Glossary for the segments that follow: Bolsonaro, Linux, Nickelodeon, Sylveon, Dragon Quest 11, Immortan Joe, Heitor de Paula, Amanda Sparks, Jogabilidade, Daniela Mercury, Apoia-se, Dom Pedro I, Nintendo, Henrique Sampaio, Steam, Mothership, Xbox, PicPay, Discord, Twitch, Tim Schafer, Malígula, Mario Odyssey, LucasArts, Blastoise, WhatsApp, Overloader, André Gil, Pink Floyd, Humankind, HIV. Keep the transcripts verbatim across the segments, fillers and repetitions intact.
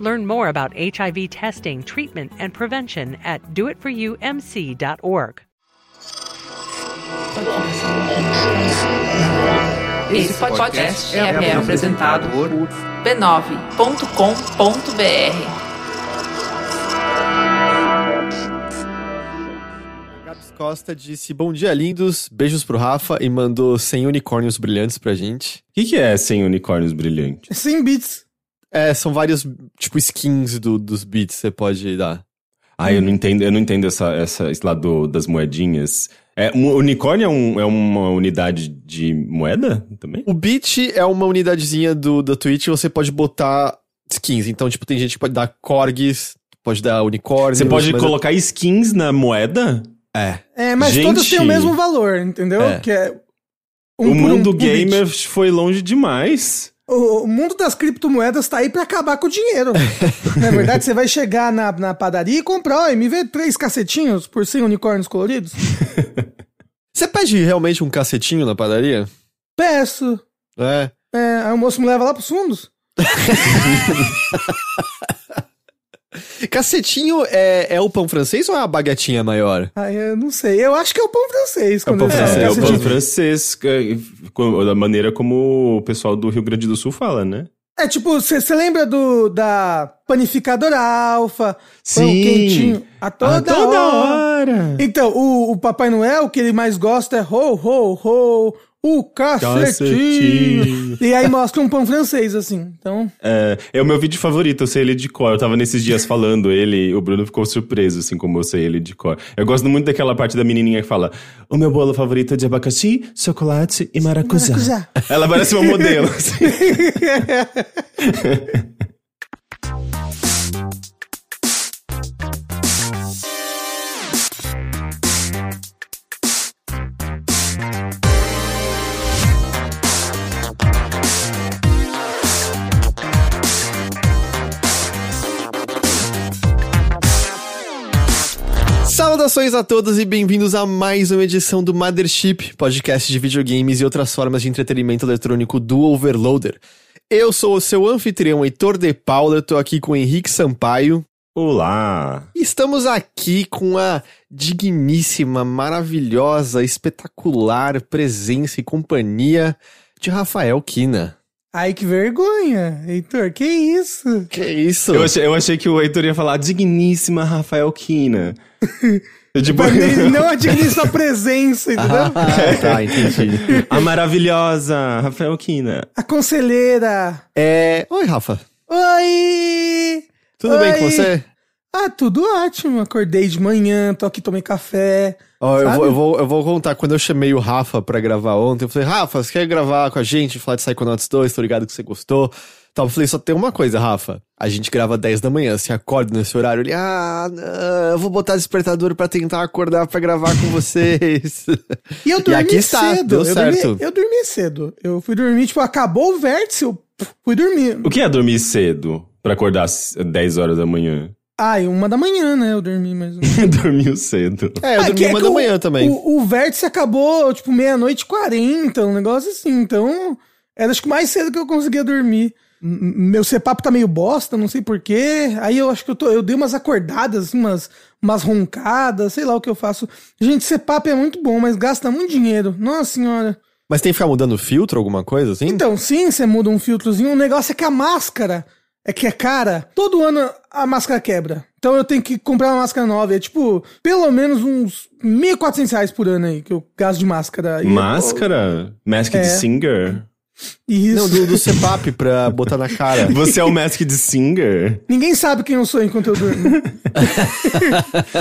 Learn more about H I V testing, treatment, and prevention at do it for you m c dot org. Esse podcast é apresentado por b nove ponto com ponto b r. Gabi Costa disse, bom dia, lindos, beijos pro Rafa e mandou cem unicórnios brilhantes pra gente. O que, que é cem unicórnios brilhantes? É cem bits. É, são vários, tipo, skins do, dos bits que você pode dar. Ah, hum. eu não entendo, eu não entendo essa, essa, esse lado das moedinhas. É, um unicórnio é, um, é uma unidade de moeda também? O bit é uma unidadezinha do, da Twitch, você pode botar skins. Então, tipo, tem gente que pode dar corgis, pode dar unicórnio. Você pode colocar é... skins na moeda? É. É, mas gente, todos têm o mesmo valor, entendeu? É. Que é um o mundo um, gamer foi longe demais. O mundo das criptomoedas tá aí pra acabar com o dinheiro. Na verdade, você vai chegar na, na padaria e comprar, ó, oh, me vê três cacetinhos por cem unicórnios coloridos. Você pede realmente um cacetinho na padaria? Peço. É. É, aí o moço me leva lá pros fundos. Cacetinho é, é o pão francês ou é a baguetinha maior? Ah, eu não sei. Eu acho que é o pão francês. Quando é o pão, eu francês, é, é o pão francês, da maneira como o pessoal do Rio Grande do Sul fala, né? É tipo, você lembra do, da panificadora Alfa? Sim. Pão quentinho. A toda, a toda hora. hora. Então, o, o Papai Noel, o que ele mais gosta é ho, ho, ho. O cacetinho. cacetinho. E aí mostra um pão francês, assim. Então... É, é o meu vídeo favorito, eu sei ele de cor. Eu tava nesses dias falando ele, o Bruno ficou surpreso, assim, como eu sei ele de cor. Eu gosto muito daquela parte da menininha que fala o meu bolo favorito é de abacaxi, chocolate e maracujá. maracujá. Ela parece uma modelo, assim. Saudações a todos e bem-vindos a mais uma edição do Mothership, podcast de videogames e outras formas de entretenimento eletrônico do Overloader. Eu sou o seu anfitrião Heitor de Paula, eu tô aqui com o Henrique Sampaio. Olá! Estamos aqui com a digníssima, maravilhosa, espetacular presença e companhia de Rafael Kina. Ai, que vergonha, Heitor, que isso? Que isso? Eu achei, eu achei que o Heitor ia falar digníssima Rafael Kina. Tipo... Não a digníssima presença, entendeu? Ah, tá, entendi. A maravilhosa Rafael Kina. A conselheira. É... Oi, Rafa. Oi! Tudo Oi. bem com você? Ah, tudo ótimo. Acordei de manhã, tô aqui, tomei café. Oh, eu, vou, eu, vou, eu vou contar, quando eu chamei o Rafa pra gravar ontem, eu falei, Rafa, você quer gravar com a gente, falar de Psychonauts dois, tô ligado que você gostou. Então, eu falei, só tem uma coisa, Rafa, a gente grava dez da manhã, você acorda nesse horário, ele, ah, eu vou botar despertador pra tentar acordar pra gravar com vocês. E eu dormi e aqui está, cedo, deu eu, certo. Dormi, eu dormi cedo, eu fui dormir, tipo, acabou o vértice, eu fui dormir. O que é dormir cedo pra acordar às dez horas da manhã? Ah, e uma da manhã, né? Eu dormi mais uma. Dormiu cedo. É, eu ah, dormi uma é da o, manhã também. O, o vértice acabou, tipo, meia-noite e quarenta, um negócio assim. Então, era acho que mais cedo que eu conseguia dormir. Meu C PAP tá meio bosta, não sei porquê. Aí eu acho que eu tô, eu dei umas acordadas, umas, umas roncadas, sei lá o que eu faço. Gente, C PAP é muito bom, mas gasta muito dinheiro. Nossa senhora. Mas tem que ficar mudando filtro, alguma coisa assim? Então, sim, você muda um filtrozinho. O negócio é que a máscara... É que é cara, todo ano a máscara quebra. Então eu tenho que comprar uma máscara nova. É tipo, pelo menos uns mil e quatrocentos reais por ano aí que eu gasto de máscara. Máscara? Eu... Masked é. Singer? Isso. Não, do, do C PAP pra botar na cara. Você é o Masked Singer? Ninguém sabe quem eu sou enquanto eu durmo.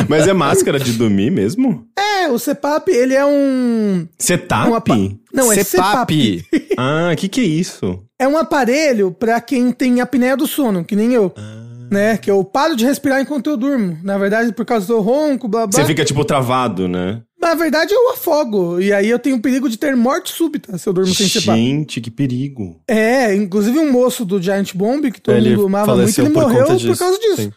Mas é máscara de dormir mesmo? É, o C PAP, ele é um... C TAP? Um apa... Não, é C PAP. Ah, o que que é isso? É um aparelho pra quem tem apneia do sono, que nem eu. Ah. né? Que eu paro de respirar enquanto eu durmo. Na verdade, por causa do ronco, blá, blá. Você fica, tipo, travado, né? Na verdade, eu afogo. E aí eu tenho o perigo de ter morte súbita se eu durmo sem separar. Gente, que perigo. É, inclusive um moço do Giant Bomb, que todo ele mundo amava muito, ele por morreu por disso. Causa disso. Sim.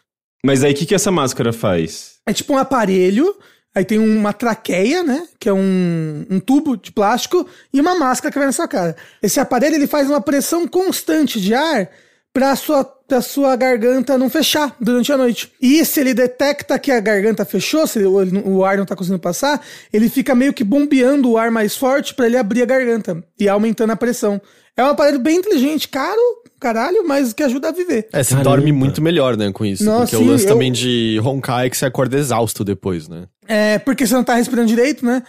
Mas aí, o que, que essa máscara faz? É tipo um aparelho, aí tem uma traqueia, né? Que é um, um tubo de plástico e uma máscara que vai na sua cara. Esse aparelho, ele faz uma pressão constante de ar pra sua, pra sua garganta não fechar durante a noite. E se ele detecta que a garganta fechou, se ele, o ar não tá conseguindo passar, ele fica meio que bombeando o ar mais forte pra ele abrir a garganta e aumentando a pressão. É um aparelho bem inteligente, caro, caralho, mas que ajuda a viver. É, você dorme muito melhor, né, com isso. Nossa, porque sim, o lance eu... também de roncar é que você acorda exausto depois, né? É, porque você não tá respirando direito, né?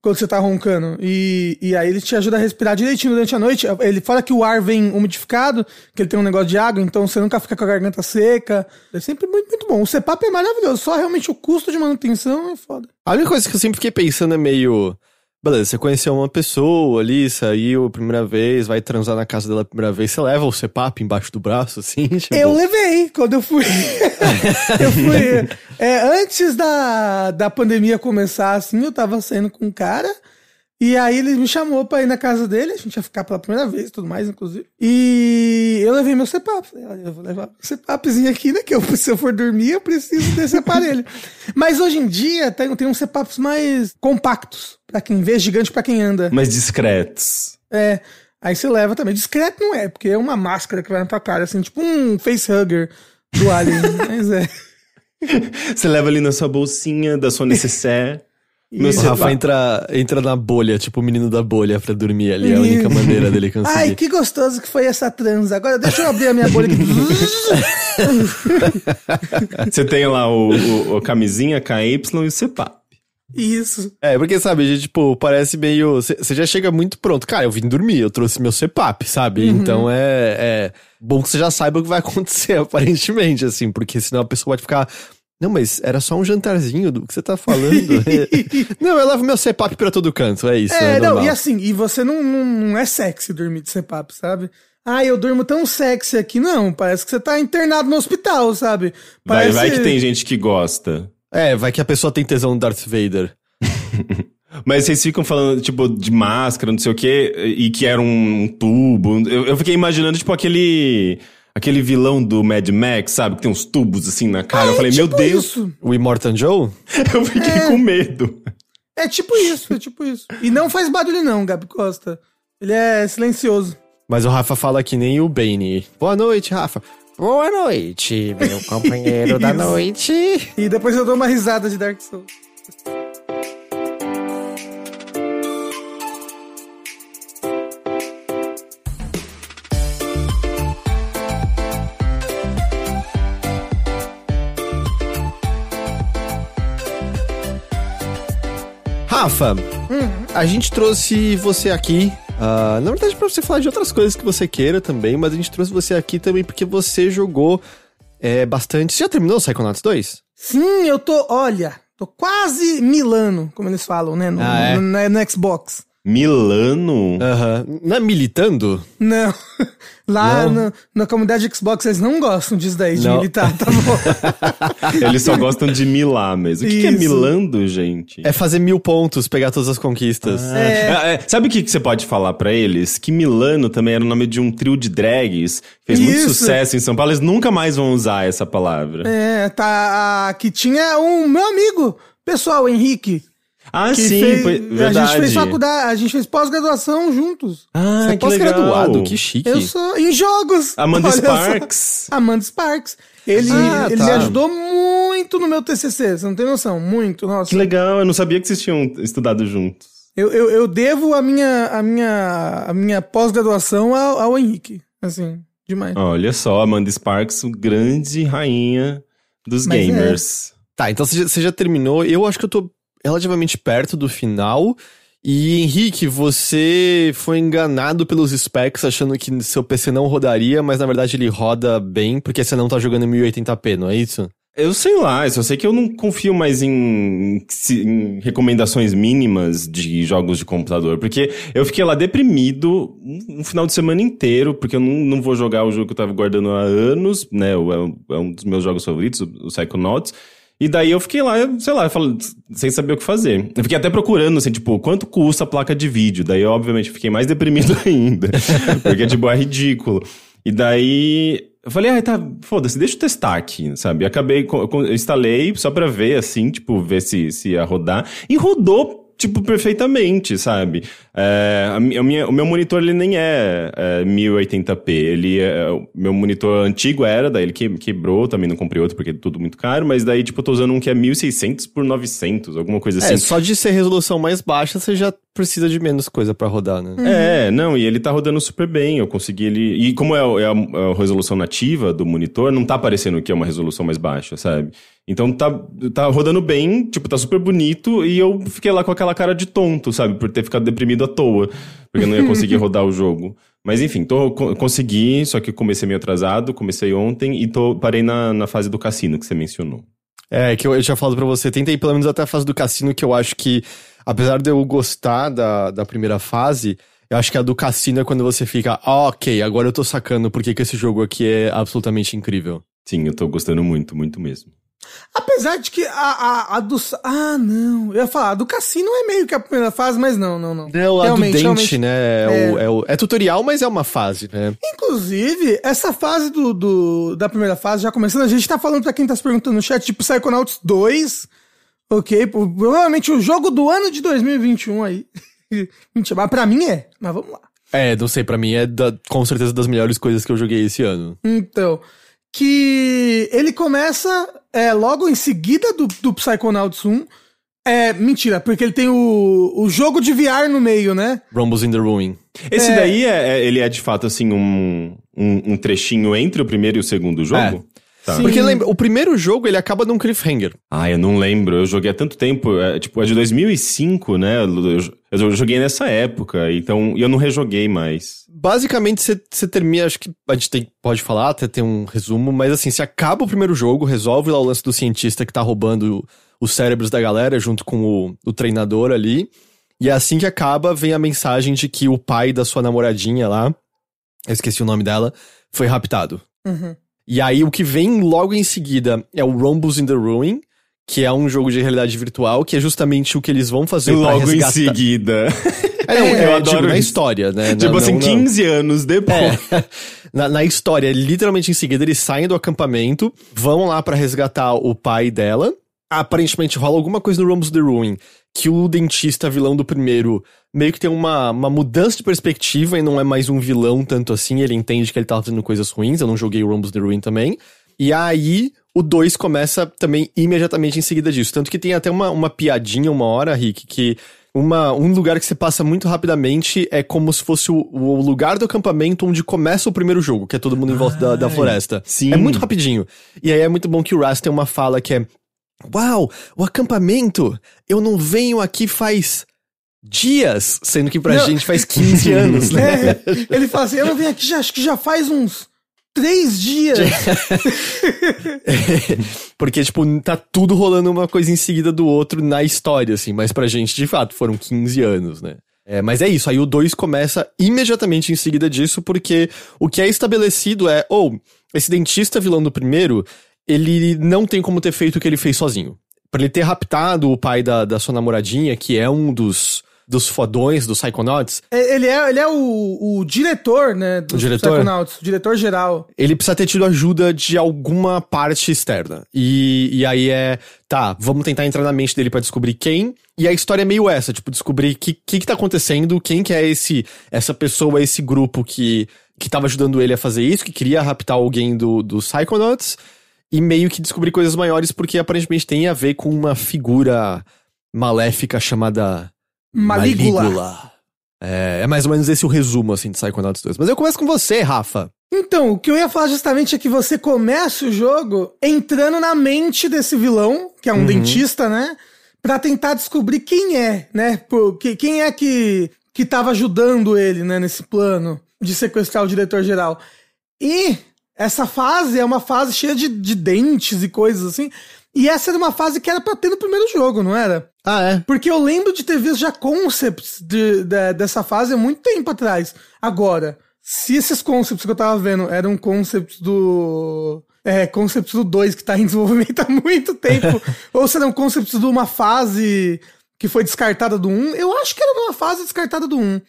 Quando você tá roncando. E, e aí ele te ajuda a respirar direitinho durante a noite. Ele fala que o ar vem umidificado, que ele tem um negócio de água, então você nunca fica com a garganta seca. É sempre muito, muito bom. O C PAP é maravilhoso, só realmente o custo de manutenção é foda. A única coisa que eu sempre fiquei pensando é meio... Beleza, você conheceu uma pessoa ali, saiu a primeira vez, vai transar na casa dela a primeira vez. Você leva o C PAP embaixo do braço, assim? Tipo... Eu levei, quando eu fui. eu fui... É, antes da, da pandemia começar, assim, eu tava saindo com um cara, e aí ele me chamou pra ir na casa dele, a gente ia ficar pela primeira vez e tudo mais, inclusive. E eu levei meu C PAP. Falei, eu vou levar o C PAPzinho aqui, né, que eu, se eu for dormir, eu preciso desse aparelho. Mas hoje em dia, tem, tem uns C PAPs mais compactos, pra quem vê, gigante pra quem anda. Mais discretos. É, aí você leva também. Discreto não é, porque é uma máscara que vai na tua cara, assim, tipo um facehugger do Alien, mas é... Você leva ali na sua bolsinha, da sua necessaire. Meu Rafa entra, entra na bolha, tipo o menino da bolha pra dormir ali. É a única maneira dele conseguir. Ai, que gostoso que foi essa transa. Agora deixa eu abrir a minha bolha aqui. Você tem lá o, o, o camisinha, K Y e o C PAP. Isso. É, porque, sabe, a gente, tipo, parece meio... Você já chega muito pronto. Cara, eu vim dormir, eu trouxe meu C PAP, sabe? Uhum. Então é, é bom que você já saiba o que vai acontecer, aparentemente, assim. Porque senão a pessoa pode ficar... Não, mas era só um jantarzinho do que você tá falando. Não, eu levo meu C PAP pra todo canto, é isso. É, é não, e assim, e você não, não, não é sexy dormir de C PAP, sabe? Ah, eu durmo tão sexy aqui. Não, parece que você tá internado no hospital, sabe? Parece... Vai, vai que tem gente que gosta. É, vai que a pessoa tem tesão no Darth Vader. Mas vocês ficam falando, tipo, de máscara, não sei o quê, e que era um tubo. Eu, eu fiquei imaginando, tipo, aquele... Aquele vilão do Mad Max, sabe? Que tem uns tubos assim na cara. Ah, eu falei, é tipo meu Deus. Isso. O Immortan Joe? Eu fiquei é... com medo. É tipo isso, é tipo isso. E não faz barulho não, Gabi Costa. Ele é silencioso. Mas o Rafa fala que nem o Bane. Boa noite, Rafa. Boa noite, meu companheiro da noite. E depois eu dou uma risada de Dark Souls. Rafa, hum. a gente trouxe você aqui, uh, na verdade pra você falar de outras coisas que você queira também, mas a gente trouxe você aqui também porque você jogou é, bastante... Você já terminou o Psychonauts dois? Sim, eu tô, olha, tô quase Milano, como eles falam, né, no, ah, é? no, no, no Xbox. Milano? Aham, uhum. Não é militando? Não, lá não. No, na comunidade Xbox eles não gostam disso daí, de não. militar, tá bom? Eles só gostam de milar mesmo. O que, que é milando, gente? É fazer mil pontos, pegar todas as conquistas. Ah. É. É, é. Sabe o que, que você pode falar pra eles? Que Milano também era o nome de um trio de drags, fez Isso. muito sucesso em São Paulo, eles nunca mais vão usar essa palavra. É, tá, que tinha um meu amigo, pessoal, Henrique. Ah, que sim, fez, foi, verdade. A gente fez faculdade, a gente fez pós-graduação juntos. Ah, você é pós-graduado, que chique. Eu sou em jogos. Amanda Sparks. Só. Amanda Sparks. Ele, ah, ele tá. me ajudou muito no meu T C C, você não tem noção, muito, nossa. Que legal, eu não sabia que vocês tinham estudado juntos. Eu, eu, eu devo a minha, a minha, a minha pós-graduação ao, ao Henrique, assim, demais. Olha só, Amanda Sparks, grande rainha dos Mas gamers. É. Tá, então você já, você já terminou, eu acho que eu tô... relativamente perto do final. E, Henrique, você foi enganado pelos specs, achando que seu P C não rodaria, mas na verdade ele roda bem, porque você não tá jogando em mil e oitenta p, não é isso? Eu sei lá, eu só sei que eu não confio mais em, em recomendações mínimas de jogos de computador, porque eu fiquei lá deprimido um final de semana inteiro, porque eu não, não vou jogar o jogo que eu tava guardando há anos, né, é um dos meus jogos favoritos, o Psychonauts, e daí eu fiquei lá, sei lá, sem saber o que fazer. Eu fiquei até procurando, assim, tipo, quanto custa a placa de vídeo? Daí eu, obviamente, fiquei mais deprimido ainda, porque, tipo, é ridículo. E daí... Eu falei, ah, tá, foda-se, deixa eu testar aqui, sabe? Eu acabei, eu instalei só pra ver, assim, tipo, ver se, se ia rodar. E rodou, tipo, perfeitamente, sabe? É, a minha, o meu monitor, ele nem é, é mil e oitenta p. Ele é, o meu monitor antigo era, daí ele quebrou, também não comprei outro porque é tudo muito caro. Mas daí, tipo, eu tô usando um que é mil e seiscentos por novecentos, alguma coisa assim. É, só de ser resolução mais baixa, você já... precisa de menos coisa pra rodar, né? Uhum. É, não, e ele tá rodando super bem, eu consegui ele... E como é a, é a resolução nativa do monitor, não tá parecendo que é uma resolução mais baixa, sabe? Então tá, tá rodando bem, tipo, tá super bonito, e eu fiquei lá com aquela cara de tonto, sabe? Por ter ficado deprimido à toa, porque eu não ia conseguir rodar o jogo. Mas enfim, tô, consegui, só que comecei meio atrasado, comecei ontem, e tô, parei na, na fase do cassino que você mencionou. É, que eu, eu tinha falado pra você, tentei pelo menos até a fase do cassino, que eu acho que, apesar de eu gostar da, da primeira fase, eu acho que a do cassino é quando você fica, ah, ok, agora eu tô sacando porque que esse jogo aqui é absolutamente incrível. Sim, eu tô gostando muito, muito mesmo. Apesar de que a, a, a do... Ah, não. Eu ia falar, a do cassino é meio que a primeira fase, mas não, não, não. Não, a do dente, realmente, né? É, é... O, é, o, é tutorial, mas é uma fase, né? Inclusive, essa fase do, do, da primeira fase, já começando, a gente tá falando pra quem tá se perguntando no chat, tipo, Psychonauts dois, ok? Provavelmente o jogo do ano de dois mil e vinte e um aí. Mentira, mas pra mim é, mas vamos lá. É, não sei, pra mim é da, com certeza das melhores coisas que eu joguei esse ano. Então... que ele começa é, logo em seguida do, do Psychonauts um. É, mentira, porque ele tem o, o jogo de V R no meio, né? Rumbles in the Ruin. Esse é... daí, é, ele é de fato, assim, um, um, um trechinho entre o primeiro e o segundo jogo? É. Tá. Porque lembra, o primeiro jogo, ele acaba num cliffhanger. Ah, eu não lembro. Eu joguei há tanto tempo. É, tipo, é de dois mil e cinco, né? Eu, eu joguei nessa época. Então, eu não rejoguei mais. Basicamente, você termina... Acho que a gente tem, pode falar, até tem um resumo. Mas assim, você acaba o primeiro jogo, resolve lá o lance do cientista que tá roubando os cérebros da galera junto com o, o treinador ali. E assim que acaba, vem a mensagem de que o pai da sua namoradinha lá... Eu esqueci o nome dela. Foi raptado. Uhum. E aí o que vem logo em seguida é o Rumbles in the Ruin, que é um jogo de realidade virtual, que é justamente o que eles vão fazer logo pra resgatar. Logo em seguida. É, não, é, eu é, adoro tipo, na história, né? Tipo na, assim, não, quinze não. anos depois. É. Na, na história, literalmente em seguida, eles saem do acampamento, vão lá pra resgatar o pai dela. Aparentemente rola alguma coisa no Rumbles in the Ruin, que o dentista vilão do primeiro meio que tem uma, uma mudança de perspectiva e não é mais um vilão tanto assim, ele entende que ele tá fazendo coisas ruins, eu não joguei o Rumbles in the Ruin também. E aí, o dois começa também imediatamente em seguida disso. Tanto que tem até uma, uma piadinha uma hora, Rick, que uma, um lugar que você passa muito rapidamente é como se fosse o, o lugar do acampamento onde começa o primeiro jogo, que é todo mundo em volta da, da floresta. Sim. É muito rapidinho. E aí é muito bom que o Raz tem uma fala que é: uau, o acampamento, eu não venho aqui faz dias, sendo que pra não. gente faz quinze anos, né? É, ele fala assim, eu não venho aqui, já, acho que já faz uns três dias. Porque, tipo, tá tudo rolando uma coisa em seguida do outro na história, assim, mas pra gente, de fato, foram quinze anos, né? É, mas é isso, aí o dois começa imediatamente em seguida disso, porque o que é estabelecido é, ou, oh, esse dentista vilão do primeiro... ele não tem como ter feito o que ele fez sozinho. Pra ele ter raptado o pai da, da sua namoradinha, que é um dos, dos fodões dos Psychonauts... Ele é, ele é o, o diretor, né? Dos Psychonauts, o diretor geral. Ele precisa ter tido ajuda de alguma parte externa. E, e aí é... Tá, vamos tentar entrar na mente dele pra descobrir quem... E a história é meio essa, tipo, descobrir o que, que que tá acontecendo, quem que é esse, essa pessoa, esse grupo que, que tava ajudando ele a fazer isso, que queria raptar alguém do, do Psychonauts... E meio que descobrir coisas maiores, porque aparentemente tem a ver com uma figura maléfica chamada... Malígula. Malígula. É, é mais ou menos esse o resumo, assim, de Psychonauts dois. Mas eu começo com você, Rafa. Então, o que eu ia falar justamente é que você começa o jogo entrando na mente desse vilão, que é um uhum. dentista, né? Pra tentar descobrir quem é, né? Porque quem é que, que tava ajudando ele, né? Nesse plano de sequestrar o diretor-geral. E... Essa fase é uma fase cheia de, de dentes e coisas assim. E essa era uma fase que era pra ter no primeiro jogo, não era? Ah, é? Porque eu lembro de ter visto já concepts de, de, dessa fase há muito tempo atrás. Agora, se esses concepts que eu tava vendo eram concepts do... É, concepts do dois que tá em desenvolvimento há muito tempo. Ou serão concepts de uma fase que foi descartada do um. Eu acho que era uma fase descartada do um.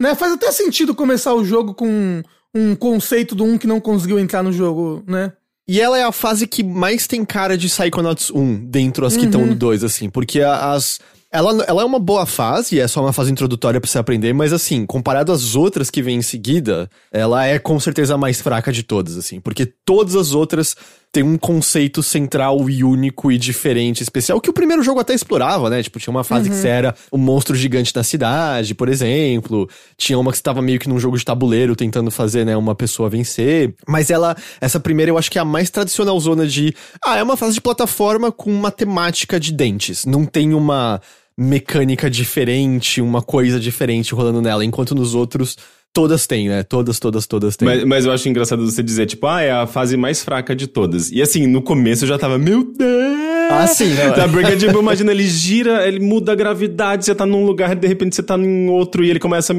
Né? Faz até sentido começar o jogo com um conceito do um que não conseguiu entrar no jogo, né? E ela é a fase que mais tem cara de Psychonauts um dentro as que estão uhum. no dois, assim. Porque as... Ela, ela é uma boa fase, é só uma fase introdutória pra você aprender, mas assim, comparado às outras que vem em seguida, ela é com certeza a mais fraca de todas, assim. Porque todas as outras têm um conceito central e único e diferente, especial, que o primeiro jogo até explorava, né? Tipo, tinha uma fase uhum. que você era um monstro gigante na cidade, por exemplo. Tinha uma que você tava meio que num jogo de tabuleiro tentando fazer, né, uma pessoa vencer. Mas ela, essa primeira eu acho que é a mais tradicional zona de... Ah, é uma fase de plataforma com uma temática de dentes. Não tem uma... mecânica diferente, uma coisa diferente rolando nela, enquanto nos outros todas têm, né? Todas, todas, todas têm. Mas, mas eu acho engraçado você dizer, tipo, ah, é a fase mais fraca de todas. E assim, no começo eu já tava, meu Deus! Ah, sim, né? Tá, porque, tipo, imagina, ele gira, ele muda a gravidade, você tá num lugar, de repente você tá em outro, e ele começa a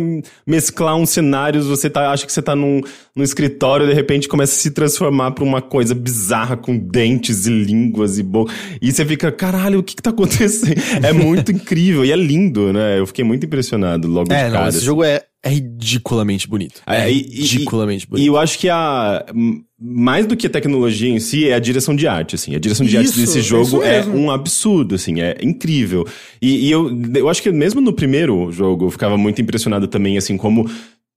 mesclar uns cenários, você tá, acha que você tá num, num escritório, de repente começa a se transformar pra uma coisa bizarra, com dentes e línguas e boca, e você fica, caralho, o que que tá acontecendo? É muito incrível, e é lindo, né? Eu fiquei muito impressionado logo é, de cara. Não, esse jogo é... É ridiculamente bonito. É, é ridiculamente e, bonito. E eu acho que a... Mais do que a tecnologia em si, é a direção de arte, assim. A direção de isso, arte desse jogo é um absurdo, assim. É incrível. E, e eu, eu acho que mesmo no primeiro jogo, eu ficava muito impressionado também, assim, como...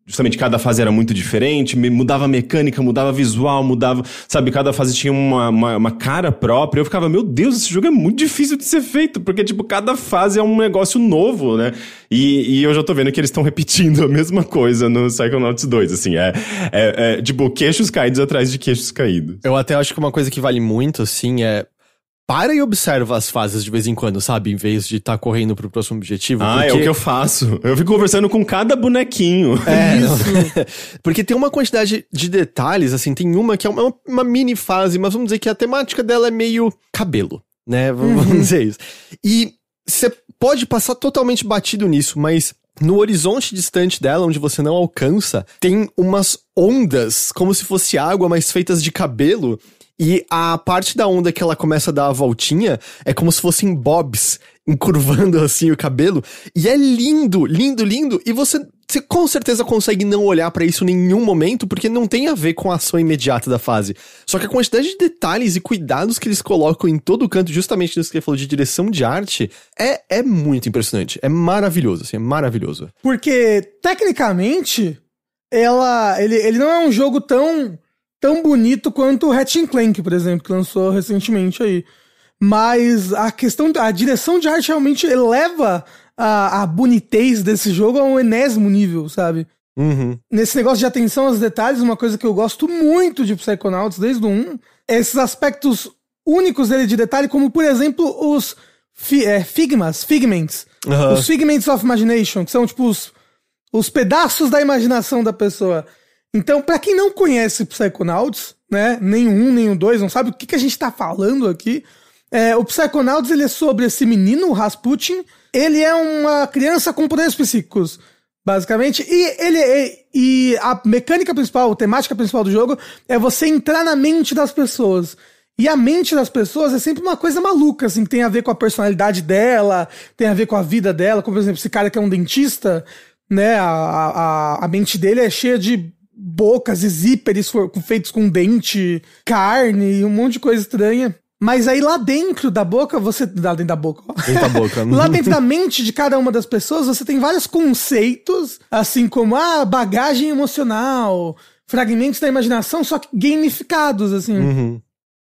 Justamente cada fase era muito diferente, mudava mecânica, mudava visual, mudava... Sabe, cada fase tinha uma, uma, uma cara própria. Eu ficava, meu Deus, esse jogo é muito difícil de ser feito. Porque, tipo, cada fase é um negócio novo, né? E, e eu já tô vendo que eles estão repetindo a mesma coisa no Psychonauts dois, assim. É, é, é, tipo, queixos caídos atrás de queixos caídos. Eu até acho que uma coisa que vale muito, assim, é... Para e observa as fases de vez em quando, sabe? Em vez de estar tá correndo pro próximo objetivo. Ah, porque... é o que eu faço. Eu fico conversando com cada bonequinho. É, isso. Porque tem uma quantidade de detalhes, assim. Tem uma que é uma, uma mini fase, mas vamos dizer que a temática dela é meio cabelo, né? Vamos uhum. dizer isso. E você pode passar totalmente batido nisso, mas... No horizonte distante dela, onde você não alcança, tem umas ondas, como se fosse água, mas feitas de cabelo. E a parte da onda que ela começa a dar a voltinha é como se fossem bobs, encurvando assim o cabelo. E é lindo, lindo, lindo. E você, você com certeza consegue não olhar pra isso em nenhum momento, porque não tem a ver com a ação imediata da fase. Só que a quantidade de detalhes e cuidados que eles colocam em todo canto, justamente nisso que ele falou de direção de arte, é, é muito impressionante. É maravilhoso, assim, é maravilhoso. Porque, tecnicamente, ela, ele, ele não é um jogo tão... tão bonito quanto o Ratchet and Clank, por exemplo, que lançou recentemente aí. Mas a questão, a direção de arte realmente eleva a, a bonitez desse jogo a um enésimo nível, sabe? Uhum. Nesse negócio de atenção aos detalhes, uma coisa que eu gosto muito de Psychonauts desde o um, é esses aspectos únicos dele de detalhe, como, por exemplo, os fi, é, figmas, figments. Uhum. Os figments of imagination, que são, tipo, os, os pedaços da imaginação da pessoa. Então, pra quem não conhece Psychonauts, né, nem o um, nem o dois, não sabe o que, que a gente tá falando aqui, é, o Psychonauts, ele é sobre esse menino, o Rasputin, ele é uma criança com poderes psíquicos, basicamente, e, ele é, e a mecânica principal, a temática principal do jogo é você entrar na mente das pessoas. E a mente das pessoas é sempre uma coisa maluca, assim, que tem a ver com a personalidade dela, tem a ver com a vida dela, como, por exemplo, esse cara que é um dentista, né, a, a, a mente dele é cheia de bocas e zíperes feitos com dente, carne e um monte de coisa estranha. Mas aí lá dentro da boca, você... Lá dentro da boca, ó. Dentro da boca. Lá dentro da mente de cada uma das pessoas, você tem vários conceitos, assim como, ah, bagagem emocional, fragmentos da imaginação, só que gamificados, assim. Uhum.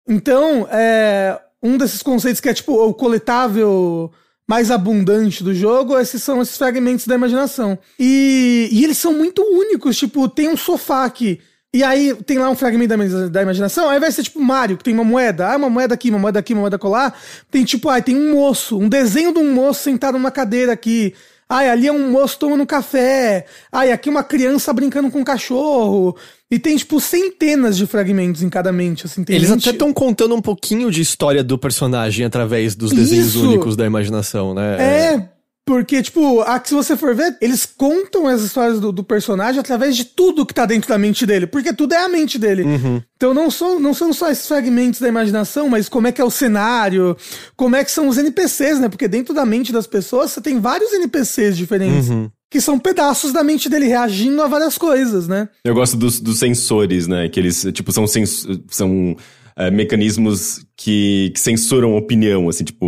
Então, é, um desses conceitos que é, tipo, o coletável... mais abundante do jogo, esses são esses fragmentos da imaginação. E, e eles são muito únicos, tipo, tem um sofá aqui, e aí tem lá um fragmento da, da imaginação, aí vai ser tipo Mario, que tem uma moeda, ah, uma moeda aqui, uma moeda aqui, uma moeda colar, tem tipo, ah, tem um moço, um desenho de um moço sentado numa cadeira aqui, Ai, ali é um moço tomando café. Ai, aqui uma criança brincando com um cachorro. E tem, tipo, centenas de fragmentos em cada mente, assim. Tem Eles gente... até estão contando um pouquinho de história do personagem através dos desenhos Isso. únicos da imaginação, né? É, porque, tipo, aqui, se você for ver, eles contam as histórias do, do personagem através de tudo que tá dentro da mente dele. Porque tudo é a mente dele. Uhum. Então não são, não são só esses fragmentos da imaginação, mas como é que é o cenário, como é que são os N P Cs, né? Porque dentro da mente das pessoas você tem vários N P Cs diferentes. Uhum. Que são pedaços da mente dele reagindo a várias coisas, né? Eu gosto dos, dos sensores, né? Que eles, tipo, são, sens- são é, mecanismos que, que censuram opinião, assim, tipo...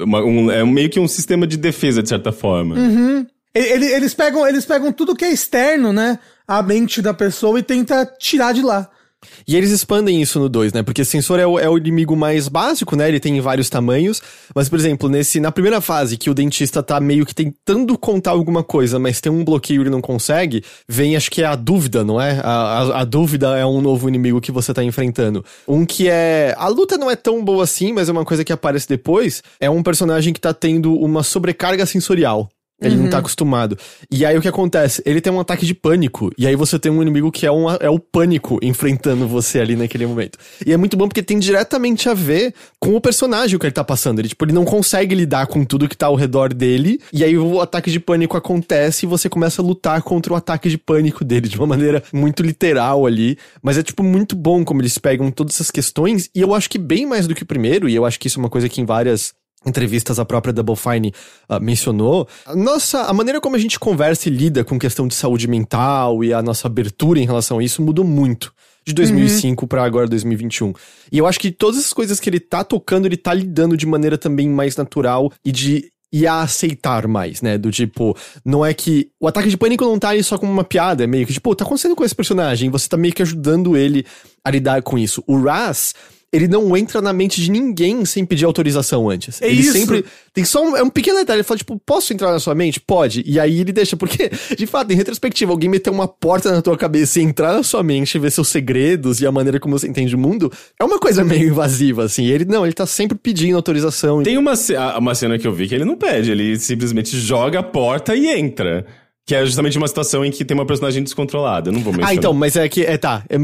Uma, um, é meio que um sistema de defesa, de certa forma. Uhum. Ele, eles, pegam, eles pegam tudo que é externo, né? A mente da pessoa e tenta tirar de lá. E eles expandem isso no dois, né? Porque sensor é o, é o inimigo mais básico, né? Ele tem vários tamanhos. Mas, por exemplo, nesse, na primeira fase, que o dentista tá meio que tentando contar alguma coisa, mas tem um bloqueio e ele não consegue, vem, acho que é a dúvida, não é? A, a, a dúvida é um novo inimigo que você tá enfrentando. Um que é... A luta não é tão boa assim, mas é uma coisa que aparece depois. É um personagem que tá tendo uma sobrecarga sensorial. Ele uhum. não tá acostumado. E aí o que acontece? Ele tem um ataque de pânico. E aí você tem um inimigo que é, um, é o pânico enfrentando você ali naquele momento. E é muito bom porque tem diretamente a ver com o personagem que ele tá passando. Ele, tipo, ele não consegue lidar com tudo que tá ao redor dele. E aí o ataque de pânico acontece e você começa a lutar contra o ataque de pânico dele. De uma maneira muito literal ali. Mas é, tipo, muito bom como eles pegam todas essas questões. E eu acho que bem mais do que o primeiro. E eu acho que isso é uma coisa que em várias... entrevistas a própria Double Fine uh, mencionou. Nossa, a maneira como a gente conversa e lida com questão de saúde mental e a nossa abertura em relação a isso mudou muito. De dois mil e cinco uhum. pra agora dois mil e vinte e um. E eu acho que todas as coisas que ele tá tocando, ele tá lidando de maneira também mais natural e de... e a aceitar mais, né, do tipo, não é que, o ataque de pânico não tá ali só como uma piada, é meio que tipo, tá acontecendo com esse personagem, você tá meio que ajudando ele a lidar com isso. O Raz, ele não entra na mente de ninguém sem pedir autorização antes. É ele isso. sempre, tem só um, é um pequeno detalhe, ele fala tipo, posso entrar na sua mente? Pode. E aí ele deixa, porque, de fato, em retrospectiva, alguém meter uma porta na tua cabeça e entrar na sua mente, ver seus segredos e a maneira como você entende o mundo, é uma coisa meio invasiva, assim, ele, não, ele tá sempre pedindo autorização. Tem uma, uma cena que eu vi que ele não pede, ele simplesmente joga a porta e entra. Que é justamente uma situação em que tem uma personagem descontrolada. Eu não vou mencionar. Ah, então, mas é que, é, tá, é,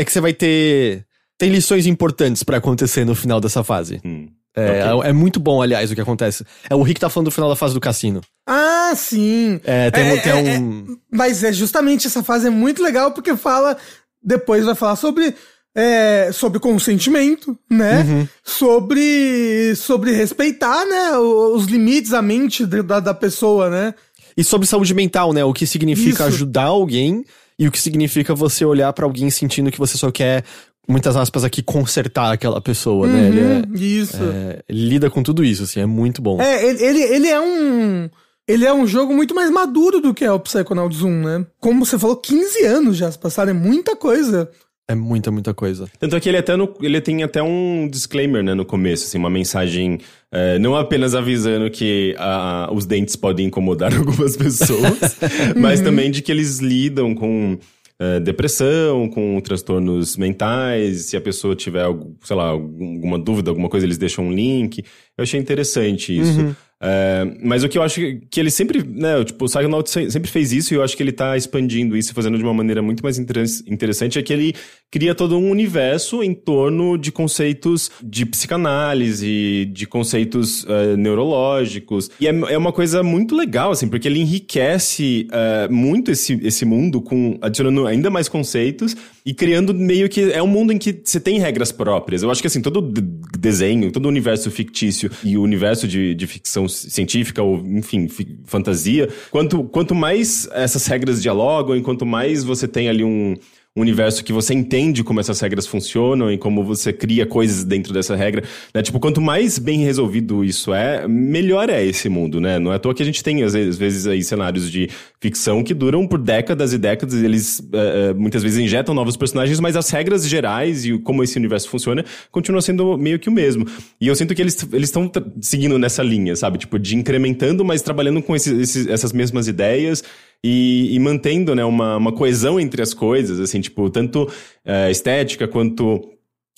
é que você vai ter... Tem lições importantes pra acontecer no final dessa fase. Hum. É, okay. é, é muito bom, aliás, o que acontece. É o Rick tá falando do final da fase do cassino. Ah, sim! É, tem, é, tem é, um... É, mas é justamente essa fase é muito legal porque fala... Depois vai falar sobre... É, sobre consentimento, né? Uhum. Sobre, sobre respeitar, né? Os limites, a mente da, da pessoa, né? E sobre saúde mental, né? O que significa Isso. ajudar alguém e o que significa você olhar pra alguém sentindo que você só quer, muitas aspas aqui, consertar aquela pessoa, uhum, né? Ele é, isso. É, ele lida com tudo isso, assim, é muito bom. É, ele, ele, ele é um... Ele é um jogo muito mais maduro do que é o Psychonauts um, né? Como você falou, quinze anos já se passaram, é muita coisa. É muita, muita coisa. Tanto é que ele, até no, ele tem até um disclaimer, né, no começo, assim, uma mensagem é, não apenas avisando que a, os dentes podem incomodar algumas pessoas, mas uhum. também de que eles lidam com é, depressão, com transtornos mentais, se a pessoa tiver, sei lá, alguma dúvida, alguma coisa, eles deixam um link. Eu achei interessante isso. Uhum. É, mas o que eu acho que ele sempre, né, tipo, o Psychonauts sempre fez isso e eu acho que ele tá expandindo isso e fazendo de uma maneira muito mais interessante, é que ele cria todo um universo em torno de conceitos de psicanálise, de conceitos uh, neurológicos, e é, é uma coisa muito legal, assim, porque ele enriquece uh, muito esse, esse mundo com, adicionando ainda mais conceitos e criando meio que, é um mundo em que você tem regras próprias. Eu acho que, assim, todo d- desenho, todo universo fictício e o universo de, de ficção científica ou, enfim, fi- fantasia, quanto, quanto mais essas regras dialogam, enquanto mais você tem ali um universo que você entende como essas regras funcionam e como você cria coisas dentro dessa regra, né? Tipo, quanto mais bem resolvido isso é, melhor é esse mundo, né? Não é à toa que a gente tem, às vezes, aí, cenários de ficção que duram por décadas e décadas, e eles uh, muitas vezes injetam novos personagens, mas as regras gerais e como esse universo funciona continuam sendo meio que o mesmo. E eu sinto que eles estão tra- seguindo nessa linha, sabe? Tipo, de incrementando, mas trabalhando com esse, esse, essas mesmas ideias, E, e mantendo, né, uma, uma coesão entre as coisas, assim, tipo, tanto uh, estética quanto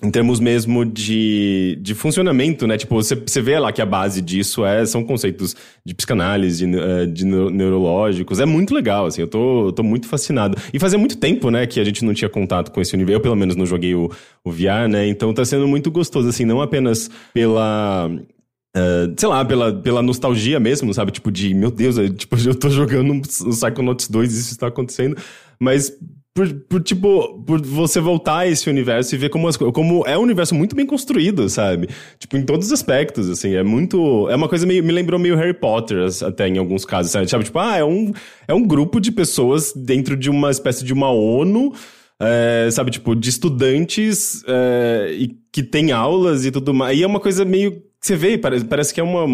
Em termos mesmo de, de funcionamento, né? Tipo, você, você vê lá que a base disso é, são conceitos de psicanálise, de, de neurológicos. É muito legal, assim. Eu tô, tô muito fascinado. E fazia muito tempo, né, que a gente não tinha contato com esse universo. Eu, pelo menos, não joguei o, o V R, né? Então tá sendo muito gostoso, assim. Não apenas pela... Uh, sei lá, pela, pela nostalgia mesmo, sabe? Tipo, de, meu Deus, eu, tipo, eu tô jogando um, um Psychonauts dois e isso está acontecendo. Mas... Por, por, tipo, por você voltar a esse universo e ver como, as, como é um universo muito bem construído, sabe? Tipo, em todos os aspectos, assim, é muito... É uma coisa meio... Me lembrou meio Harry Potter, até, em alguns casos, sabe? Tipo, ah, é um, é um grupo de pessoas dentro de uma espécie de uma ONU, é, sabe? Tipo, de estudantes é, e que tem aulas e tudo mais. E é uma coisa meio... Você vê, parece, parece que é uma...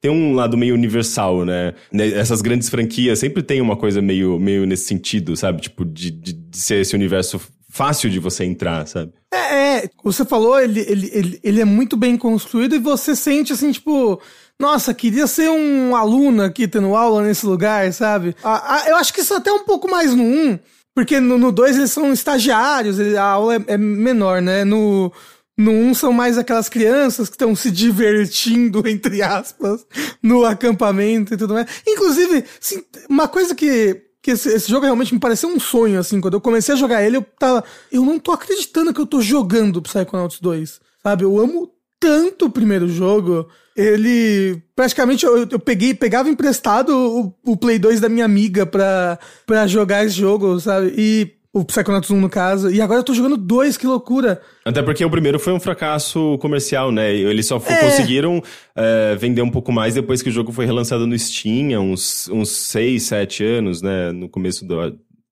Tem um lado meio universal, né? Essas grandes franquias sempre tem uma coisa meio, meio nesse sentido, sabe? Tipo, de, de, de ser esse universo fácil de você entrar, sabe? É, é. Você falou, ele, ele, ele, ele é muito bem construído e você sente, assim, tipo... Nossa, queria ser um aluno aqui tendo aula nesse lugar, sabe? Ah, eu acho que isso é até um pouco mais no um, porque no dois eles são estagiários, a aula é, é menor, né? No... No um são mais aquelas crianças que estão se divertindo, entre aspas, no acampamento e tudo mais. Inclusive, sim, uma coisa que, que esse, esse jogo realmente me pareceu um sonho, assim. Quando eu comecei a jogar ele, eu tava... Eu não tô acreditando que eu tô jogando Psychonauts dois, sabe? Eu amo tanto o primeiro jogo. Ele... Praticamente, eu, eu peguei, pegava emprestado o, o Play dois da minha amiga pra, pra jogar esse jogo, sabe? E... O Psychonauts um, no caso. E agora eu tô jogando dois, que loucura. Até porque o primeiro foi um fracasso comercial, né? Eles só é. conseguiram é, vender um pouco mais depois que o jogo foi relançado no Steam há uns, uns seis, sete anos, né? No começo do...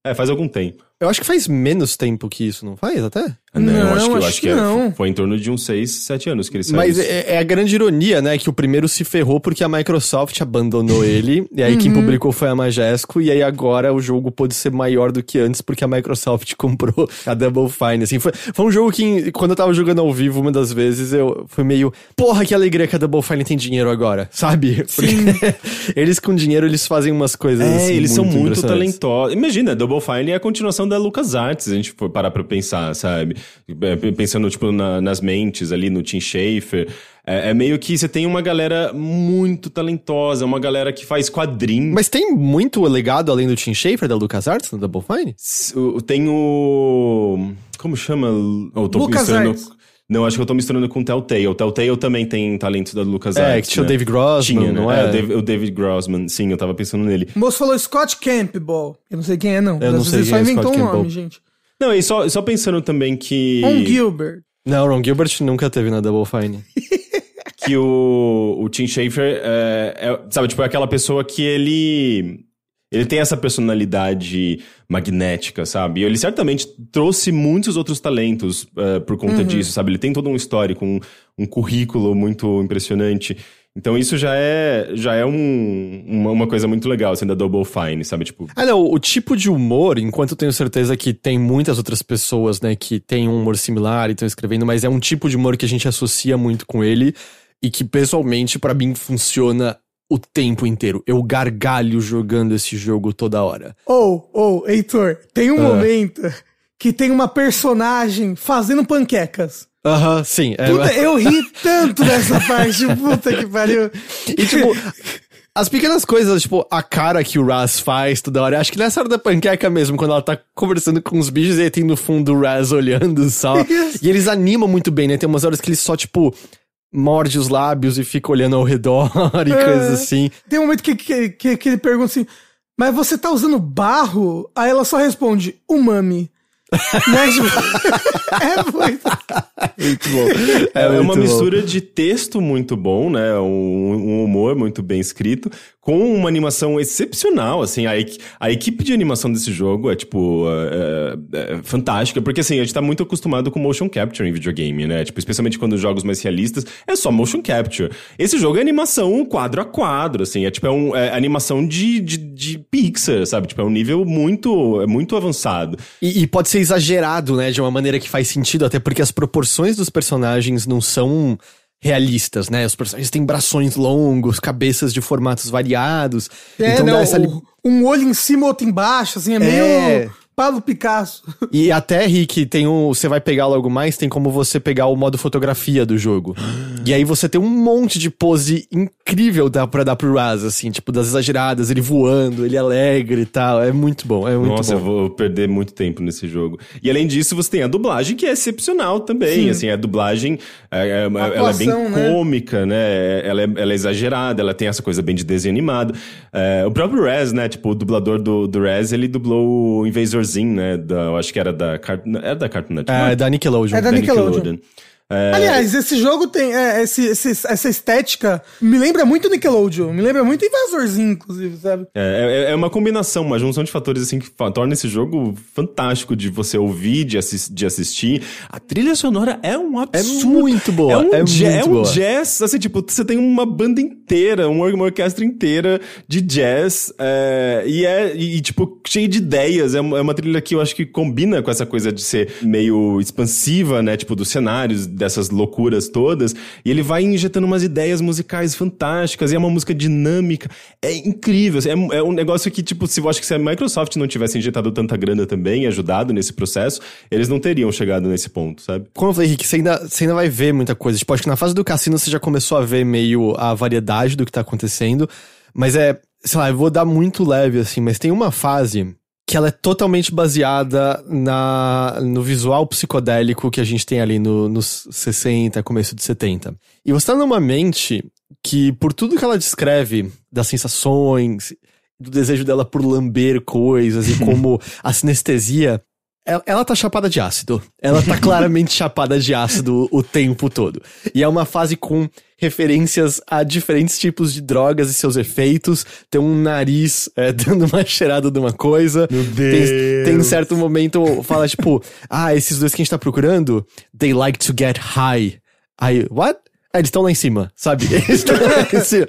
É, faz algum tempo. Eu acho que faz menos tempo que isso, não faz até? Não, não acho que, eu acho acho que, que não. É, foi em torno de uns seis, sete anos que ele saiu. Mas é, é a grande ironia, né? Que o primeiro se ferrou porque a Microsoft abandonou ele. E aí uhum. quem publicou foi a Majesco. E aí agora o jogo pôde ser maior do que antes porque a Microsoft comprou a Double Fine. Assim, foi, foi um jogo que, quando eu tava jogando ao vivo uma das vezes, eu fui meio... Porra, que alegria que a Double Fine tem dinheiro agora, sabe? Porque eles com dinheiro, eles fazem umas coisas é, assim, eles muito são muito talentosos. Imagina, a Double Fine é a continuação da LucasArts, a gente for parar pra pensar, sabe? Pensando, tipo, na, nas mentes ali, no Tim Schafer. É, é meio que você tem uma galera muito talentosa, uma galera que faz quadrinhos. Mas tem muito legado além do Tim Schafer, da LucasArts, no Double Fine? O, tem o... Como chama? Eu tô pensando... Não, acho que eu tô misturando com o Telltale. O Telltale também tem talentos da LucasArts. É, que tinha, né? O David Grossman, tinha, né? Não é? É o, David, o David Grossman, sim, eu tava pensando nele. O moço falou Scott Campbell. Eu não sei quem é, não. Eu não sei quem é, só inventou um nome, gente. Não, e só, só pensando também que... Ron Gilbert. Não, Ron Gilbert nunca teve na Double Fine. Que o, o Tim Schafer, é, é, sabe, tipo, é aquela pessoa que ele... Ele tem essa personalidade magnética, sabe? E ele certamente trouxe muitos outros talentos uh, por conta uhum. disso, sabe? Ele tem todo um histórico, um, um currículo muito impressionante. Então isso já é, já é um, uma, uma coisa muito legal, assim, da Double Fine, sabe? Tipo... Ah, não, o tipo de humor, enquanto eu tenho certeza que tem muitas outras pessoas, né, que têm um humor similar e estão escrevendo, mas é um tipo de humor que a gente associa muito com ele e que, pessoalmente, pra mim, funciona o tempo inteiro. Eu gargalho jogando esse jogo toda hora. Ou, oh, ou, oh, Heitor, tem um ah. momento que tem uma personagem fazendo panquecas. Aham, uh-huh, sim. Puta, é... eu ri tanto dessa parte, puta que pariu. E tipo... As pequenas coisas, tipo, a cara que o Raz faz toda hora. Acho que nessa hora da panqueca mesmo, quando ela tá conversando com os bichos e aí tem no fundo o Raz olhando só. E eles animam muito bem, né? Tem umas horas que eles só, tipo... morde os lábios e fica olhando ao redor e é. coisas assim. Tem um momento que, que, que, que ele pergunta assim, mas você tá usando barro? Aí ela só responde, umami. Né? É muito... muito bom. É, é muito uma bom. mistura de texto muito bom, né? Um, um humor muito bem escrito, com uma animação excepcional, assim. A, equ- a equipe de animação desse jogo é, tipo, é, é, fantástica. Porque, assim, a gente tá muito acostumado com motion capture em videogame, né? Tipo, especialmente quando jogos mais realistas, é só motion capture. Esse jogo é animação quadro a quadro, assim. É, tipo, é, um, é animação de, de, de Pixar, sabe? Tipo, é um nível muito, muito avançado. E, e pode ser exagerado, né? De uma maneira que faz sentido, até porque as proporções dos personagens não são... realistas, né? Os personagens têm braços longos, cabeças de formatos variados. É, então não, dá essa li... Um olho em cima, outro embaixo, assim, é, é meio... Pablo Picasso. E até, Rick, tem um, você vai pegar logo mais, tem como você pegar o modo fotografia do jogo. E aí você tem um monte de pose incrível dá pra dar pro Raz, assim, tipo, das exageradas, ele voando, ele alegre e tal. É muito bom, é muito Nossa, bom. Nossa, eu vou perder muito tempo nesse jogo. E além disso, você tem a dublagem, que é excepcional também. Sim. Assim, a dublagem, é, é, a ela atuação, é bem né? cômica, né? Ela é, ela é exagerada, ela tem essa coisa bem de desenho animado. É, o próprio Raz, né? Tipo, o dublador do, do Raz, ele dublou o Invasorzinho, né? Da, eu acho que era da... Era da Cartoon Network. É, é da Nickelodeon. É da Nickelodeon. Nickelodeon. É... Aliás, esse jogo tem... É, esse, esse, essa estética me lembra muito Nickelodeon. Me lembra muito Invasorzinho, inclusive, sabe? É, é, é uma combinação, uma junção de fatores, assim, que torna esse jogo fantástico de você ouvir, de, assi- de assistir. A trilha sonora é um absurdo. É muito boa. É um, é j- muito é um boa. jazz, assim, tipo, você tem uma banda inteira, uma orquestra inteira de jazz. É, e, é, e, tipo, cheio de ideias. É uma, é uma trilha que eu acho que combina com essa coisa de ser meio expansiva, né? Tipo, dos cenários... dessas loucuras todas, e ele vai injetando umas ideias musicais fantásticas, e é uma música dinâmica, é incrível, é, é um negócio que, tipo, se eu acho que se a Microsoft não tivesse injetado tanta grana também, ajudado nesse processo, eles não teriam chegado nesse ponto, sabe? Como eu falei, Henrique, você ainda, você ainda vai ver muita coisa, tipo, acho que na fase do cassino você já começou a ver meio a variedade do que tá acontecendo, mas é, sei lá, eu vou dar muito leve, assim, mas tem uma fase... que ela é totalmente baseada na, no visual psicodélico que a gente tem ali no, nos sessenta, começo de setenta. E você tá numa mente que, por tudo que ela descreve das sensações, do desejo dela por lamber coisas e como a sinestesia, ela, ela tá chapada de ácido. Ela tá claramente chapada de ácido o tempo todo. E é uma fase com... referências a diferentes tipos de drogas e seus efeitos. Tem um nariz é, dando uma cheirada de uma coisa. Meu Deus. Tem, tem um certo momento, fala tipo, ah, esses dois que a gente tá procurando, they like to get high. Aí, what? Ah, eles estão lá em cima, sabe? Eles estão lá em cima.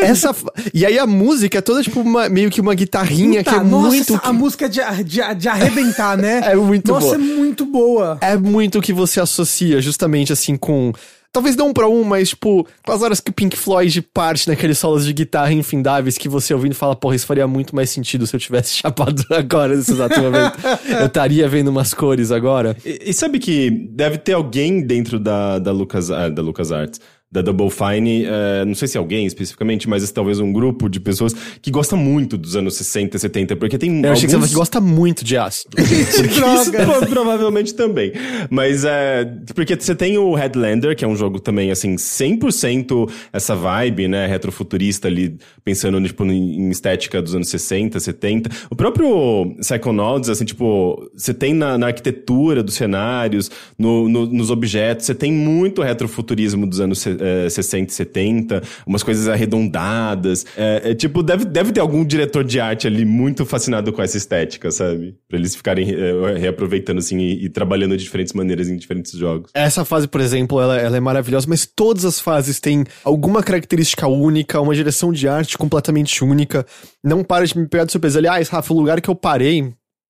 Essa, e aí a música é toda tipo uma, meio que uma guitarrinha Puta, que é nossa, muito... Nossa, a música de, de, de arrebentar, né? É muito nossa, boa. Nossa, é muito boa. É muito o que você associa justamente assim com... Talvez não um pra um, mas, tipo, com as horas que o Pink Floyd parte naqueles solos de guitarra infindáveis que você ouvindo fala, porra, isso faria muito mais sentido se eu tivesse chapado agora nesse exato momento. Eu estaria vendo umas cores agora. E, e sabe que deve ter alguém dentro da, da, Lucas, da LucasArts, da Double Fine, é, não sei se alguém especificamente, mas talvez um grupo de pessoas que gosta muito dos anos sessenta, setenta, porque tem... Eu alguns... achei que você gosta muito de ácido. Isso provavelmente também. Mas é... porque você tem o Headlander, que é um jogo também, assim, cem por cento essa vibe, né, retrofuturista ali, pensando, tipo, em estética dos anos sessenta, setenta. O próprio Psychonauts, assim, tipo, você tem na, na arquitetura dos cenários, no, no, nos objetos, você tem muito retrofuturismo dos anos sessenta. sessenta, setenta, umas coisas arredondadas. É, é, tipo, deve, deve ter algum diretor de arte ali muito fascinado com essa estética, sabe? Pra eles ficarem é, reaproveitando, assim, e, e trabalhando de diferentes maneiras em diferentes jogos. Essa fase, por exemplo, ela, ela é maravilhosa, mas todas as fases têm alguma característica única, uma direção de arte completamente única. Não para de me pegar de surpresa. Aliás, Rafa, o lugar que eu parei,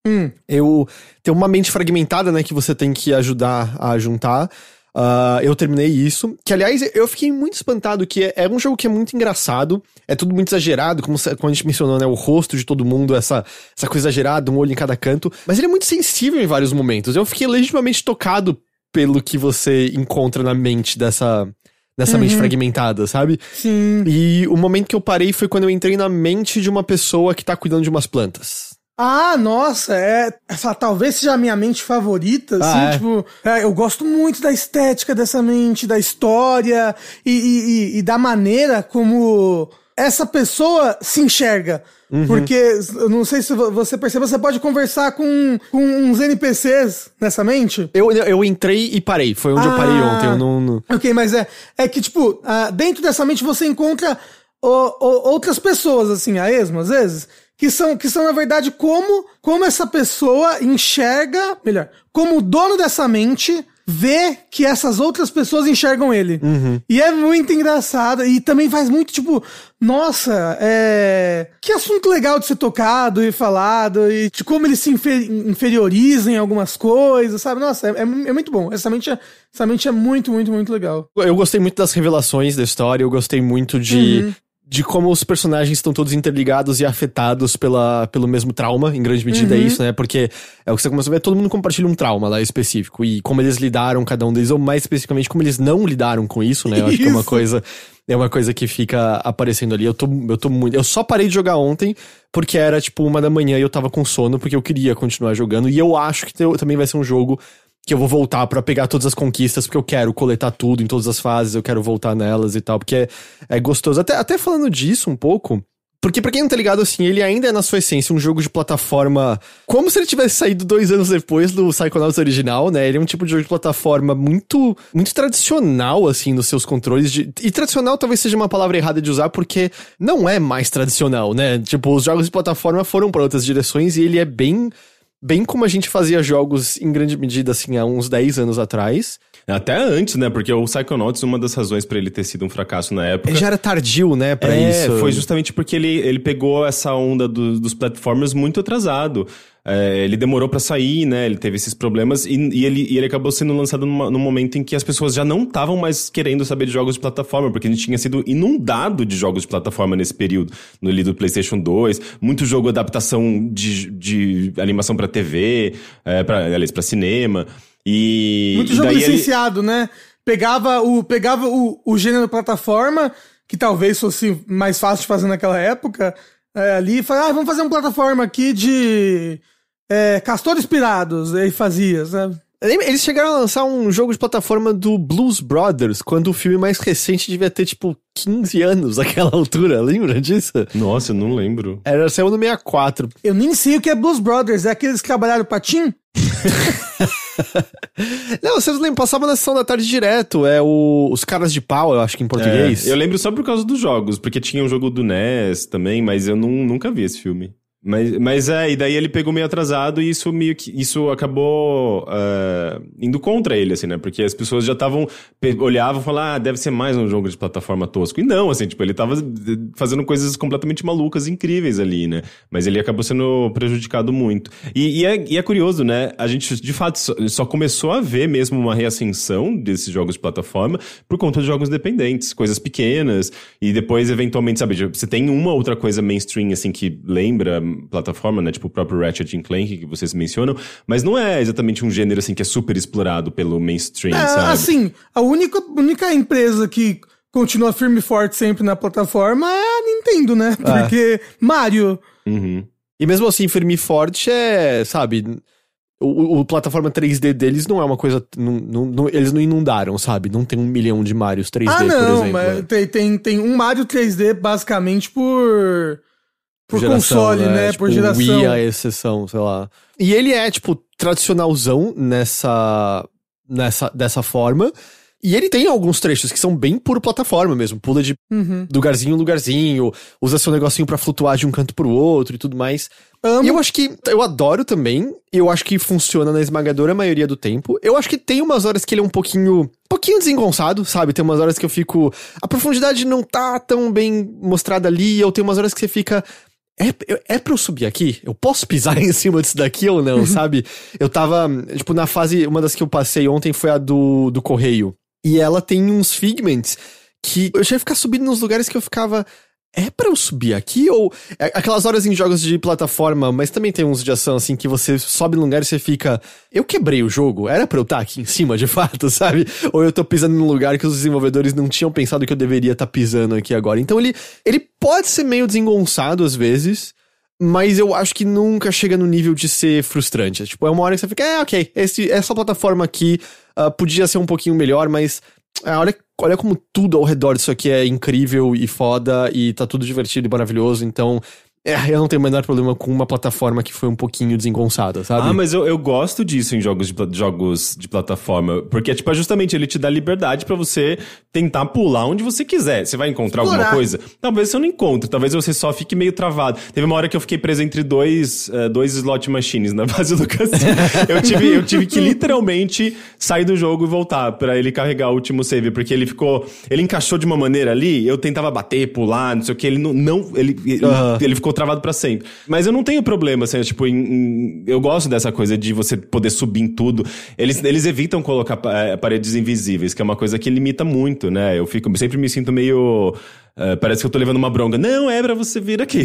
hum, eu tenho uma mente fragmentada, né, que você tem que ajudar a juntar. Uh, eu terminei isso, que aliás eu fiquei muito espantado, que é, é um jogo que é muito engraçado, é tudo muito exagerado, como, como a gente mencionou, né, o rosto de todo mundo, essa, essa coisa exagerada, um olho em cada canto, mas ele é muito sensível em vários momentos. Eu fiquei legitimamente tocado pelo que você encontra na mente dessa, dessa uhum. mente fragmentada, sabe? Sim. E o momento que eu parei foi quando eu entrei na mente de uma pessoa que tá cuidando de umas plantas. Ah, nossa, é, essa talvez seja a minha mente favorita, assim, ah, é. tipo, é, eu gosto muito da estética dessa mente, da história e, e, e, e da maneira como essa pessoa se enxerga. Uhum. Porque, eu não sei se você percebeu, você pode conversar com, com uns N P Cs nessa mente? Eu, eu entrei e parei, foi onde ah, eu parei ontem, eu não... não... Ok, mas é, é que, tipo, dentro dessa mente você encontra o, o, outras pessoas, assim, a esmo, às vezes... Que são, que são, na verdade, como, como essa pessoa enxerga... Melhor, como o dono dessa mente vê que essas outras pessoas enxergam ele. Uhum. E é muito engraçado. E também faz muito, tipo... Nossa, é... Que assunto legal de ser tocado e falado. E de como ele se inferi- inferioriza em algumas coisas, sabe? Nossa, é, é, é muito bom. Essa mente é, essa mente é muito, muito, muito legal. Eu gostei muito das revelações da história. Eu gostei muito de... Uhum. de como os personagens estão todos interligados e afetados pela, pelo mesmo trauma, em grande medida, uhum. é isso, né? Porque é o que você começa a ver, todo mundo compartilha um trauma lá específico, e como eles lidaram, cada um deles, ou mais especificamente, como eles não lidaram com isso, né? Eu acho isso. que é uma coisa... É uma coisa que fica aparecendo ali. Eu tô, eu tô muito... Eu só parei de jogar ontem porque era, tipo, uma da manhã e eu tava com sono porque eu queria continuar jogando. E eu acho que teu, também vai ser um jogo que eu vou voltar pra pegar todas as conquistas porque eu quero coletar tudo em todas as fases. Eu quero voltar nelas e tal, porque é, é gostoso. Até, até falando disso um pouco... Porque pra quem não tá ligado, assim, ele ainda é na sua essência um jogo de plataforma... Como se ele tivesse saído dois anos depois do Psychonauts original, né? Ele é um tipo de jogo de plataforma muito, muito tradicional, assim, nos seus controles. De... E tradicional talvez seja uma palavra errada de usar, porque não é mais tradicional, né? Tipo, os jogos de plataforma foram pra outras direções e ele é bem... Bem como a gente fazia jogos em grande medida, assim, há uns dez anos atrás. Até antes, né? Porque o Psychonauts, uma das razões pra ele ter sido um fracasso na época... Ele já era tardio, né? Pra é, isso. Foi justamente porque ele, ele pegou essa onda do, dos platformers muito atrasado. É, ele demorou pra sair, né? Ele teve esses problemas e, e, ele, e ele acabou sendo lançado numa, num momento em que as pessoas já não estavam mais querendo saber de jogos de plataforma, porque a gente tinha sido inundado de jogos de plataforma nesse período, no ali do PlayStation dois, muito jogo adaptação de, de animação pra T V, é, pra, aliás, pra cinema. E, muito jogo e daí licenciado, ele... né? Pegava, o, pegava o, o gênero plataforma, que talvez fosse mais fácil de fazer naquela época, é, ali, e falava, ah, vamos fazer uma plataforma aqui de... É, Castores Pirados, ele fazia, sabe? Eles chegaram a lançar um jogo de plataforma do Blues Brothers, quando o filme mais recente devia ter, tipo, quinze anos naquela altura, lembra disso? Nossa, eu não lembro. Era, saiu no sessenta e quatro. Eu nem sei o que é Blues Brothers, é aqueles que trabalharam pra Tim? Não, vocês lembram, passava na sessão da tarde direto, é o, os caras de pau, eu acho que em português. É, eu lembro só por causa dos jogos, porque tinha um jogo do N E S também, mas eu não, nunca vi esse filme. Mas, mas é, e daí ele pegou meio atrasado e isso, meio que, isso acabou uh, indo contra ele, assim, né? Porque as pessoas já estavam, olhavam e falavam, ah, deve ser mais um jogo de plataforma tosco. E não, assim, tipo, ele tava fazendo coisas completamente malucas, incríveis ali, né? Mas ele acabou sendo prejudicado muito. E, e, é, e é curioso, né? A gente, de fato, só, só começou a ver mesmo uma reascensão desses jogos de plataforma por conta de jogos independentes, coisas pequenas. E depois, eventualmente, sabe, você tem uma outra coisa mainstream, assim, que lembra... plataforma, né, tipo o próprio Ratchet and Clank que vocês mencionam, mas não é exatamente um gênero assim que é super explorado pelo mainstream, é, sabe? Assim, a única, única empresa que continua firme e forte sempre na plataforma é a Nintendo, né, ah. porque Mario. Uhum. E mesmo assim, firme e forte é, sabe, o, o plataforma três D deles não é uma coisa, não, não, não, eles não inundaram, sabe, não tem um milhão de Marios três D, ah, não, por exemplo. Mas é. tem, tem, tem um Mario três D basicamente por... Por geração, console, né? né? Tipo, por geração. Wii, a exceção, sei lá. E ele é, tipo, tradicionalzão nessa, nessa... dessa forma. E ele tem alguns trechos que são bem puro plataforma mesmo. Pula de uhum. lugarzinho em lugarzinho. Usa seu negocinho pra flutuar de um canto pro outro e tudo mais. Amo. E eu acho que... Eu adoro também. Eu acho que funciona na esmagadora maioria do tempo. Eu acho que tem umas horas que ele é um pouquinho... Um pouquinho desengonçado, sabe? Tem umas horas que eu fico... A profundidade não tá tão bem mostrada ali. Ou tem umas horas que você fica... É, é pra eu subir aqui? Eu posso pisar em cima disso daqui ou não, sabe? Eu tava, tipo, na fase... Uma das que eu passei ontem foi a do, do correio. E ela tem uns figments que... Eu já ia ficar subindo nos lugares que eu ficava... É pra eu subir aqui? Ou... É aquelas horas em jogos de plataforma, mas também tem uns de ação, assim, que você sobe num lugar e você fica... Eu quebrei o jogo? Era pra eu estar aqui em cima, de fato, sabe? Ou eu tô pisando num lugar que os desenvolvedores não tinham pensado que eu deveria estar pisando aqui agora. Então ele, ele pode ser meio desengonçado, às vezes... Mas eu acho que nunca chega no nível de ser frustrante. Tipo, é uma hora que você fica... É, ok, esse, essa plataforma aqui uh, podia ser um pouquinho melhor, mas... Ah, olha, olha como tudo ao redor disso aqui é incrível e foda e tá tudo divertido e maravilhoso, então... É, eu não tenho o menor problema com uma plataforma que foi um pouquinho desengonçada, sabe? Ah, mas eu, eu gosto disso em jogos de, jogos de plataforma, porque, tipo, justamente ele te dá liberdade pra você tentar pular onde você quiser. Você vai encontrar Explorar. alguma coisa? Talvez você não encontre, talvez você só fique meio travado. Teve uma hora que eu fiquei preso entre dois, uh, dois slot machines na base do cassino. eu, tive, eu tive que literalmente sair do jogo e voltar pra ele carregar o último save, porque ele ficou... Ele encaixou de uma maneira ali, eu tentava bater, pular, não sei o que, ele não... não ele, ele, uh-huh. ele ficou travado pra sempre. Mas eu não tenho problema, assim, tipo, em, em, eu gosto dessa coisa de você poder subir em tudo. Eles, eles evitam colocar é, paredes invisíveis, que é uma coisa que limita muito, né? Eu fico, sempre me sinto meio... Uh, parece que eu tô levando uma bronca. Não, é pra você vir aqui.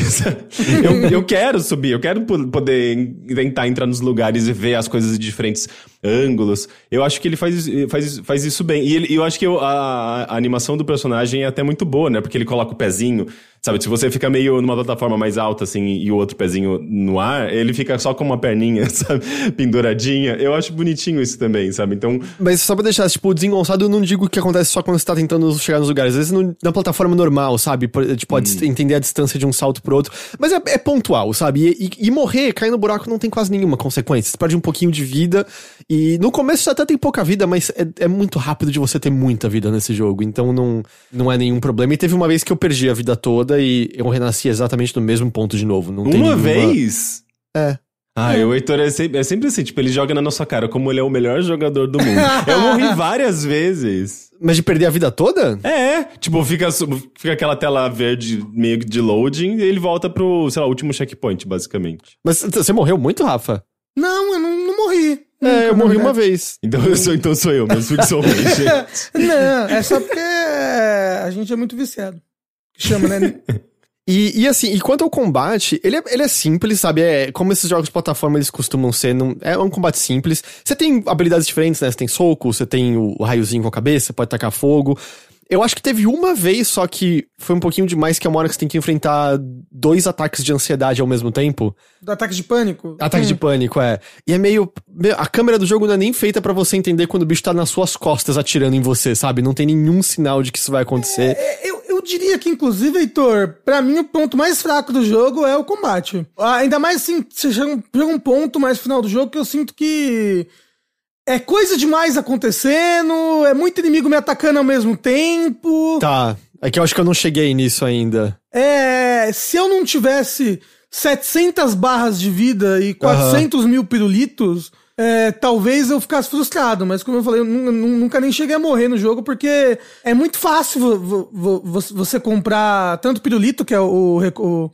eu, eu quero subir, eu quero poder tentar entrar nos lugares e ver as coisas de diferentes ângulos. Eu acho que ele faz, faz, faz isso bem. E ele, eu acho que eu, a, a animação do personagem é até muito boa, né? Porque ele coloca o pezinho, sabe? Se você fica meio numa plataforma mais alta, assim, e o outro pezinho no ar, ele fica só com uma perninha, sabe? Penduradinha. Eu acho bonitinho isso também, sabe? Então... Mas só pra deixar, tipo, desengonçado, eu não digo que acontece só quando você tá tentando chegar nos lugares. Às vezes no, na plataforma normal, sabe? Tipo, hum. a entender a distância de um salto pro outro. Mas é, é pontual, sabe? E, e, e morrer, cair no buraco, não tem quase nenhuma consequência. Você perde um pouquinho de vida. E no começo você até tem pouca vida, mas é, é muito rápido de você ter muita vida nesse jogo. Então não, não é nenhum problema. E teve uma vez que eu perdi a vida toda e eu renasci exatamente no mesmo ponto de novo. Não uma tem nenhuma... vez? É. Ah, é. O Heitor é sempre, é sempre assim, tipo, ele joga na nossa cara como ele é o melhor jogador do mundo. Eu morri várias vezes. Mas de perder a vida toda? É, tipo, fica, fica aquela tela verde meio de loading e ele volta pro, sei lá, último checkpoint, basicamente. Mas você morreu muito, Rafa? Não, eu não, não morri. Nunca é, eu morri, morri uma vez. Então eu sou, então sou eu, mas fico só ruim, gente. Não, é só porque a gente é muito viciado. Chama, né? E, e assim, e quanto ao combate, ele é, ele é simples, sabe? É como esses jogos de plataforma eles costumam ser, não, é um combate simples. Você tem habilidades diferentes, né? Você tem soco, você tem o, o raiozinho com a cabeça, você pode tacar fogo. Eu acho que teve uma vez só que foi um pouquinho demais, que é uma hora que você tem que enfrentar dois ataques de ansiedade ao mesmo tempo. Ataque de pânico? Ataque hum. de pânico, é. E é meio... A câmera do jogo não é nem feita pra você entender quando o bicho tá nas suas costas atirando em você, sabe? Não tem nenhum sinal de que isso vai acontecer. É, é, eu... Eu diria que, inclusive, Heitor, pra mim o ponto mais fraco do jogo é o combate. Ainda mais, assim, você chega um, chega um ponto mais final do jogo que eu sinto que é coisa demais acontecendo, é muito inimigo me atacando ao mesmo tempo. Tá, é que eu acho que eu não cheguei nisso ainda. É, se eu não tivesse setecentas barras de vida e quatrocentos uhum. mil pirulitos... É, talvez eu ficasse frustrado, mas como eu falei, eu nunca nem cheguei a morrer no jogo, porque é muito fácil vo- vo- vo- você comprar tanto pirulito, que é o, o,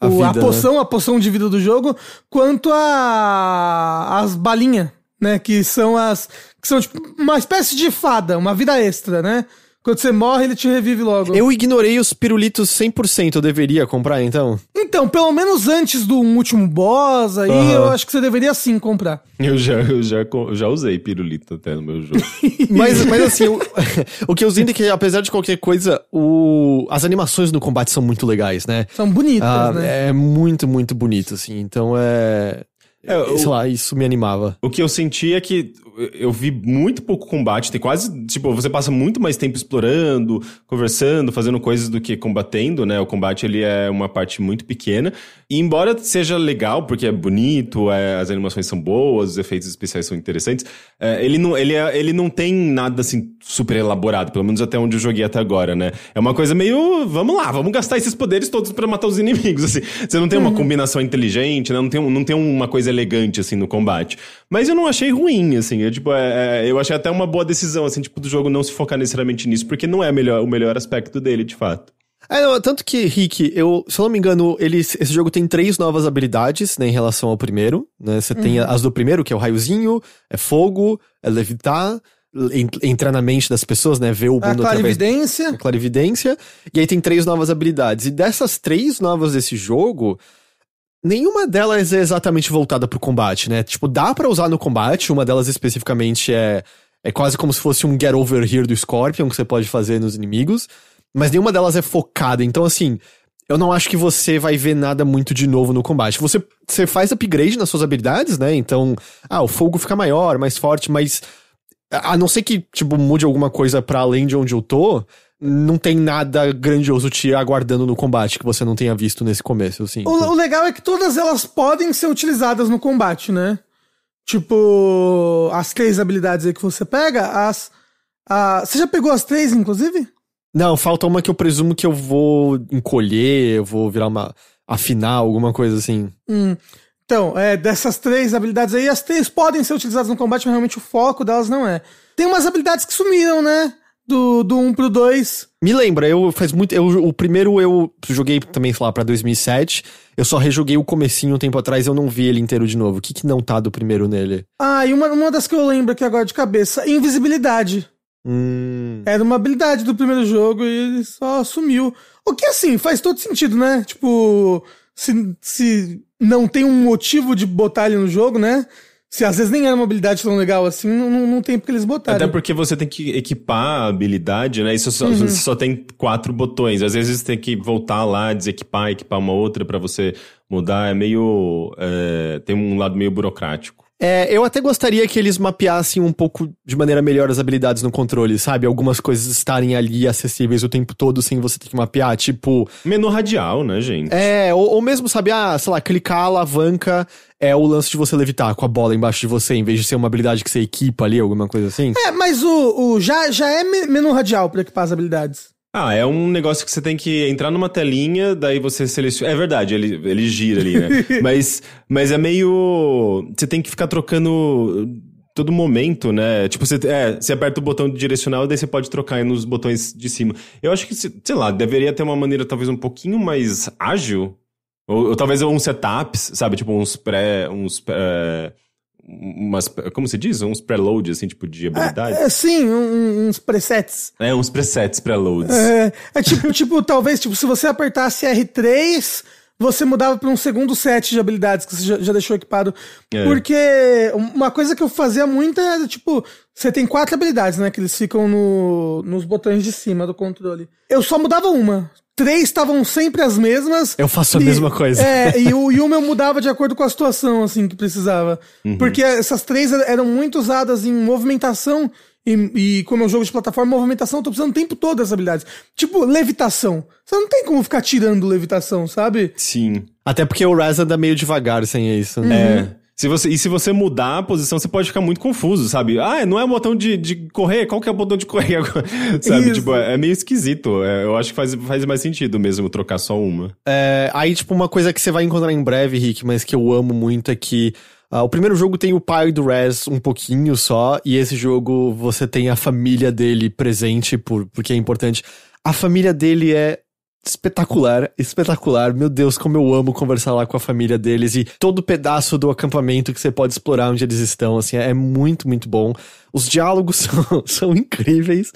a, o vida, a poção, né? A poção de vida do jogo, quanto a as balinhas, né? Que são as. Que são tipo uma espécie de fada, uma vida extra, né? Quando você morre, ele te revive logo. Eu ignorei os pirulitos cem por cento. Eu deveria comprar, então? Então, pelo menos antes do último boss, aí uhum. eu acho que você deveria sim comprar. Eu já, eu já, eu já usei pirulito até no meu jogo. mas, mas assim, o, o que eu sinto é que, apesar de qualquer coisa, o, as animações no combate são muito legais, né? São bonitas, ah, né? É muito, muito bonito, assim. Então, é... é eu, sei lá, isso me animava. O que eu senti é que... Eu vi muito pouco combate, tem quase... Tipo, você passa muito mais tempo explorando, conversando, fazendo coisas do que combatendo, né? O combate, ele é uma parte muito pequena. E embora seja legal, porque é bonito, é, as animações são boas, os efeitos especiais são interessantes, é, ele, não, ele, é, ele não tem nada, assim, super elaborado. Pelo menos até onde eu joguei até agora, né? É uma coisa meio... Vamos lá, vamos gastar esses poderes todos pra matar os inimigos, assim. Você não tem uma uhum. combinação inteligente, né? Não tem, não tem uma coisa elegante, assim, no combate. Mas eu não achei ruim, assim. Eu, tipo, é, é, eu achei até uma boa decisão, assim, tipo, do jogo não se focar necessariamente nisso, porque não é melhor, o melhor aspecto dele, de fato. É, não, tanto que, Rick, eu, se eu não me engano, ele, esse jogo tem três novas habilidades, né, em relação ao primeiro, né? Você uhum. tem as do primeiro, que é o raiozinho, é fogo, é levitar, entrar na mente das pessoas, né, ver o mundo através... A clarividência. A clarividência. E aí tem três novas habilidades. E dessas três novas desse jogo... Nenhuma delas é exatamente voltada pro combate, né? Tipo, dá pra usar no combate. Uma delas especificamente é... É quase como se fosse um get over here do Scorpion que você pode fazer nos inimigos. Mas nenhuma delas é focada. Então, assim... Eu não acho que você vai ver nada muito de novo no combate. Você, você faz upgrade nas suas habilidades, né? Então... Ah, o fogo fica maior, mais forte, mas... A não ser que, tipo, mude alguma coisa pra além de onde eu tô... Não tem nada grandioso te aguardando no combate que você não tenha visto nesse começo, assim. O, o legal é que todas elas podem ser utilizadas no combate, né? Tipo, as três habilidades aí que você pega, as... A... Você já pegou as três, inclusive? Não, falta uma que eu presumo que eu vou encolher, eu vou virar uma... afinar, alguma coisa assim. Hum. Então, é, dessas três habilidades aí, as três podem ser utilizadas no combate, mas realmente o foco delas não é. Tem umas habilidades que sumiram, né? Do, do um pro dois. Me lembra, eu faz muito. Eu, o primeiro eu joguei também, sei lá, pra dois mil e sete. Eu só rejoguei o comecinho um tempo atrás, eu não vi ele inteiro de novo. O que que não tá do primeiro nele? Ah, e uma, uma das que eu lembro aqui agora de cabeça: invisibilidade. Hum. Era uma habilidade do primeiro jogo e ele só sumiu. O que assim, faz todo sentido, né? Tipo, se, se não tem um motivo de botar ele no jogo, né? Se às vezes nem era uma habilidade tão legal assim, não, não tem porque eles botaram. Até porque você tem que equipar a habilidade, né? Isso só, uhum. Você só tem quatro botões. Às vezes você tem que voltar lá, desequipar, equipar uma outra pra você mudar. É meio... É, tem um lado meio burocrático. É, eu até gostaria que eles mapeassem um pouco de maneira melhor as habilidades no controle, sabe? Algumas coisas estarem ali acessíveis o tempo todo sem você ter que mapear, tipo... Menu radial, né, gente? É, ou, ou mesmo, sabe, ah, sei lá, clicar a alavanca... É o lance de você levitar com a bola embaixo de você, em vez de ser uma habilidade que você equipa ali, alguma coisa assim. É, mas o, o já, já é menu radial pra equipar as habilidades. Ah, é um negócio que você tem que entrar numa telinha, daí você seleciona... É verdade, ele, ele gira ali, né? mas, mas é meio... Você tem que ficar trocando... Todo momento, né? Tipo, você, é, você aperta o botão de direcional e daí você pode trocar aí nos botões de cima. Eu acho que, sei lá, deveria ter uma maneira talvez um pouquinho mais ágil... Ou, ou talvez uns setups, sabe? Tipo, uns pré... Uns pré umas, como se diz? Uns preloads, assim, tipo, de habilidade. É, é, sim, um, uns presets. É, uns presets preloads. É, é tipo, tipo, talvez, tipo, se você apertasse erre três, você mudava pra um segundo set de habilidades que você já, já deixou equipado. É. Porque uma coisa que eu fazia muito era, tipo... Você tem quatro habilidades, né? Que eles ficam no, nos botões de cima do controle. Eu só mudava uma. Três estavam sempre as mesmas. Eu faço a e, mesma coisa. É, e o, e o meu mudava de acordo com a situação, assim, que precisava. Uhum. Porque essas três eram muito usadas em movimentação. E, e como é um jogo de plataforma, movimentação, eu tô precisando o tempo todo dessas habilidades. Tipo, levitação. Você não tem como ficar tirando levitação, sabe? Sim. Até porque o Raz anda meio devagar sem isso, né? Uhum. É. Se você, e se você mudar a posição, você pode ficar muito confuso, sabe? Ah, não é o botão de, de correr? Qual que é o botão de correr agora? Sabe? Isso. Tipo, é, é meio esquisito. É, eu acho que faz, faz mais sentido mesmo trocar só uma. É, aí, tipo, uma coisa que você vai encontrar em breve, Rick, mas que eu amo muito é que uh, o primeiro jogo tem o pai do Raz um pouquinho só, e esse jogo você tem a família dele presente, por, porque é importante. A família dele é... Espetacular, espetacular. Meu Deus, como eu amo conversar lá com a família deles e todo pedaço do acampamento que você pode explorar onde eles estão, assim, é muito, muito bom. Os diálogos são, são incríveis.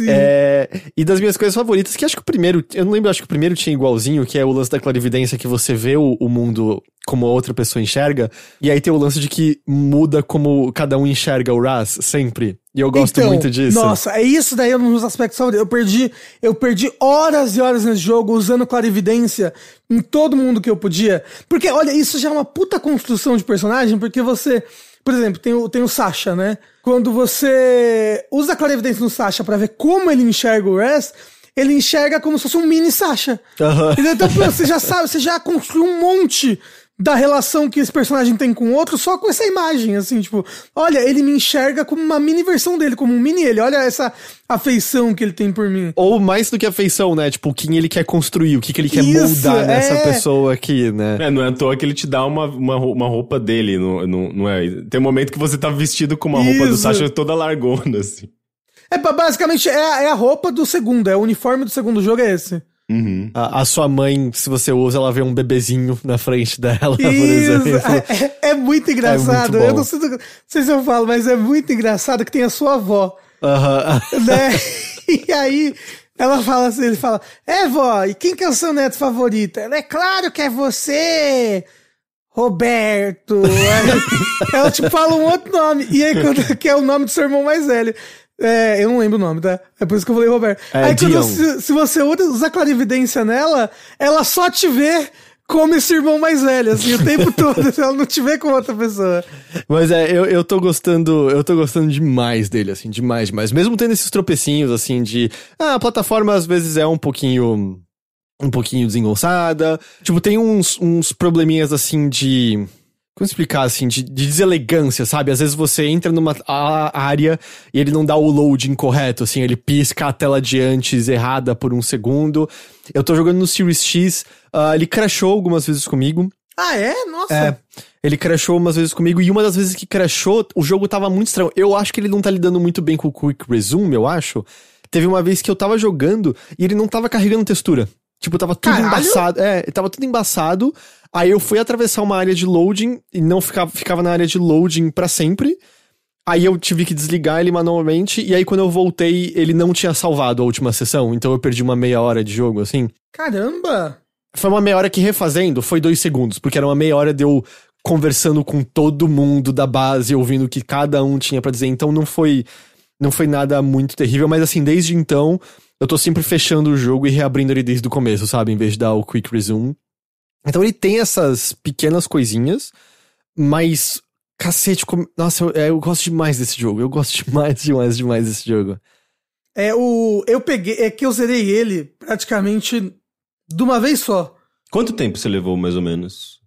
É, e das minhas coisas favoritas, que acho que o primeiro, eu não lembro, acho que o primeiro tinha igualzinho, que é o lance da clarividência, que você vê o, o mundo como a outra pessoa enxerga, e aí tem o lance de que muda como cada um enxerga o Raz, sempre, e eu gosto então, muito disso. Nossa, é isso daí um dos aspectos favoritos. Eu perdi, eu perdi horas e horas nesse jogo usando clarividência em todo mundo que eu podia, porque olha, isso já é uma puta construção de personagem, porque você... Por exemplo, tem o, tem o Sasha, né? Quando você usa a clarividência no Sasha pra ver como ele enxerga o Raz, ele enxerga como se fosse um mini Sasha. Uhum. Então, você já sabe, você já construiu um monte da relação que esse personagem tem com o outro só com essa imagem, assim, tipo... Olha, ele me enxerga como uma mini versão dele, como um mini ele. Olha essa afeição que ele tem por mim. Ou mais do que afeição, né? Tipo, quem ele quer construir, o que, que ele quer Isso, moldar é... nessa pessoa aqui, né? É, não é à toa que ele te dá uma, uma, uma roupa dele, não, não, não é? Tem um momento que você tá vestido com uma Isso. roupa do Sasha toda largona, assim. É, basicamente, é, é a roupa do segundo, é o uniforme do segundo jogo, é esse. Uhum. A, a sua mãe, se você usa, ela vê um bebezinho na frente dela, por exemplo. É, é muito engraçado. É muito eu não sei, não sei se eu falo, mas é muito engraçado que tem a sua avó. Uhum. Né? E aí ela fala assim: ele fala, é, vó, e quem que é o seu neto favorito? Ela, é claro que é você, Roberto. Ela, ela tipo fala um outro nome. E aí, quando, que é o nome do seu irmão mais velho. É, eu não lembro o nome, tá? É por isso que eu falei Roberto. É, aí quando, se, se você usar clarividência nela, ela só te vê como esse irmão mais velho, assim, o tempo todo. Ela não te vê como outra pessoa. Mas é, eu, eu tô gostando, eu tô gostando demais dele, assim, demais, demais. Mesmo tendo esses tropecinhos, assim, de... Ah, a plataforma às vezes é um pouquinho... Um pouquinho desengonçada. Tipo, tem uns, uns probleminhas, assim, de... Como explicar, assim, de, de deselegância, sabe? Às vezes você entra numa a, área e ele não dá o loading correto, assim, ele pisca a tela de antes errada por um segundo. Eu tô jogando no Series X, uh, ele crashou algumas vezes comigo. Ah, é? Nossa! É, ele crashou umas vezes comigo, e uma das vezes que crashou, o jogo tava muito estranho. Eu acho que ele não tá lidando muito bem com o Quick Resume, eu acho... Teve uma vez que eu tava jogando e ele não tava carregando textura. Tipo, tava tudo Caralho? embaçado. É, tava tudo embaçado. Aí eu fui atravessar uma área de loading e não ficava, ficava na área de loading pra sempre. Aí eu tive que desligar ele manualmente. E aí quando eu voltei, ele não tinha salvado a última sessão. Então eu perdi uma meia hora de jogo, assim. Caramba! Foi uma meia hora que refazendo, foi dois segundos. Porque era uma meia hora de eu conversando com todo mundo da base, ouvindo o que cada um tinha pra dizer. Então não foi, não foi nada muito terrível. Mas assim, desde então, eu tô sempre fechando o jogo e reabrindo ele desde o começo, sabe? Em vez de dar o quick resume. Então ele tem essas pequenas coisinhas, mas... Cacete, como... Nossa, eu, eu gosto demais desse jogo. Eu gosto demais, demais, demais desse jogo. É, o... Eu peguei... É que eu zerei ele praticamente de uma vez só. Quanto tempo você levou, mais ou menos?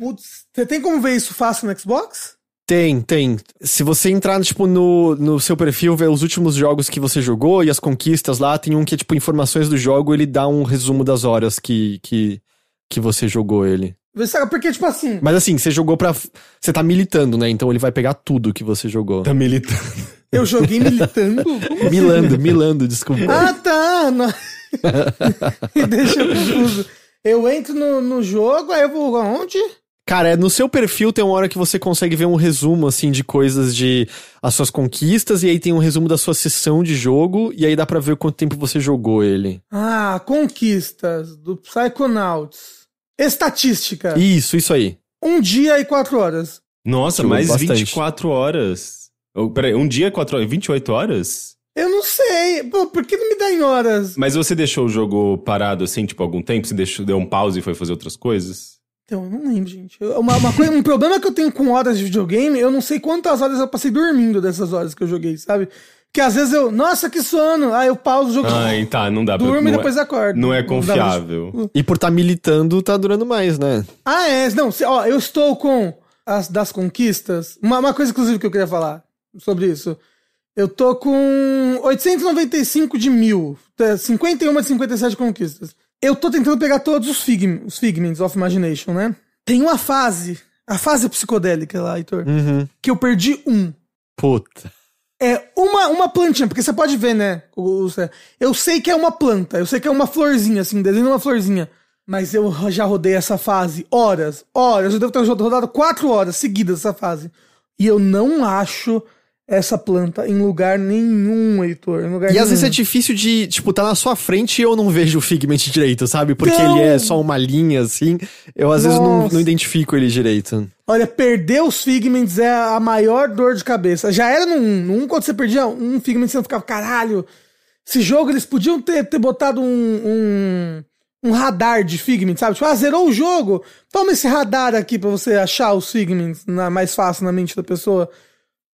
Putz, você tem como ver isso fácil no Xbox? Tem, tem. Se você entrar, tipo, no, no seu perfil, ver os últimos jogos que você jogou e as conquistas lá, tem um que é, tipo, informações do jogo, ele dá um resumo das horas que, que, que você jogou ele. Porque, tipo assim... Mas assim, você jogou pra... Você tá militando, né? Então ele vai pegar tudo que você jogou. Tá militando. Eu joguei militando? Como milando, assim? milando, desculpa. Ah, tá! Não... Me deixa confuso. Eu entro no, no jogo, aí eu vou aonde? Cara, é no seu perfil tem uma hora que você consegue ver um resumo, assim, de coisas de... As suas conquistas, e aí tem um resumo da sua sessão de jogo, e aí dá pra ver quanto tempo você jogou ele. Ah, conquistas do Psychonauts. Estatística. Isso, isso aí. Um dia e quatro horas. Nossa, Sim, mais bastante. vinte e quatro horas. Oh, peraí, um dia e quatro horas? vinte e oito horas? Eu não sei. Pô, por que não me dá em horas? Mas você deixou o jogo parado, assim, tipo, algum tempo? Você deixou, deu um pause e foi fazer outras coisas? Então, eu não lembro, gente. Eu, uma, uma coisa, um problema que eu tenho com horas de videogame, eu não sei quantas horas eu passei dormindo dessas horas que eu joguei, sabe? Porque às vezes eu... Nossa, que sono! Aí eu pauso o jogo. Ai, tá, não dá pra... Durmo e depois é, acordo. Não é confiável. Não pra... E por estar tá militando, tá durando mais, né? Ah, é. Não, se, ó, eu estou com as das conquistas. Uma, uma coisa, inclusive, que eu queria falar sobre isso. Eu tô com oitocentos e noventa e cinco de mil. cinquenta e uma de cinquenta e sete conquistas. Eu tô tentando pegar todos os, figm, os Figments of Imagination, né? Tem uma fase. A fase psicodélica lá, Heitor. Uhum. Que eu perdi um. Puta... É uma, uma plantinha, porque você pode ver, né? Eu sei que é uma planta, eu sei que é uma florzinha, assim, desenho uma florzinha. Mas eu já rodei essa fase horas, horas. Eu devo ter rodado quatro horas seguidas essa fase. E eu não acho essa planta em lugar nenhum, Heitor. Em lugar e nenhum. Às vezes é difícil de, tipo, tá na sua frente e eu não vejo o Figment direito, sabe? Porque não. Ele é só uma linha, assim. Eu às Nossa. vezes não, não identifico ele direito. Olha, perder os Figments é a maior dor de cabeça. Já era no um. No um, quando você perdia um Figment, você ficava, caralho, esse jogo eles podiam ter, ter botado um, um, um radar de Figment, sabe? Tipo, ah, zerou o jogo, toma esse radar aqui pra você achar os Figments na, mais fácil na mente da pessoa.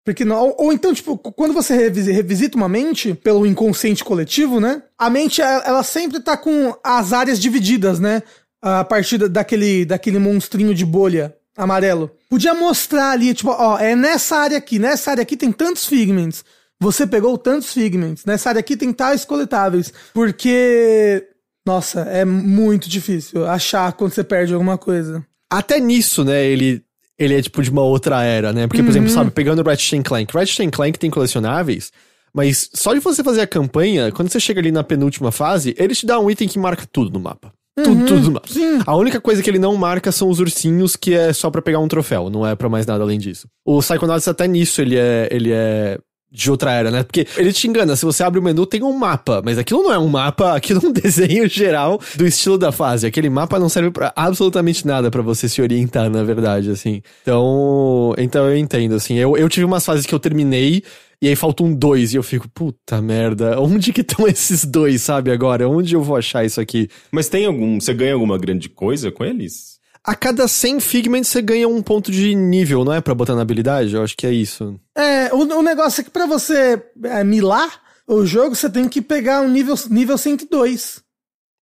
Porque não, ou, ou então, tipo, quando você revisita uma mente, pelo inconsciente coletivo, né? A mente, ela, ela sempre tá com as áreas divididas, né? A partir daquele, daquele monstrinho de bolha amarelo. Podia mostrar ali, tipo, ó, é nessa área aqui, nessa área aqui tem tantos Figments, você pegou tantos Figments, nessa área aqui tem tais coletáveis, porque, nossa, é muito difícil achar quando você perde alguma coisa. Até nisso, né, ele, ele é tipo de uma outra era, né, porque, por uhum. exemplo, sabe, pegando o Ratchet and Clank, Ratchet and Clank tem colecionáveis, mas só de você fazer a campanha, quando você chega ali na penúltima fase, ele te dá um item que marca tudo no mapa. Tudo, uhum, tudo mapa. Sim. A única coisa que ele não marca são os ursinhos, que é só pra pegar um troféu, não é pra mais nada além disso. O Psychonauts até nisso ele é, ele é de outra era, né? Porque ele te engana, se você abre o menu tem um mapa, mas aquilo não é um mapa, aquilo é um desenho geral do estilo da fase. Aquele mapa não serve pra absolutamente nada pra você se orientar, na verdade, assim. Então, então eu entendo, assim. Eu, eu tive umas fases que eu terminei, e aí faltam dois, e eu fico, puta merda, onde que estão esses dois, sabe, agora? Onde eu vou achar isso aqui? Mas tem algum, você ganha alguma grande coisa com eles? A cada cem Figments você ganha um ponto de nível, não é? Pra botar na habilidade? Eu acho que é isso. É, o, o negócio é que pra você é, milar o jogo, você tem que pegar um nível, nível cento e dois.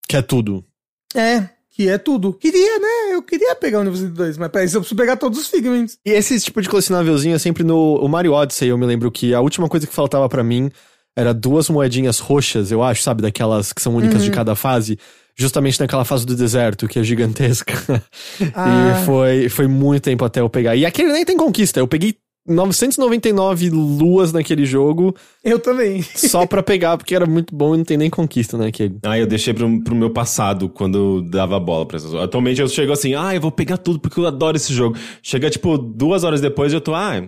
Que é tudo. É. Que é tudo. Queria, né? Eu queria pegar o nível cento e dois, mas pra isso eu preciso pegar todos os Figments. E esse tipo de colecionávelzinho é sempre no o Mario Odyssey, eu me lembro que a última coisa que faltava pra mim era duas moedinhas roxas, eu acho, sabe? Daquelas que são únicas uhum. de cada fase. Justamente naquela fase do deserto, que é gigantesca. Ah. E foi, foi muito tempo até eu pegar. E aquele nem tem conquista, eu peguei novecentas e noventa e nove luas naquele jogo. Eu também. Só pra pegar, porque era muito bom e não tem nem conquista naquele. Ah, eu deixei pro, pro meu passado, quando eu dava bola pra essas. Atualmente eu chego assim, ah, eu vou pegar tudo porque eu adoro esse jogo. Chega, tipo, duas horas depois e eu tô, ah,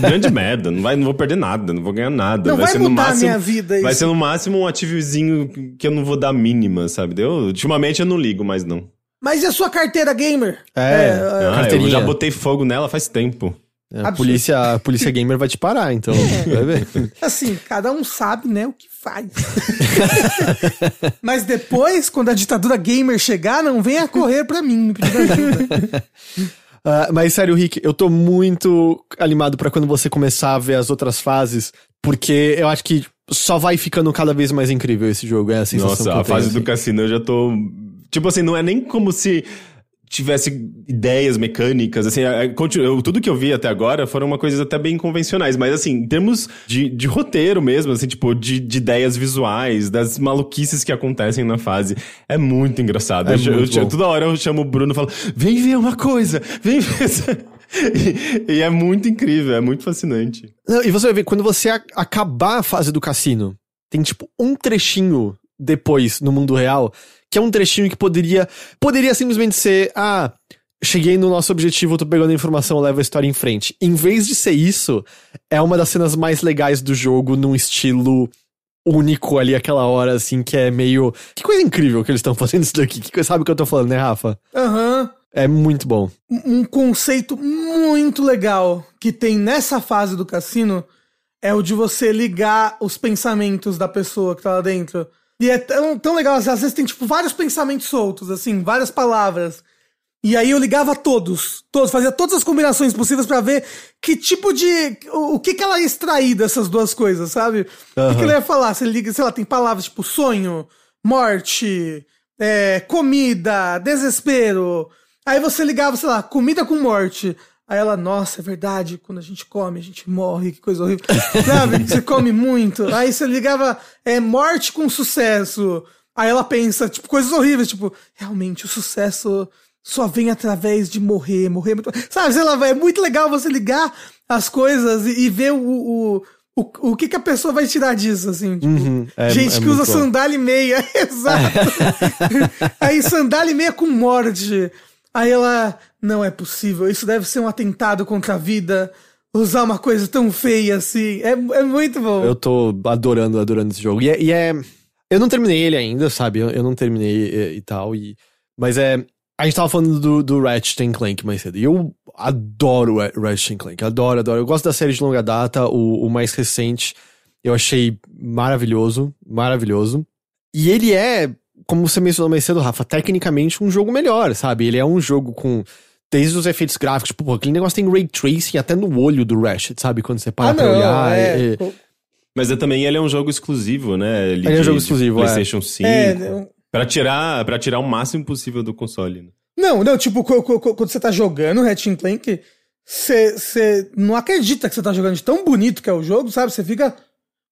grande merda, não, vai, não vou perder nada, não vou ganhar nada. Não vai, vai ser mudar no máximo, a minha vida. Isso. Vai ser no máximo um ativezinho que eu não vou dar mínima, sabe? Eu, ultimamente eu não ligo mais, não. Mas e a sua carteira gamer? É, é ah, eu já botei fogo nela faz tempo. A polícia, a polícia gamer vai te parar, então é. Vai ver. Assim, cada um sabe, né, o que faz. Mas depois, quando a ditadura gamer chegar, não venha correr pra mim, me pedir ajuda. Uh, mas sério, Rick, eu tô muito animado pra quando você começar a ver as outras fases, porque eu acho que só vai ficando cada vez mais incrível esse jogo, é a sensação. Nossa, que eu a tenho, fase assim. Do cassino eu já tô... Tipo assim, não é nem como se... tivesse ideias mecânicas, assim, eu, tudo que eu vi até agora foram uma coisas até bem convencionais, mas assim, em termos de, de roteiro mesmo, assim, tipo, de, de ideias visuais, das maluquices que acontecem na fase, é muito engraçado. É eu, muito eu, eu, toda hora eu chamo o Bruno e falo, vem ver uma coisa, vem ver essa... e, e é muito incrível, é muito fascinante. Não, e você vai ver, quando você a, acabar a fase do cassino, tem tipo um trechinho depois no mundo real... que é um trechinho que poderia... Poderia simplesmente ser... Ah, cheguei no nosso objetivo, tô pegando a informação, levo a história em frente. Em vez de ser isso, é uma das cenas mais legais do jogo, num estilo único ali, aquela hora, assim, que é meio... Que coisa incrível que eles estão fazendo isso daqui. Que, sabe o que eu tô falando, né, Rafa? Aham. Uhum. É muito bom. Um conceito muito legal que tem nessa fase do cassino é o de você ligar os pensamentos da pessoa que tá lá dentro. E é tão, tão legal, às vezes tem, tipo, vários pensamentos soltos, assim, várias palavras. E aí eu ligava todos, todos, fazia todas as combinações possíveis pra ver que tipo de... O, o que que ela ia extrair dessas duas coisas, sabe? Uhum. O que que ela ia falar? Você liga, sei lá, tem palavras tipo sonho, morte, é, comida, desespero. Aí você ligava, sei lá, comida com morte. Aí ela, nossa, é verdade, quando a gente come, a gente morre, que coisa horrível. Sabe, você come muito. Aí você ligava, é morte com sucesso. Aí ela pensa, tipo, coisas horríveis, tipo, realmente o sucesso só vem através de morrer, morrer muito. Sabe, sei lá, é muito legal você ligar as coisas e, e ver o, o, o, o que, que a pessoa vai tirar disso, assim. Tipo, uhum, é, gente é que usa bom. Sandália e meia, exato. Aí sandália e meia com morte. Aí ela, não é possível, isso deve ser um atentado contra a vida, usar uma coisa tão feia assim, é, é muito bom. Eu tô adorando, adorando esse jogo, e é, e é eu não terminei ele ainda, sabe, eu, eu não terminei e, e tal, e, mas é, a gente tava falando do, do Ratchet and Clank mais cedo, e eu adoro Ratchet and Clank, adoro, adoro, eu gosto da série de longa data, o, o mais recente, eu achei maravilhoso, maravilhoso, e ele é... Como você mencionou mais cedo, Rafa, tecnicamente um jogo melhor, sabe? Ele é um jogo com... Desde os efeitos gráficos, tipo, pô, aquele negócio tem ray tracing até no olho do Ratchet, sabe? Quando você para ah, pra não, olhar... É... E... Mas é, também ele é um jogo exclusivo, né? Ele, ele de, é um jogo exclusivo, PlayStation é. cinco. É, não... pra, tirar, pra tirar o máximo possível do console, né? Não, não, tipo, quando você tá jogando Ratchet and Clank, você, você não acredita que você tá jogando de tão bonito que é o jogo, sabe? Você fica... O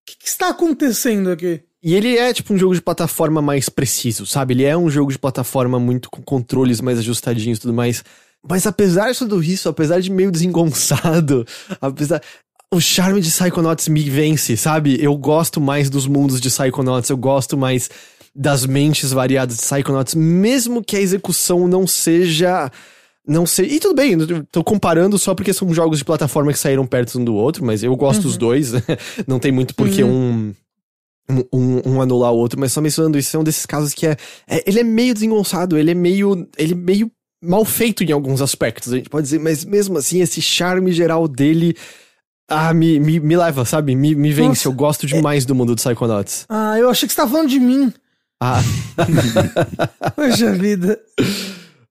que, que está acontecendo aqui? E ele é, tipo, um jogo de plataforma mais preciso, sabe? Ele é um jogo de plataforma muito com controles mais ajustadinhos e tudo mais. Mas apesar de tudo isso, apesar de meio desengonçado, apesar... O charme de Psychonauts me vence, sabe? Eu gosto mais dos mundos de Psychonauts, eu gosto mais das mentes variadas de Psychonauts, mesmo que a execução não seja... Não sei. E tudo bem, tô comparando só porque são jogos de plataforma que saíram perto um do outro, mas eu gosto uhum. dos dois. Não tem muito porque uhum. um... Um, um anular o outro, mas só mencionando isso, é um desses casos que é, é ele é meio desengonçado, ele é meio, ele é meio mal feito em alguns aspectos, a gente pode dizer, mas mesmo assim, esse charme geral dele ah, me, me, me leva, sabe? Me, me vence. Nossa, eu gosto demais é... do mundo do Psychonauts. Ah, eu achei que você tava falando de mim. Ah. Poxa vida.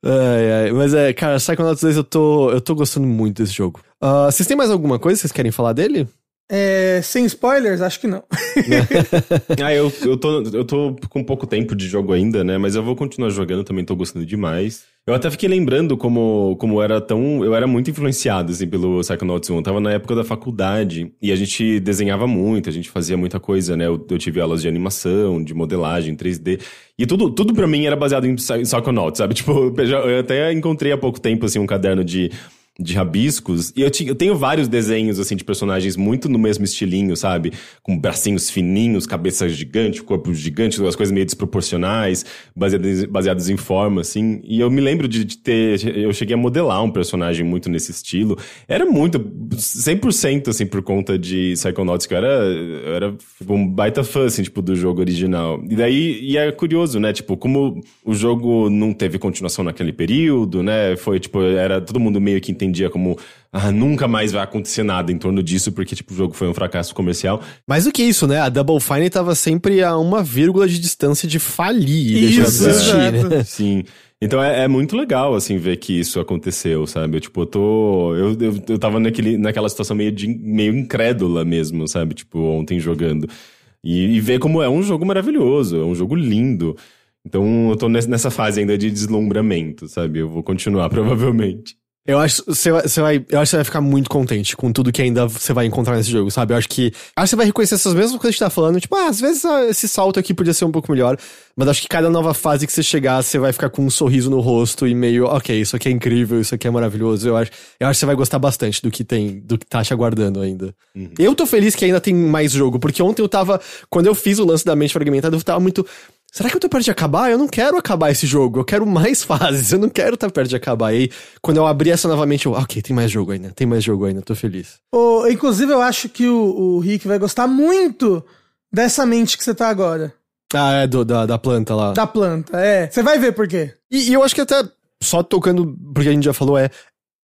Ai, ai. Mas é, cara, Psychonauts dois eu tô, eu tô gostando muito desse jogo. Uh, vocês têm mais alguma coisa que vocês querem falar dele? É, sem spoilers, acho que não. ah, eu, eu, tô, eu tô com pouco tempo de jogo ainda, né? Mas eu vou continuar jogando, também tô gostando demais. Eu até fiquei lembrando como, como era tão... Eu era muito influenciado, assim, pelo Psychonauts um. Eu tava na época da faculdade e a gente desenhava muito, a gente fazia muita coisa, né? Eu, eu tive aulas de animação, de modelagem, três D... E tudo, tudo pra mim era baseado em Psychonauts, sabe? Tipo, eu até encontrei há pouco tempo, assim, um caderno de... de rabiscos. E eu, te, eu tenho vários desenhos, assim, de personagens muito no mesmo estilinho, sabe? Com bracinhos fininhos, cabeça gigante, corpo gigante, umas coisas meio desproporcionais, baseadas, baseadas em forma, assim. E eu me lembro de, de ter... Eu cheguei a modelar um personagem muito nesse estilo. Era muito... cem por cento, assim, por conta de Psychonauts, que eu era, eu era um baita fã, assim, tipo, do jogo original. E daí... E é curioso, né? Tipo, como o jogo não teve continuação naquele período, né? Foi, tipo... Era todo mundo meio que entendendo dia como, ah, nunca mais vai acontecer nada em torno disso, porque, tipo, o jogo foi um fracasso comercial. Mais do que isso, né? A Double Fine tava sempre a uma vírgula de distância de falir e deixar de existir, né? Sim. Então é, é muito legal, assim, ver que isso aconteceu, sabe? Eu, tipo, eu tô... Eu, eu, eu tava naquele, naquela situação meio, de, meio incrédula mesmo, sabe? Tipo, ontem jogando. E, e ver como é um jogo maravilhoso, é um jogo lindo. Então eu tô nessa fase ainda de deslumbramento, sabe? Eu vou continuar, provavelmente. Eu acho que você vai, vai, vai ficar muito contente com tudo que ainda você vai encontrar nesse jogo, sabe? Eu acho que acho que você vai reconhecer essas mesmas coisas que você tá falando. Tipo, ah, às vezes esse salto aqui podia ser um pouco melhor. Mas acho que cada nova fase que você chegar, você vai ficar com um sorriso no rosto e meio, ok, isso aqui é incrível, isso aqui é maravilhoso. Eu acho, eu acho que você vai gostar bastante do que tem, do que tá te aguardando ainda. Uhum. Eu tô feliz que ainda tem mais jogo, porque ontem eu tava... Quando eu fiz o lance da mente fragmentada, eu tava muito... Será que eu tô perto de acabar? Eu não quero acabar esse jogo, eu quero mais fases, eu não quero estar perto de acabar. E quando eu abri essa novamente, eu, ok, tem mais jogo ainda, tem mais jogo ainda, tô feliz. Oh, inclusive eu acho que o, o Rick vai gostar muito dessa mente que você tá agora. Ah, é, do, da, da planta lá. Da planta, é. Você vai ver por quê. E, e eu acho que até, só tocando, porque a gente já falou, é...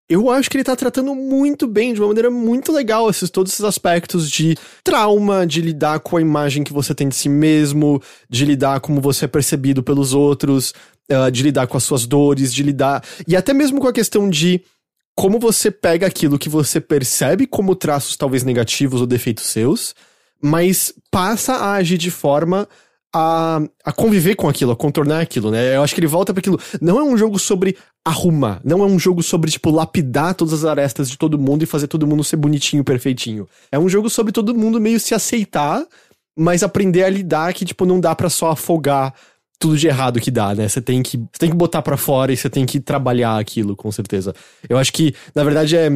Eu acho que ele tá tratando muito bem, de uma maneira muito legal, esses, todos esses aspectos de trauma, de lidar com a imagem que você tem de si mesmo, de lidar como você é percebido pelos outros, uh, de lidar com as suas dores, de lidar... E até mesmo com a questão de como você pega aquilo que você percebe como traços talvez negativos ou defeitos seus, mas passa a agir de forma... A, a conviver com aquilo, a contornar aquilo, né? Eu acho que ele volta pra aquilo. Não é um jogo sobre arrumar. Não é um jogo sobre, tipo, lapidar todas as arestas de todo mundo e fazer todo mundo ser bonitinho, perfeitinho. É um jogo sobre todo mundo meio se aceitar, mas aprender a lidar que, tipo, não dá pra só afogar tudo de errado que dá, né? Você tem que, você tem que botar pra fora e você tem que trabalhar aquilo, com certeza. Eu acho que, na verdade, é...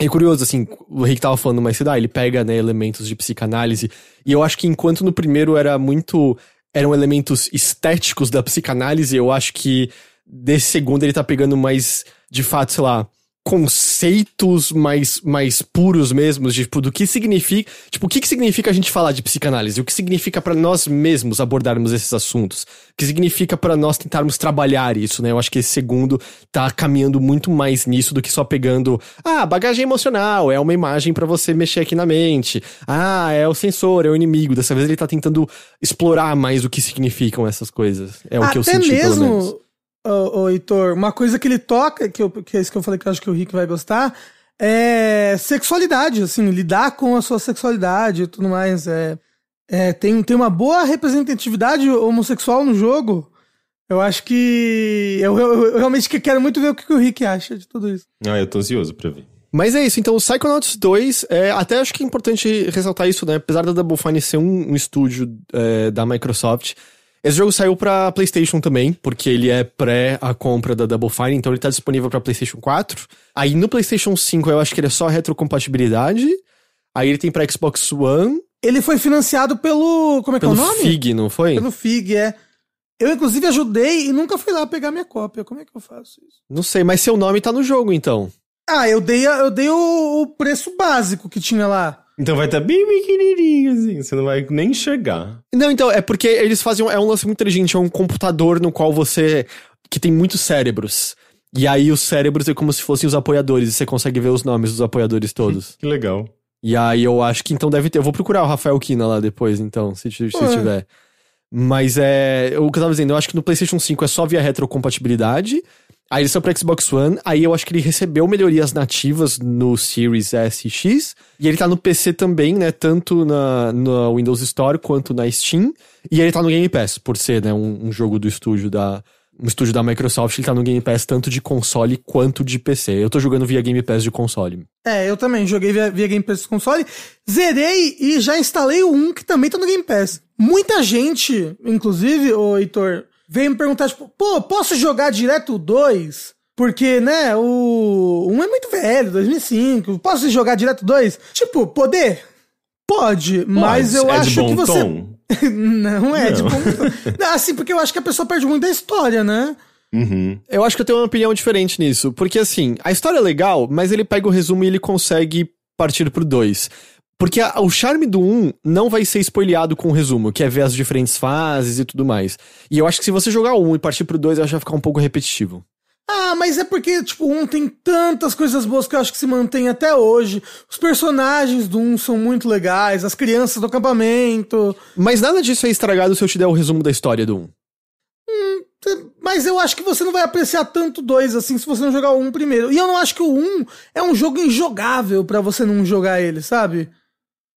É curioso, assim, o Rick tava falando mais cedo, ah, ele pega, né, elementos de psicanálise, e eu acho que enquanto no primeiro era muito, eram elementos estéticos da psicanálise, eu acho que desse segundo ele tá pegando mais, de fato, sei lá, conceitos mais, mais puros mesmo, de, tipo, do que significa, tipo, o que, que significa a gente falar de psicanálise, o que significa pra nós mesmos abordarmos esses assuntos, o que significa pra nós tentarmos trabalhar isso, né? Eu acho que esse segundo tá caminhando muito mais nisso do que só pegando, ah, bagagem emocional, é uma imagem pra você mexer aqui na mente, ah, é o sensor, é o inimigo. Dessa vez ele tá tentando explorar mais o que significam essas coisas, é o até que eu senti mesmo... pelo menos. Ô, ô, Heitor, uma coisa que ele toca, que, eu, que é isso que eu falei que eu acho que o Rick vai gostar, é sexualidade, assim, lidar com a sua sexualidade e tudo mais. É, é, tem, tem uma boa representatividade homossexual no jogo. Eu acho que... Eu, eu, eu realmente quero muito ver o que o Rick acha de tudo isso. Ah, eu tô ansioso pra ver. Mas é isso, então o Psychonauts dois, é, até acho que é importante ressaltar isso, né? Apesar da Double Fine ser um, um estúdio é, da Microsoft... Esse jogo saiu pra PlayStation também, porque ele é pré a compra da Double Fine, então ele tá disponível pra PlayStation quatro. Aí no PlayStation cinco eu acho que ele é só retrocompatibilidade. Aí ele tem pra Xbox One. Ele foi financiado pelo... Como é que é o nome? Pelo F I G, não foi? Pelo F I G, é. Eu inclusive ajudei e nunca fui lá pegar minha cópia. Como é que eu faço isso? Não sei, mas seu nome tá no jogo, então. Ah, eu dei, eu dei o, o preço básico que tinha lá. Então vai estar tá bem pequenininho, assim, você não vai nem enxergar. Não, então, é porque eles fazem... Um, é um lance muito inteligente, é um computador no qual você... Que tem muitos cérebros. E aí os cérebros é como se fossem os apoiadores, e você consegue ver os nomes dos apoiadores todos. Que legal. E aí eu acho que então deve ter... Eu vou procurar o Rafael Kina lá depois, então, se, se tiver. Mas é... O que eu tava dizendo, eu acho que no PlayStation cinco é só via retrocompatibilidade... Aí ele saiu pra Xbox One, aí eu acho que ele recebeu melhorias nativas no Series S e X, e ele tá no P C também, né, tanto na, na Windows Store quanto na Steam, e ele tá no Game Pass, por ser, né, um, um jogo do estúdio da... um estúdio da Microsoft, ele tá no Game Pass tanto de console quanto de P C. Eu tô jogando via Game Pass de console. É, eu também joguei via, via Game Pass de console, zerei e já instalei um que também tá no Game Pass. Muita gente, inclusive, ô Heitor... Veio me perguntar, tipo, pô, posso jogar direto o dois? Porque, né, o um é muito velho, dois mil e cinco. Posso jogar direto dois? Tipo, poder? Pode, mas, mas eu é acho de bom que você... Tom. Não é, não. de bom tom. Assim, porque eu acho que a pessoa perde muito da história, né? Uhum. Eu acho que eu tenho uma opinião diferente nisso. Porque, assim, a história é legal, mas ele pega o resumo e ele consegue partir pro dois. Porque a, o charme do um não vai ser spoileado com o resumo, que é ver as diferentes fases e tudo mais. E eu acho que se você jogar o um e partir pro dois, eu acho que vai ficar um pouco repetitivo. Ah, mas é porque, tipo, o um tem tantas coisas boas que eu acho que se mantém até hoje. Os personagens do um são muito legais, as crianças do acampamento... Mas nada disso é estragado se eu te der o resumo da história do um. Hum, mas eu acho que você não vai apreciar tanto o dois, assim, se você não jogar o um primeiro. E eu não acho que o um é um jogo injogável pra você não jogar ele, sabe?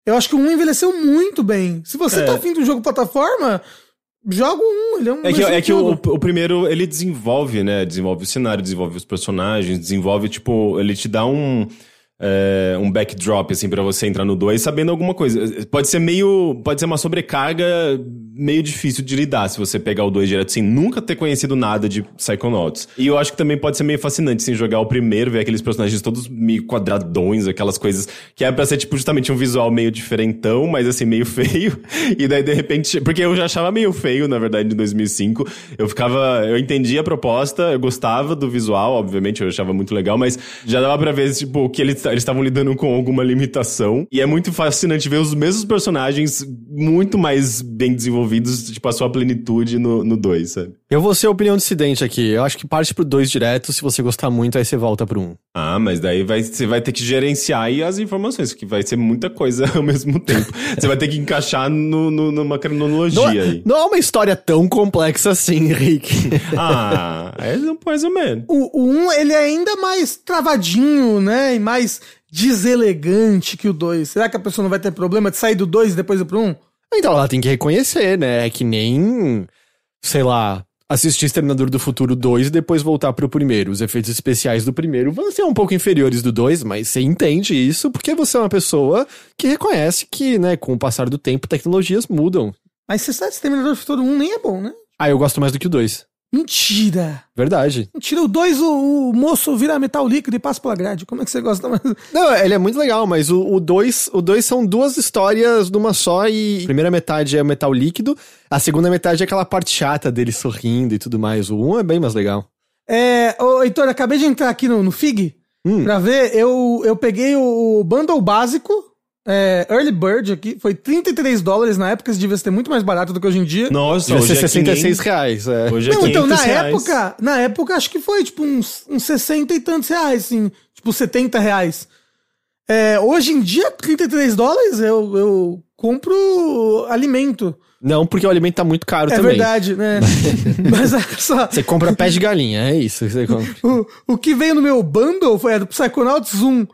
Eu acho que o um envelheceu muito bem. Se você é. tá afim de um jogo plataforma... Jogo um, ele é um... É que, é que o, o primeiro, ele desenvolve, né? Desenvolve o cenário, desenvolve os personagens, desenvolve, tipo... Ele te dá um... É, um backdrop, assim, pra você entrar no dois sabendo alguma coisa. Pode ser meio... Pode ser uma sobrecarga meio difícil de lidar se você pegar o dois direto sem nunca ter conhecido nada de Psychonauts. E eu acho que também pode ser meio fascinante, assim, jogar o primeiro, ver aqueles personagens todos meio quadradões, aquelas coisas que é pra ser, tipo, justamente um visual meio diferentão, mas, assim, meio feio. E daí, de repente... Porque eu já achava meio feio, na verdade, em dois mil e cinco. Eu ficava... Eu entendia a proposta, eu gostava do visual, obviamente, eu achava muito legal, mas já dava pra ver, tipo, o que ele... Eles estavam lidando com alguma limitação. E é muito fascinante ver os mesmos personagens muito mais bem desenvolvidos, tipo, a sua plenitude no dois, sabe? Eu vou ser a opinião dissidente aqui. Eu acho que parte pro dois direto, se você gostar muito, aí você volta pro um. Ah, mas daí vai, você vai ter que gerenciar aí as informações, que vai ser muita coisa ao mesmo tempo. Você vai ter que encaixar no, no, numa cronologia. Não, aí. Não é uma história tão complexa assim, Henrique. Ah, é mais ou menos. O um, ele é ainda mais travadinho, né? E mais deselegante que o dois. Será que a pessoa não vai ter problema de sair do dois e depois ir pro um? Então, ela tem que reconhecer, né? É que nem, sei lá, assistir Exterminador do Futuro dois e depois voltar pro primeiro. Os efeitos especiais do primeiro vão ser um pouco inferiores do dois, mas você entende isso porque você é uma pessoa que reconhece que, né, com o passar do tempo, tecnologias mudam. Mas você sabe que Exterminador do Futuro um nem é bom, né? Ah, eu gosto mais do que o dois. Mentira! Verdade. Mentira, o dois, o, o moço vira metal líquido e passa pela grade. Como é que você gosta? Não, ele é muito legal, mas o dois o dois são duas histórias numa só e a primeira metade é metal líquido, a segunda metade é aquela parte chata dele sorrindo e tudo mais. O um é bem mais legal. É, ô, Heitor, acabei de entrar aqui no, no F I G hum. pra ver, eu, eu peguei o bundle básico, é, Early Bird aqui, foi trinta e três dólares na época, isso devia ser muito mais barato do que hoje em dia. Nossa, hoje é sessenta e seis reais. É. Hoje é Não, então na reais. época, na época acho que foi tipo uns, uns sessenta e tantos reais, assim, tipo setenta reais. É, hoje em dia, trinta e três dólares eu, eu compro alimento. Não, porque o alimento tá muito caro é também. É verdade, né? Mas olha só. Você compra pé de galinha, é isso que você compra. O, o que veio no meu bundle foi do Psychonauts um.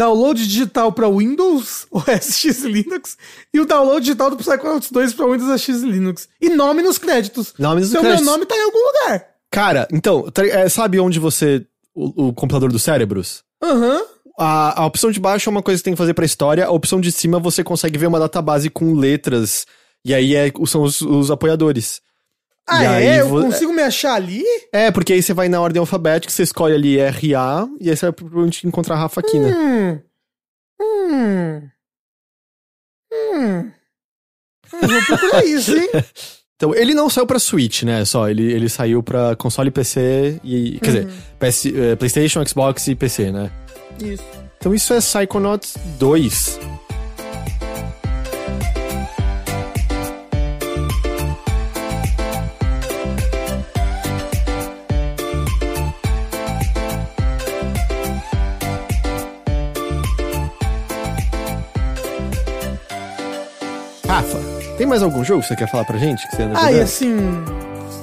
Download digital para Windows, O S X Linux, e o download digital do Psychonauts dois para Windows A X Linux. E nome nos créditos. Nome nos Seu créditos. Meu nome tá em algum lugar. Cara, então, sabe onde você... O, o computador dos cérebros? Aham. Uhum. A, a opção de baixo é uma coisa que tem que fazer pra história. A opção de cima você consegue ver uma database com letras. E aí é, são os, os apoiadores. Ah, e é? Aí, eu consigo é, me achar ali? É, porque aí você vai na ordem alfabética, você escolhe ali R A, e aí você vai provavelmente encontrar a Rafa Kina. Hum. Hum. Hum. Eu vou procurar isso, hein? Então, ele não saiu pra Switch, né? Só, ele, ele saiu pra console, P C e... Quer uhum. dizer, P S, PlayStation, Xbox e P C, né? Isso. Então isso é Psychonauts dois. Rafa, tem mais algum jogo que você quer falar pra gente? Que você anda ah, e assim,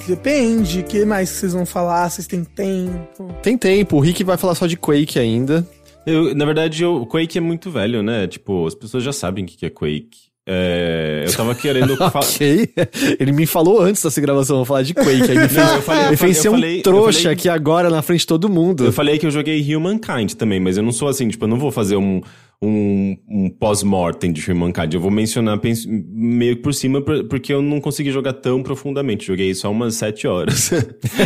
depende, que mais vocês vão falar, vocês têm tempo? Tem tempo, o Rick vai falar só de Quake ainda. Eu, na verdade, o Quake é muito velho, né? Tipo, as pessoas já sabem o que é Quake. É, eu tava querendo falar... Ok, ele me falou antes dessa gravação, vou falar de Quake. Aí ele fez, eu falei, ele fez eu ser eu um falei, trouxa falei... aqui agora na frente de todo mundo. Eu falei que eu joguei Humankind também, mas eu não sou assim, tipo, eu não vou fazer um... um, um pós-mortem de Humankind. Eu vou mencionar penso, meio que por cima, porque eu não consegui jogar tão profundamente. Joguei só umas sete horas.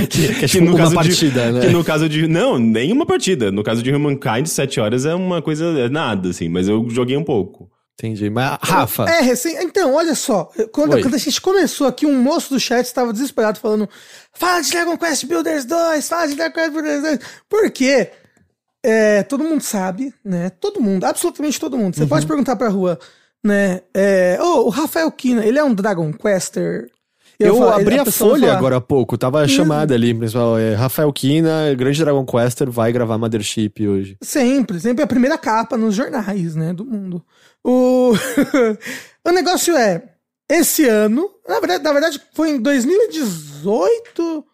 que, que, que no uma caso partida, de, né? Que no caso de... Não, nem uma partida. No caso de Humankind, sete horas é uma coisa... É nada, assim. Mas eu joguei um pouco. Entendi. Mas, Rafa... É, recém... Então, olha só. Quando, quando a gente começou aqui, um moço do chat estava desesperado falando... Fala de Dragon Quest Builders dois! Fala de Dragon Quest Builders dois! Por quê? É, todo mundo sabe, né? Todo mundo, absolutamente todo mundo. Você uhum. pode perguntar pra rua, né? É, oh, o Rafael Kina, ele é um Dragon Quester? Eu, eu falo, abri a folha agora há pouco, tava a chamada ali, pessoal. É, Rafael Kina, grande Dragon Quester, vai gravar Mothership hoje. Sempre, sempre a primeira capa nos jornais, né? Do mundo. O, o negócio é, esse ano, na verdade, na verdade foi em dois mil e dezoito...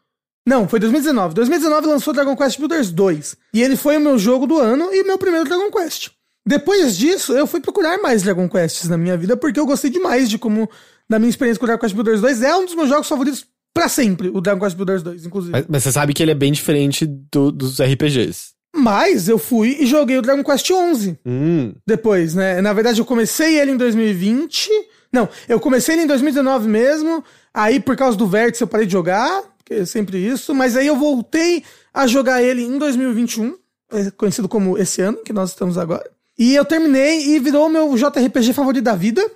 Não, foi dois mil e dezenove. dois mil e dezenove lançou Dragon Quest Builders dois. E ele foi o meu jogo do ano e meu primeiro Dragon Quest. Depois disso, eu fui procurar mais Dragon Quests na minha vida, porque eu gostei demais de como, na minha experiência com Dragon Quest Builders dois, é um dos meus jogos favoritos pra sempre, o Dragon Quest Builders dois, inclusive. Mas, mas você sabe que ele é bem diferente do, dos R P Gs. Mas eu fui e joguei o Dragon Quest onze. Hum. Depois, né? Na verdade, eu comecei ele em dois mil e vinte. Não, eu comecei ele em dois mil e dezenove mesmo. Aí, por causa do vértice, eu parei de jogar... É sempre isso, mas aí eu voltei a jogar ele em dois mil e vinte e um, conhecido como esse ano, que nós estamos agora. E eu terminei e virou meu J R P G favorito da vida.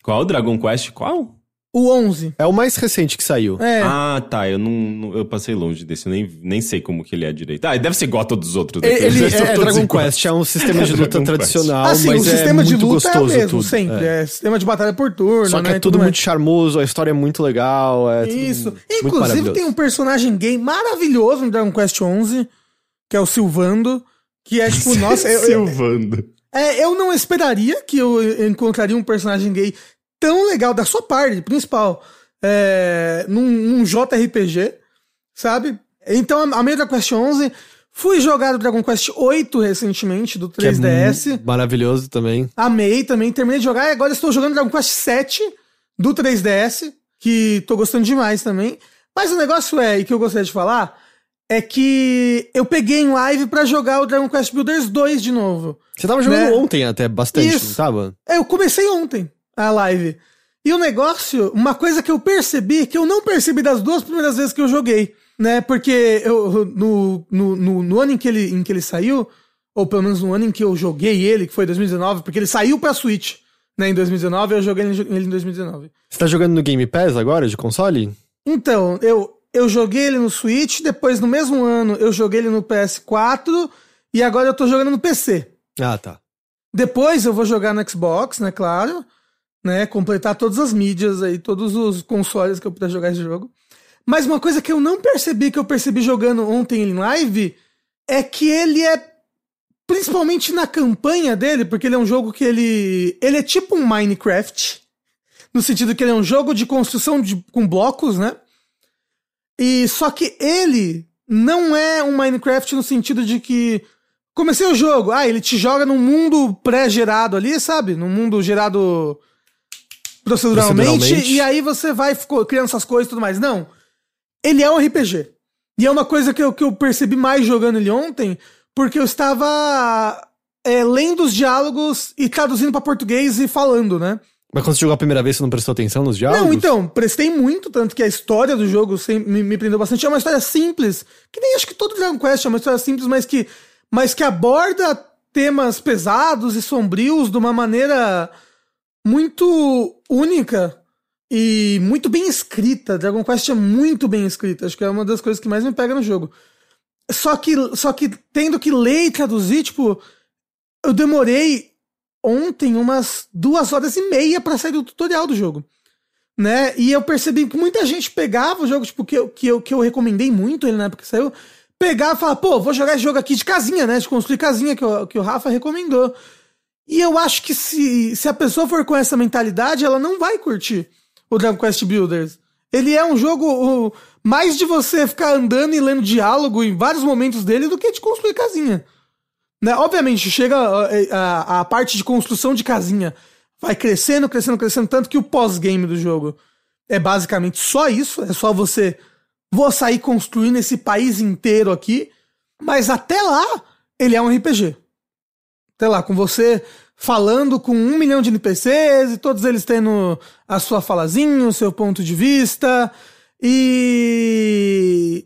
Qual? Dragon Quest? Qual? O onze. É o mais recente que saiu. É. Ah, tá. Eu não, eu passei longe desse. Eu nem, nem sei como que ele é direito. Ah, deve ser igual a todos os outros. Ele, ele é, é Dragon Quest. É um sistema de luta tradicional, ah, sim, mas o sistema é de muito luta gostoso é mesmo, tudo. Sempre. É. É sistema de batalha por turno. Só que né? é tudo, tudo muito é. charmoso. A história é muito legal. É isso. Inclusive tem um personagem gay maravilhoso no Dragon Quest onze, que é o Silvando, que é tipo nossa. eu, eu, Silvando. É, eu não esperaria que eu encontraria um personagem gay tão legal, da sua parte, principal, é, num, num J R P G, sabe? Então, a meio da Quest onze, fui jogar o Dragon Quest oito recentemente, do três D S. É maravilhoso também. Amei também, terminei de jogar e agora estou jogando Dragon Quest sete, do três D S, que tô gostando demais também. Mas o negócio é, e que eu gostaria de falar, é que eu peguei em live pra jogar o Dragon Quest Builders dois de novo. Você tava jogando né? ontem até, bastante, Isso. não tava? É, eu comecei ontem. A live. E o negócio, uma coisa que eu percebi, que eu não percebi das duas primeiras vezes que eu joguei, né? Porque eu, no, no, no, no ano em que, ele, em que ele saiu, ou pelo menos no ano em que eu joguei ele, que foi dois mil e dezenove, porque ele saiu pra Switch, né? Em dois mil e dezenove, eu joguei ele em dois mil e dezenove. Você tá jogando no Game Pass agora, de console? Então, eu, eu joguei ele no Switch, depois no mesmo ano eu joguei ele no P S quatro, e agora eu tô jogando no P C. Ah, tá. Depois eu vou jogar no Xbox, né? Claro. Né, completar todas as mídias aí, todos os consoles que eu puder jogar esse jogo. Mas uma coisa que eu não percebi, que eu percebi jogando ontem em live, é que ele é, principalmente na campanha dele, porque ele é um jogo que ele... Ele é tipo um Minecraft, no sentido que ele é um jogo de construção de, com blocos, né? E só que ele não é um Minecraft no sentido de que... Comecei o jogo, ah, ele te joga num mundo pré-gerado ali, sabe? Num mundo gerado... Proceduralmente, proceduralmente, e aí você vai criando essas coisas e tudo mais. Não, ele é um R P G. E é uma coisa que eu, que eu percebi mais jogando ele ontem, porque eu estava é, lendo os diálogos e traduzindo pra português e falando, né? Mas quando você jogou a primeira vez, você não prestou atenção nos diálogos? Não, então, prestei muito, tanto que a história do jogo me, me prendeu bastante. É uma história simples, que nem acho que todo Dragon Quest é uma história simples, mas que, mas que aborda temas pesados e sombrios de uma maneira... muito única e muito bem escrita. Dragon Quest é muito bem escrita. Acho que é uma das coisas que mais me pega no jogo. Só que, só que tendo que ler e traduzir, tipo... Eu demorei ontem umas duas horas e meia pra sair do tutorial do jogo. Né? E eu percebi que muita gente pegava o jogo, tipo, que eu, que eu, que eu recomendei muito ele na época que saiu. Pegava e falava, pô, vou jogar esse jogo aqui de casinha, né? De construir casinha, que, eu, que o Rafa recomendou. E eu acho que se, se a pessoa for com essa mentalidade, ela não vai curtir o Dragon Quest Builders. Ele é um jogo o, mais de você ficar andando e lendo diálogo em vários momentos dele do que de construir casinha. Né? Obviamente, chega a, a, a parte de construção de casinha. Vai crescendo, crescendo, crescendo, tanto que o pós-game do jogo é basicamente só isso. É só você... Vou sair construindo esse país inteiro aqui. Mas até lá, ele é um R P G. Sei lá, com você falando com um milhão de N P Cs e todos eles tendo a sua falazinha, o seu ponto de vista. E...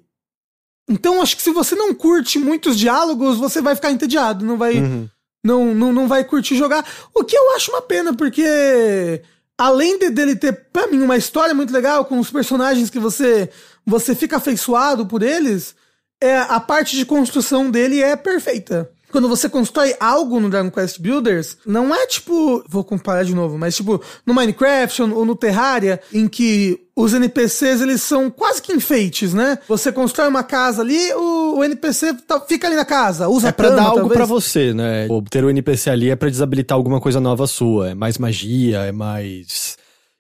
então acho que se você não curte muitos diálogos, você vai ficar entediado, não vai, uhum. não, não, não vai curtir jogar. O que eu acho uma pena, porque... além de, dele ter, pra mim, uma história muito legal com os personagens que você, você fica afeiçoado por eles, é, a parte de construção dele é perfeita. Quando você constrói algo no Dragon Quest Builders, não é tipo... vou comparar de novo, mas tipo no Minecraft ou no Terraria, em que os N P Cs eles são quase que enfeites, né? Você constrói uma casa ali, o, o N P C tá, fica ali na casa, usa a cama. É pra dar algo talvez pra você, né? Obter o N P C ali é pra desabilitar alguma coisa nova sua. É mais magia, é mais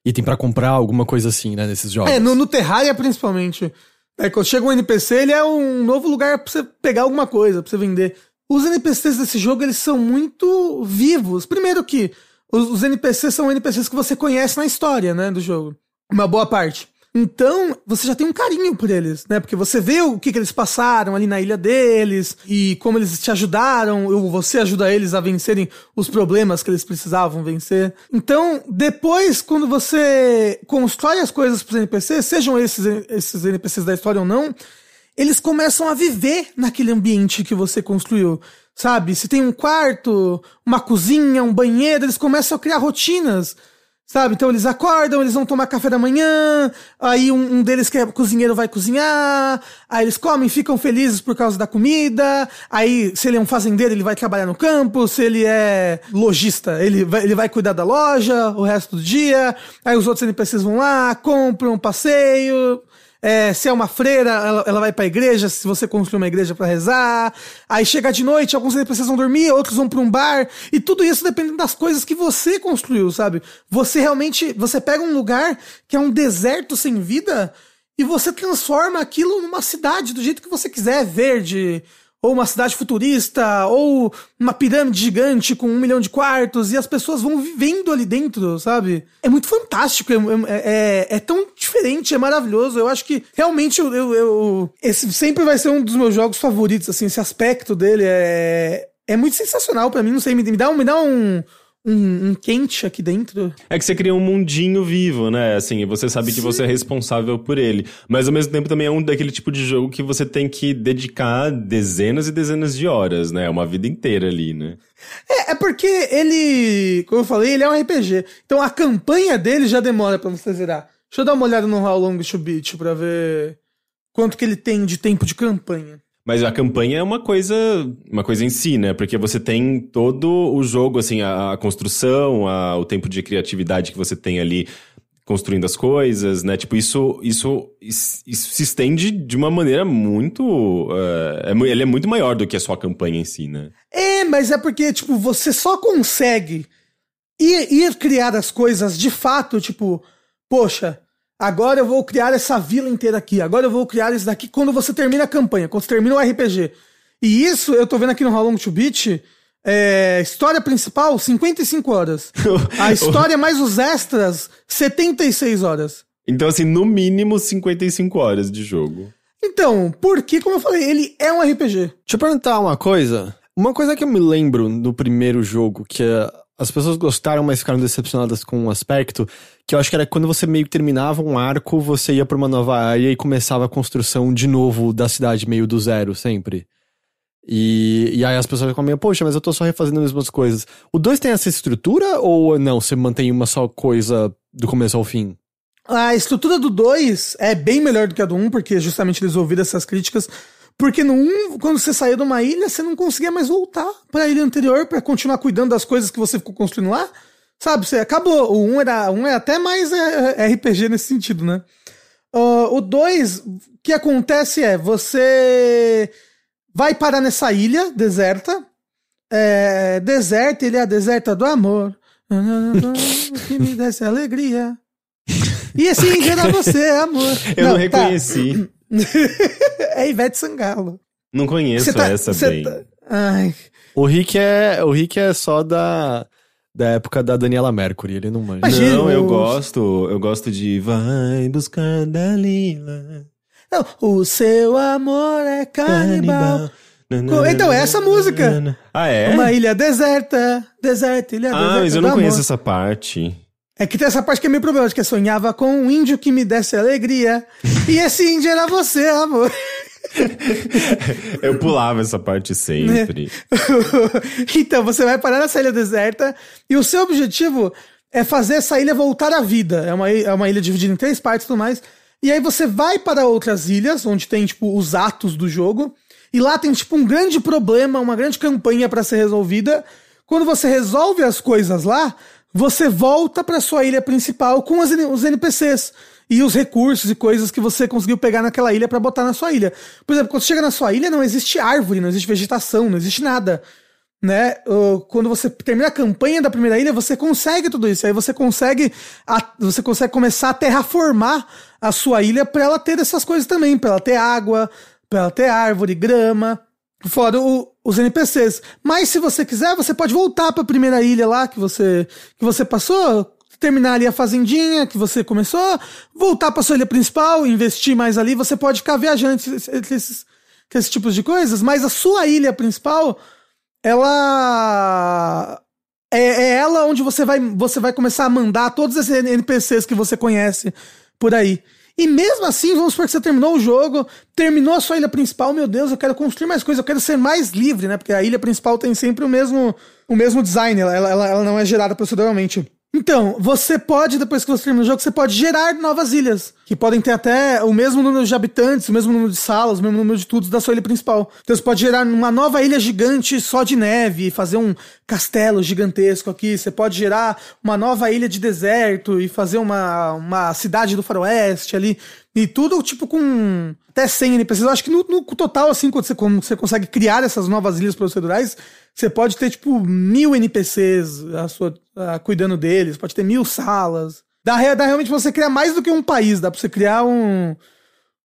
item pra comprar, alguma coisa assim, né? Nesses jogos. É, no, no Terraria principalmente. É, quando chega um N P C, ele é um novo lugar pra você pegar alguma coisa, pra você vender. Os N P Cs desse jogo, eles são muito vivos. Primeiro que os, os N P Cs são N P Cs que você conhece na história, né, do jogo. Uma boa parte. Então, você já tem um carinho por eles, né? Porque você vê o que, que eles passaram ali na ilha deles e como eles te ajudaram, ou você ajuda eles a vencerem os problemas que eles precisavam vencer. Então, depois, quando você constrói as coisas pros N P Cs, sejam esses, esses N P Cs da história ou não, eles começam a viver naquele ambiente que você construiu, sabe? Se tem um quarto, uma cozinha, um banheiro, eles começam a criar rotinas, sabe? Então eles acordam, eles vão tomar café da manhã, aí um, um deles que é cozinheiro vai cozinhar, aí eles comem, ficam felizes por causa da comida, aí se ele é um fazendeiro ele vai trabalhar no campo, se ele é lojista ele vai, ele vai cuidar da loja o resto do dia, aí os outros N P Cs vão lá, compram, passeio... É, se é uma freira, ela, ela vai pra igreja, se você construir uma igreja pra rezar. Aí chega de noite, alguns N P Cs vão dormir, outros vão pra um bar. E tudo isso dependendo das coisas que você construiu, sabe? Você realmente, você pega um lugar que é um deserto sem vida e você transforma aquilo numa cidade do jeito que você quiser, verde, ou uma cidade futurista, ou uma pirâmide gigante com um milhão de quartos, e as pessoas vão vivendo ali dentro, sabe? É muito fantástico, é, é, é tão diferente, é maravilhoso. Eu acho que, realmente, eu, eu, eu, esse sempre vai ser um dos meus jogos favoritos, assim, esse aspecto dele é, é muito sensacional pra mim, não sei, me, me dá, me dá um... Um, um quente aqui dentro. É que você cria um mundinho vivo, né? Assim, você sabe Sim. que você é responsável por ele. Mas, ao mesmo tempo, também é um daquele tipo de jogo que você tem que dedicar dezenas e dezenas de horas, né? Uma vida inteira ali, né? É, é porque ele... como eu falei, ele é um R P G. Então, a campanha dele já demora pra você zerar. Deixa eu dar uma olhada no How Long to Beat pra ver quanto que ele tem de tempo de campanha. Mas a campanha é uma coisa, uma coisa em si, né? Porque você tem todo o jogo, assim, a, a construção, a, o tempo de criatividade que você tem ali construindo as coisas, né? Tipo, isso, isso, isso, isso se estende de uma maneira muito... Uh, é, ele é muito maior do que a sua campanha em si, né? É, mas é porque, tipo, você só consegue ir, ir criar as coisas de fato, tipo, poxa... agora eu vou criar essa vila inteira aqui, agora eu vou criar isso daqui, quando você termina a campanha, quando você termina o R P G. E isso, eu tô vendo aqui no How Long to Beat, é, história principal, cinquenta e cinco horas. A história mais os extras, setenta e seis horas. Então, assim, no mínimo cinquenta e cinco horas de jogo. Então, porque, como eu falei, ele é um R P G. Deixa eu perguntar uma coisa. Uma coisa que eu me lembro do primeiro jogo, que é... as pessoas gostaram, mas ficaram decepcionadas com um aspecto, que eu acho que era quando você meio que terminava um arco, você ia pra uma nova área e começava a construção de novo da cidade meio do zero, sempre. E, e aí as pessoas ficam meio, poxa, mas eu tô só refazendo as mesmas coisas. O dois tem essa estrutura ou não? Você mantém uma só coisa do começo ao fim? A estrutura do dois é bem melhor do que a do um, um, porque justamente eles ouviram essas críticas. Porque no um, quando você saiu de uma ilha, você não conseguia mais voltar pra ilha anterior pra continuar cuidando das coisas que você ficou construindo lá. Sabe, você acabou. O um, era, um é até mais R P G nesse sentido, né? Uh, o dois, o que acontece é, você vai parar nessa ilha deserta. É, deserta, ilha deserta do amor. Que me desse alegria. E assim gerar você, amor. Eu não, não reconheci. Tá. É Ivete Sangalo. Não conheço tá, essa bem. Tá... Ai. O Rick é, o Rick é só da, da época da Daniela Mercury, ele não manja. Imagina, não, eu o... gosto, eu gosto de Vai Buscar Dalila. Não, o seu amor é canibal. canibal. Então, é essa música. Ah, é? Uma ilha deserta, deserta, ilha ah, deserta. Ah, mas eu não conheço amor. Essa parte. É que tem essa parte que é meio problemática. Sonhava com um índio que me desse alegria. E esse índio era você, amor. Eu pulava essa parte sempre. Então, você vai parar nessa ilha deserta e o seu objetivo é fazer essa ilha voltar à vida. É uma, é uma ilha dividida em três partes e tudo mais. E aí você vai para outras ilhas, onde tem, tipo, os atos do jogo. E lá tem, tipo, um grande problema, uma grande campanha para ser resolvida. Quando você resolve as coisas lá, você volta para sua ilha principal com as, os N P Cs. E os recursos e coisas que você conseguiu pegar naquela ilha pra botar na sua ilha. Por exemplo, quando você chega na sua ilha, não existe árvore, não existe vegetação, não existe nada. Né? Quando você termina a campanha da primeira ilha, você consegue tudo isso. Aí você consegue, você consegue começar a terraformar a sua ilha pra ela ter essas coisas também. Pra ela ter água, pra ela ter árvore, grama, fora o, os N P Cs. Mas se você quiser, você pode voltar pra primeira ilha lá que você, que você passou... terminar ali a fazendinha que você começou, voltar para sua ilha principal, investir mais ali, você pode ficar viajando entre esses, esses tipos de coisas, mas a sua ilha principal, ela... É, é ela onde você vai, você vai começar a mandar todos esses N P Cs que você conhece por aí. E mesmo assim, vamos supor que você terminou o jogo, terminou a sua ilha principal, meu Deus, eu quero construir mais coisas, eu quero ser mais livre, né? Porque a ilha principal tem sempre o mesmo, o mesmo design, ela, ela, ela não é gerada proceduralmente. Então, você pode, depois que você termina o jogo, você pode gerar novas ilhas, que podem ter até o mesmo número de habitantes, o mesmo número de salas, o mesmo número de tudo da sua ilha principal. Então você pode gerar uma nova ilha gigante só de neve, fazer um castelo gigantesco aqui, você pode gerar uma nova ilha de deserto e fazer uma, uma cidade do faroeste ali, e tudo tipo com até cem N P Cs. Eu acho que no, no total, assim, quando você, quando você consegue criar essas novas ilhas procedurais, você pode ter, tipo, mil N P Cs a sua, a, cuidando deles. Pode ter mil salas. Dá, dá realmente pra você criar mais do que um país. Dá pra você criar um,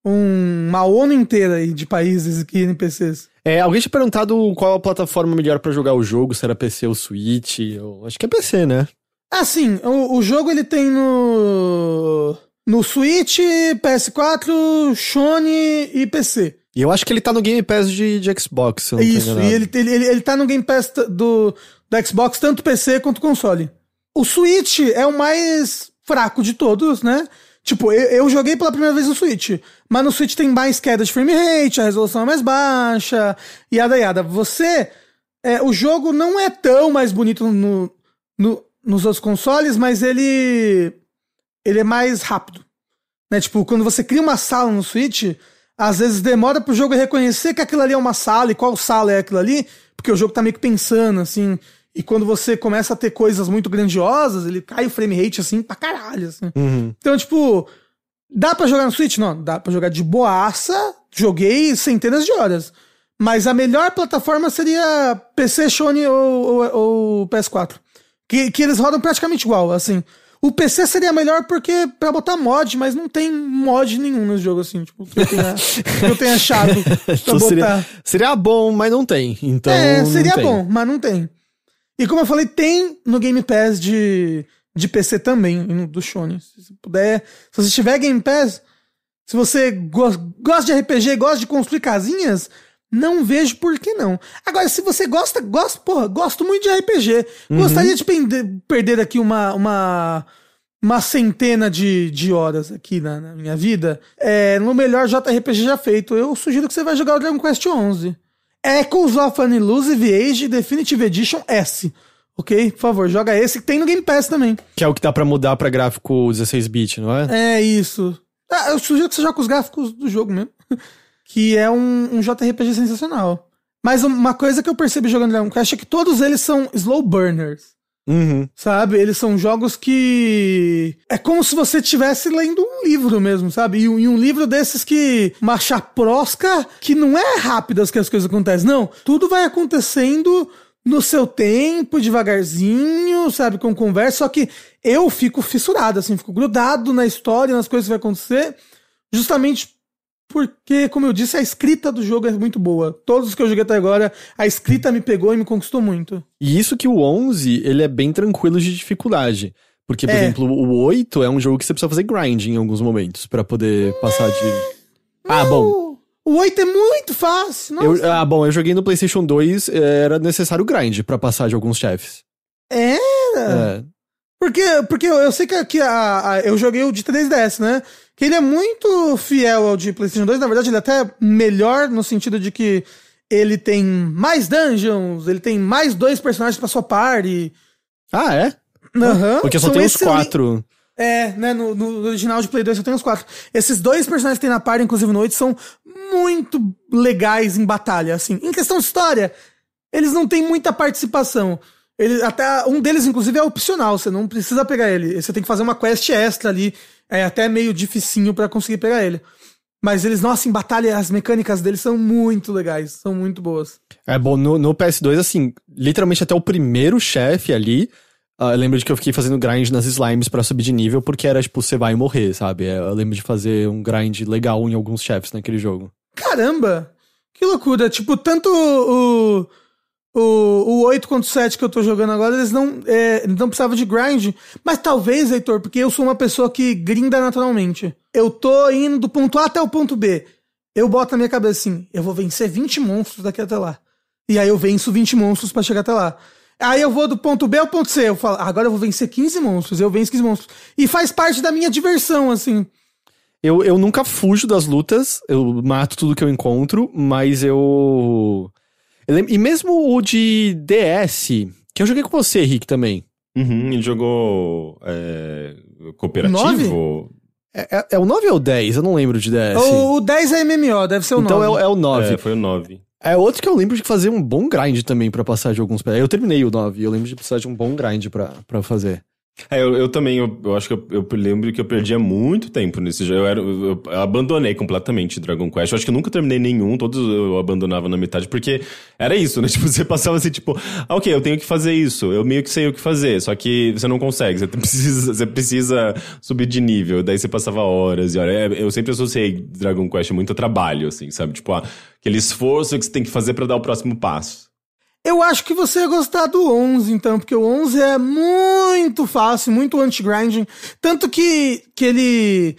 um, uma ONU inteira aí de países e N P Cs. É, alguém tinha perguntado qual a plataforma melhor pra jogar o jogo. Se era P C ou Switch. Ou... Acho que é P C, né? Ah, sim. O, o jogo, ele tem no... No Switch, P S quatro, Sony e P C. E eu acho que ele tá no Game Pass de, de Xbox. Se eu não tô enganado. Isso, e ele, ele, ele tá no Game Pass do, do Xbox, tanto P C quanto console. O Switch é o mais fraco de todos, né? Tipo, eu, eu joguei pela primeira vez no Switch, mas no Switch tem mais queda de frame rate, a resolução é mais baixa, yada yada. Você... É, o jogo não é tão mais bonito no, no, nos outros consoles, mas ele... Ele é mais rápido. Né? Tipo, quando você cria uma sala no Switch... Às vezes demora pro jogo reconhecer que aquilo ali é uma sala e qual sala é aquilo ali, porque o jogo tá meio que pensando, assim. E quando você começa a ter coisas muito grandiosas, ele cai o frame rate, assim, pra caralho, assim. Uhum. Então, tipo, dá pra jogar no Switch? Não, dá pra jogar de boaça. Joguei centenas de horas. Mas a melhor plataforma seria P C, Sony ou, ou, ou P S quatro. Que, que eles rodam praticamente igual, assim. O P C seria melhor porque pra botar mod, mas não tem mod nenhum no jogo, assim, tipo, que eu tenha, que eu tenha achado pra então botar. Seria, seria bom, mas não tem, então... É, seria bom, mas não tem. E como eu falei, tem no Game Pass de, de P C também, do Sony. Se você puder, se você tiver Game Pass, se você go- gosta de R P G, gosta de construir casinhas... Não vejo por que não. Agora, se você gosta, gosta, porra, gosto muito de R P G. Uhum. Gostaria de pender, perder aqui uma, uma, uma centena de, de horas aqui na, na minha vida. É, no melhor J R P G já feito. Eu sugiro que você vai jogar o Dragon Quest onze. Echoes of an Illusive Age Definitive Edition S. Ok? Por favor, joga esse que tem no Game Pass também. Que é o que dá pra mudar pra gráfico dezesseis bit, não é? É, isso. Ah, eu sugiro que você jogue os gráficos do jogo mesmo. Que é um, um J R P G sensacional. Mas uma coisa que eu percebi jogando Dragon Quest é que todos eles são slow burners. Uhum. Sabe? Eles são jogos que... É como se você estivesse lendo um livro mesmo, sabe? E, e um livro desses que... Uma chaprosca que não é rápidas que as coisas acontecem, não. Tudo vai acontecendo no seu tempo, devagarzinho, sabe? Com conversa. Só que eu fico fissurado, assim. Fico grudado na história, nas coisas que vai acontecer. Justamente... Porque, como eu disse, a escrita do jogo é muito boa. Todos os que eu joguei até agora, a escrita me pegou e me conquistou muito. E isso que o onze, ele é bem tranquilo de dificuldade. Porque, por é. exemplo, o oito é um jogo que você precisa fazer grinding em alguns momentos pra poder passar de... Não. Ah, bom. O oito é muito fácil. Nossa. Eu, ah, bom, eu joguei no PlayStation dois, era necessário grind pra passar de alguns chefes. Era? É. Porque, porque eu sei que, que a, a, eu joguei o de três D S, né? Que ele é muito fiel ao de PlayStation dois. Na verdade, ele é até melhor no sentido de que ele tem mais dungeons, ele tem mais dois personagens pra sua party. Ah, é? Aham. Uhum. Porque só São tem os quatro. É, né? No, no original de Play dois só tem os quatro. Esses dois personagens que tem na party, inclusive no oito, são muito legais em batalha, assim. Em questão de história, eles não têm muita participação. Ele, até, um deles, inclusive, é opcional. Você não precisa pegar ele. Você tem que fazer uma quest extra ali. É até meio dificinho pra conseguir pegar ele. Mas eles, nossa, em batalha, as mecânicas deles são muito legais. São muito boas. É, bom, no, no P S dois, assim, literalmente até o primeiro chefe ali... Uh, eu lembro de que eu fiquei fazendo grind nas slimes pra subir de nível, porque era, tipo, você vai morrer, sabe? Eu lembro de fazer um grind legal em alguns chefes naquele jogo. Caramba! Que loucura! Tipo, tanto o... O, o oito quanto o sete que eu tô jogando agora, eles não, é, não precisavam de grind. Mas talvez, Heitor, porque eu sou uma pessoa que grinda naturalmente. Eu tô indo do ponto A até o ponto B. Eu boto na minha cabeça assim, eu vou vencer vinte monstros daqui até lá. E aí eu venço vinte monstros pra chegar até lá. Aí eu vou do ponto B ao ponto C. Eu falo, agora eu vou vencer quinze monstros. Eu venço quinze monstros. E faz parte da minha diversão, assim. Eu, eu nunca fujo das lutas. Eu mato tudo que eu encontro, mas eu... E mesmo o de D S, que eu joguei com você, Henrique, também. Uhum, ele jogou é, cooperativo. É, é, é o nove ou é o dez? Eu não lembro de D S. O, o dez é M M O, deve ser o então nove. Então é, é o nove. É, foi o nove. É outro que eu lembro de fazer um bom grind também pra passar de alguns... Eu terminei o nove, eu lembro de precisar de um bom grind pra, pra fazer. É, eu, eu também, eu, eu acho que eu, eu lembro que eu perdia muito tempo nesse jogo. Eu, era, eu, eu abandonei completamente Dragon Quest. Eu acho que eu nunca terminei nenhum, todos eu abandonava na metade, porque era isso, né? Tipo, você passava assim, tipo, ah, ok, eu tenho que fazer isso, eu meio que sei o que fazer, só que você não consegue, você precisa, você precisa subir de nível, daí você passava horas e horas. Eu sempre associei Dragon Quest muito a trabalho, assim, sabe? Tipo, ah, aquele esforço que você tem que fazer pra dar o próximo passo. Eu acho que você ia gostar do onze, então, porque o onze é muito fácil, muito anti-grinding. Tanto que, que ele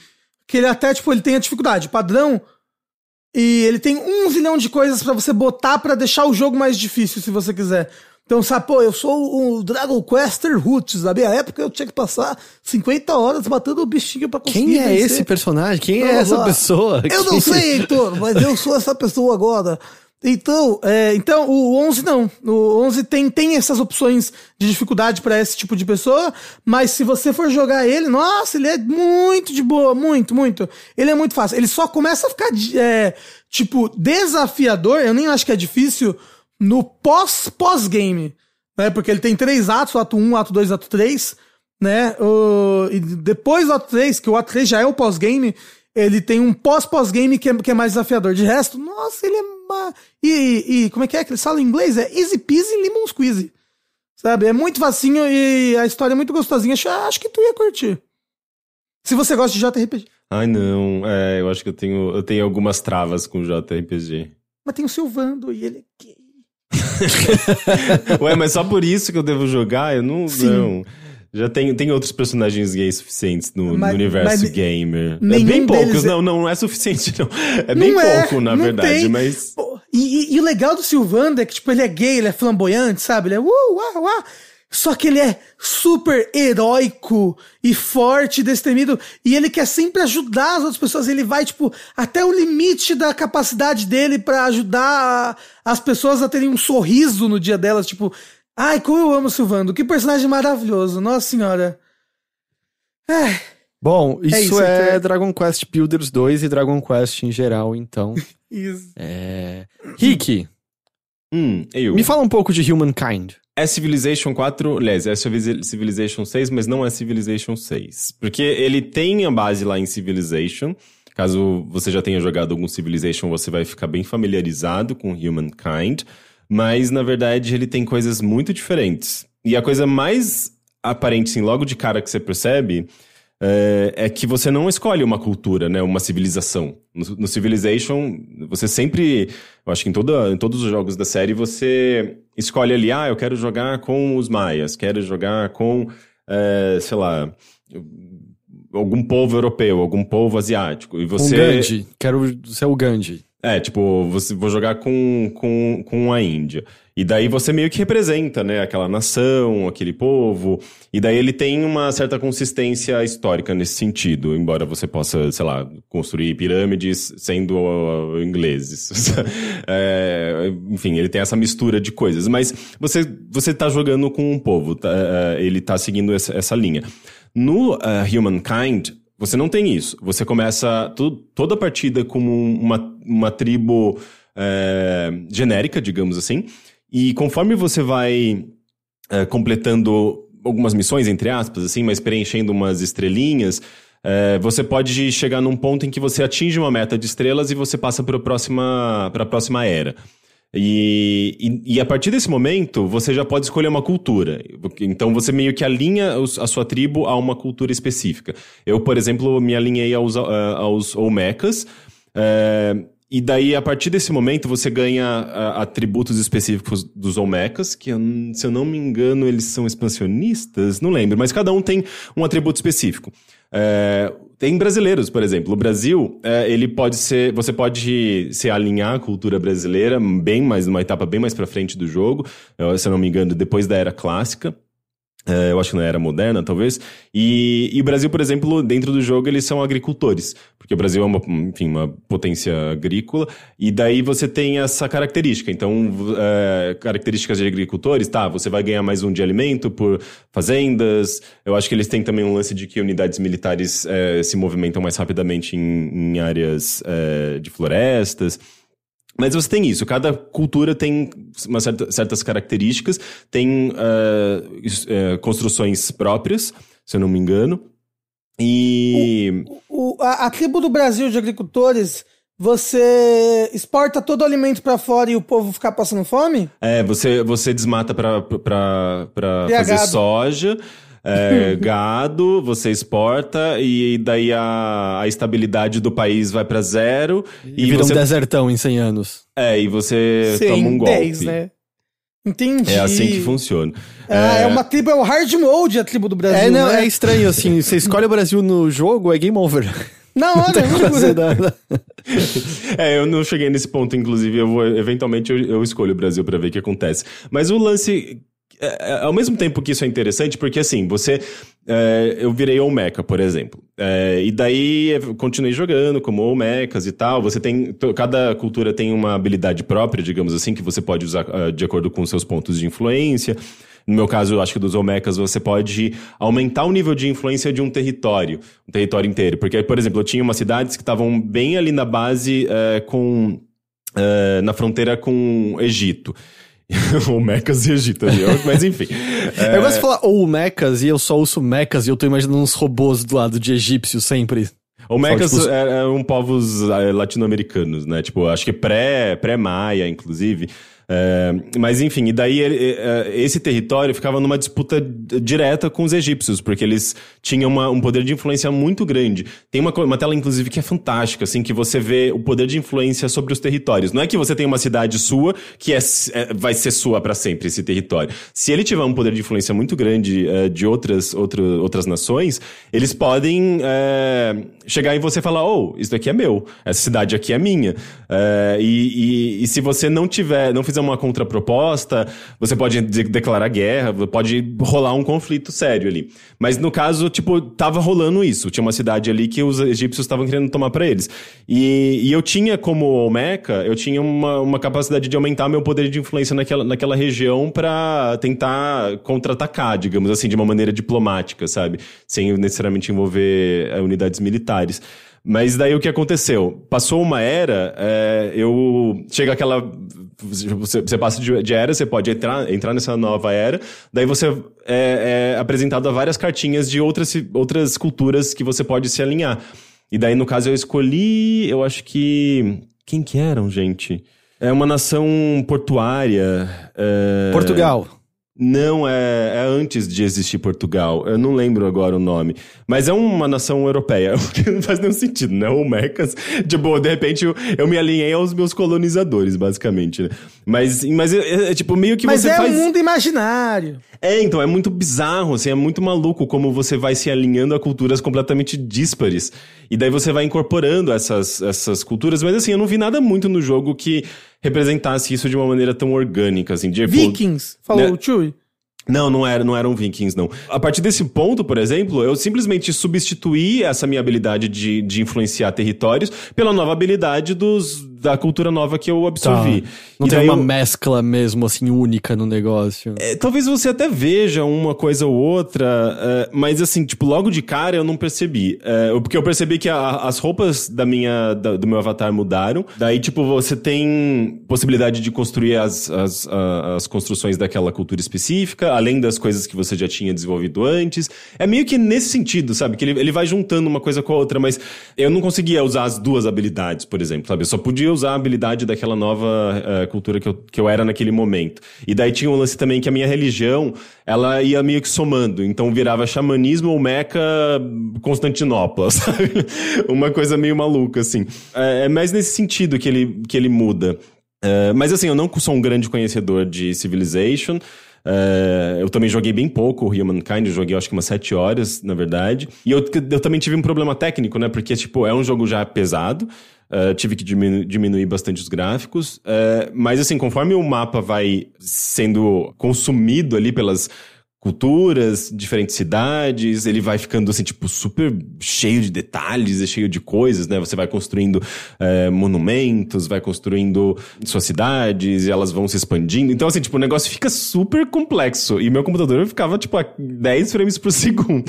que ele até, tipo, ele tem a dificuldade padrão e ele tem um zilhão de coisas pra você botar pra deixar o jogo mais difícil, se você quiser. Então, sabe, pô, eu sou o Dragon Quester Roots. Na minha época, eu tinha que passar cinquenta horas batendo o bichinho pra conseguir Quem é vencer. Esse personagem? Quem é essa pessoa? Eu não sei, Heitor, mas eu sou essa pessoa agora. Então, é, então, o onze não. O onze tem, tem essas opções de dificuldade pra esse tipo de pessoa, mas se você for jogar ele, nossa, ele é muito de boa, muito, muito. Ele é muito fácil. Ele só começa a ficar, é, tipo, desafiador, eu nem acho que é difícil, no pós-pós-game, né? Porque ele tem três atos, o ato um, ato dois, ato três, né? O, e depois do ato três, que o ato três já é o pós-game, ele tem um pós-pós-game que é, que é mais desafiador. De resto, nossa, ele é... E, e como é que é que eles falam em inglês? É easy peasy lemon squeezy, sabe? É muito facinho e a história é muito gostosinha. Acho, acho que tu ia curtir. Se você gosta de J R P G. Ai, não. É, eu acho que eu tenho, eu tenho algumas travas com J R P G. Mas tem o Silvando e ele é gay. Ué, mas só por isso que eu devo jogar? Eu não... Sim. não. Já tem, tem outros personagens gays suficientes no, mas, no universo gamer. É bem poucos, é... não, não é suficiente, não. É bem não pouco, é, na verdade, tem. Mas... E, e, e o legal do Sylveon é que, tipo, ele é gay, ele é flamboyante, sabe? Ele é uh, uh, uh. Só que ele é super heróico e forte, destemido. E ele quer sempre ajudar as outras pessoas. Ele vai, tipo, até o limite da capacidade dele pra ajudar as pessoas a terem um sorriso no dia delas, tipo... Ai, como eu amo o Silvando. Que personagem maravilhoso. Nossa senhora. É. Bom, isso é, isso é Dragon Quest Builders dois e Dragon Quest em geral, então. Isso. É... Rick. Hum, eu. Me fala um pouco de Humankind. É Civilization quatro, aliás, é Civilization seis, mas não é Civilization seis. Porque ele tem a base lá em Civilization. Caso você já tenha jogado algum Civilization, você vai ficar bem familiarizado com Humankind. Mas, na verdade, ele tem coisas muito diferentes. E a coisa mais aparente, assim, logo de cara que você percebe, é, é que você não escolhe uma cultura, né? Uma civilização. No, no Civilization, você sempre... Eu acho que em, toda, em todos os jogos da série, você escolhe ali... Ah, eu quero jogar com os maias. Quero jogar com, é, sei lá... algum povo europeu, algum povo asiático. E você... Um Gandhi. Quero ser o Gandhi. É, tipo, você, vou jogar com, com, com a Índia. E daí você meio que representa, né, aquela nação, aquele povo. E daí ele tem uma certa consistência histórica nesse sentido. Embora você possa, sei lá, construir pirâmides sendo uh, ingleses. é, enfim, ele tem essa mistura de coisas. Mas você, você tá jogando com um povo. Tá, uh, ele tá seguindo essa, essa linha. No uh, Humankind... Você não tem isso. Você começa tu, toda a partida como uma, uma tribo é, genérica, digamos assim. E conforme você vai é, completando algumas missões, entre aspas, assim, mas preenchendo umas estrelinhas, é, você pode chegar num ponto em que você atinge uma meta de estrelas e você passa para a próxima, para a próxima era. E, e, e a partir desse momento, você já pode escolher uma cultura. Então você meio que alinha os, a sua tribo a uma cultura específica. Eu, por exemplo, me alinhei aos, uh, aos Olmecas. Uh, e daí, a partir desse momento, você ganha uh, atributos específicos dos Olmecas, que, se eu não me engano, eles são expansionistas, não lembro. Mas cada um tem um atributo específico. Uh, Tem brasileiros, por exemplo. O Brasil, ele pode ser... Você pode se alinhar à cultura brasileira bem mais, numa etapa bem mais pra frente do jogo. Se eu não me engano, depois da era clássica. Eu acho que na era moderna, talvez. E, e o Brasil, por exemplo, dentro do jogo, eles são agricultores. Porque o Brasil é uma, enfim, uma potência agrícola. E daí você tem essa característica. Então, é, características de agricultores, tá, você vai ganhar mais um de alimento por fazendas. Eu acho que eles têm também um lance de que unidades militares é, se movimentam mais rapidamente em, em áreas é, de florestas. Mas você tem isso, cada cultura tem uma certa, certas características, tem uh, uh, construções próprias, se eu não me engano, e... O, o, a, a tribo do Brasil de agricultores, você exporta todo o alimento pra fora e o povo fica passando fome? É, você, você desmata pra, pra, pra fazer gado. soja... É, gado, você exporta e daí a, a estabilidade do país vai pra zero. E, e vira você... um desertão em cem anos. É, e você Sim, toma um golpe. dez, né? Entendi. É assim que funciona. Ah, é... é uma tribo, é o hard mode a tribo do Brasil. É, não, né? É estranho assim, você escolhe o Brasil no jogo, é game over. Não, não, não tem que fazer nada. É, eu não cheguei nesse ponto, inclusive, eu vou, eventualmente eu, eu escolho o Brasil pra ver o que acontece. Mas o lance... É, ao mesmo tempo que isso é interessante, porque assim, você... É, eu virei Olmeca, por exemplo. É, e daí continuei jogando como Olmecas e tal. Você tem... Cada cultura tem uma habilidade própria, digamos assim, que você pode usar uh, de acordo com seus pontos de influência. No meu caso, eu acho que dos Olmecas você pode aumentar o nível de influência de um território. Um território inteiro. Porque, por exemplo, eu tinha umas cidades que estavam bem ali na base uh, com... Uh, na fronteira com o Egito. Olmecas e Egito, mas enfim. é... Eu gosto de falar Olmecas e eu só ouço mecas e eu tô imaginando uns robôs do lado de egípcio sempre. Olmecas eram tipo... é, é um povos é, latino-americanos, né? Tipo, acho que pré, pré-maia, inclusive. É, mas enfim, e daí esse território ficava numa disputa direta com os egípcios, porque eles tinham uma, um poder de influência muito grande. Tem uma, uma tela, inclusive, que é fantástica, assim, que você vê o poder de influência sobre os territórios. Não é que você tem uma cidade sua que é, é, vai ser sua pra sempre, esse território. Se ele tiver um poder de influência muito grande é, de outras, outro, outras nações, eles podem é, chegar em você e falar, oh, isso daqui é meu, essa cidade aqui é minha. É, e, e, e se você não tiver, não fizer uma contraproposta, você pode de- declarar guerra, pode rolar um conflito sério ali. Mas no caso, tipo, tava rolando isso. Tinha uma cidade ali que os egípcios estavam querendo tomar pra eles. E, e eu tinha, como Olmeca, eu tinha uma, uma capacidade de aumentar meu poder de influência naquela, naquela região pra tentar contra-atacar, digamos assim, de uma maneira diplomática, sabe? Sem necessariamente envolver unidades militares. Mas daí o que aconteceu? Passou uma era, é, eu... Chega aquela... Você, você passa de, de era, você pode entrar, entrar nessa nova era. Daí você é, é apresentado a várias cartinhas de outras, outras culturas que você pode se alinhar. E daí, no caso, eu escolhi... Eu acho que... Quem que eram, gente? É uma nação portuária. É... Portugal. Não, é, é antes de existir Portugal. Eu não lembro agora o nome. Mas é uma nação europeia, o que não faz nenhum sentido, né? Olmecas. Tipo, de repente eu, eu me alinhei aos meus colonizadores, basicamente, né? Mas, mas é, é tipo meio que mas você é faz... Mas é um mundo imaginário. É, então, é muito bizarro, assim, é muito maluco como você vai se alinhando a culturas completamente díspares. E daí você vai incorporando essas, essas culturas. Mas assim, eu não vi nada muito no jogo que... representasse isso de uma maneira tão orgânica, assim. De, Vikings, pô, falou, né? O Chewie. Não, não, era, não eram Vikings, não. A partir desse ponto, por exemplo, eu simplesmente substituí essa minha habilidade de, de influenciar territórios pela nova habilidade dos, da cultura nova que eu absorvi. Tá. Não e tem uma eu... mescla mesmo, assim, única no negócio. É, talvez você até veja uma coisa ou outra, é, mas assim, tipo, logo de cara eu não percebi. É, porque eu percebi que a, as roupas da minha, da, do meu avatar mudaram. Daí, tipo, você tem possibilidade de construir as, as, as construções daquela cultura específica, além das coisas que você já tinha desenvolvido antes. É meio que nesse sentido, sabe? Que ele, ele vai juntando uma coisa com a outra, mas eu não conseguia usar as duas habilidades, por exemplo, sabe? Eu só podia usar a habilidade daquela nova uh, cultura que eu, que eu era naquele momento. E daí tinha um lance também que a minha religião, ela ia meio que somando. Então virava xamanismo ou Meca Constantinopla, sabe? Uma coisa meio maluca, assim. É, é mais nesse sentido que ele, que ele muda. Uh, mas assim, eu não sou um grande conhecedor de Civilization. Uh, eu também joguei bem pouco o Humankind. Eu joguei acho que umas sete horas, na verdade. E eu, eu também tive um problema técnico, né? Porque tipo, é um jogo já pesado. Uh, tive que diminu- diminuir bastante os gráficos. Uh, mas assim, conforme o mapa vai sendo consumido ali pelas culturas, diferentes cidades, ele vai ficando assim, tipo, super cheio de detalhes e cheio de coisas, né? Você vai construindo é, monumentos, vai construindo suas cidades e elas vão se expandindo. Então, assim, tipo, o negócio fica super complexo. E meu computador ficava, tipo, a dez frames por segundo.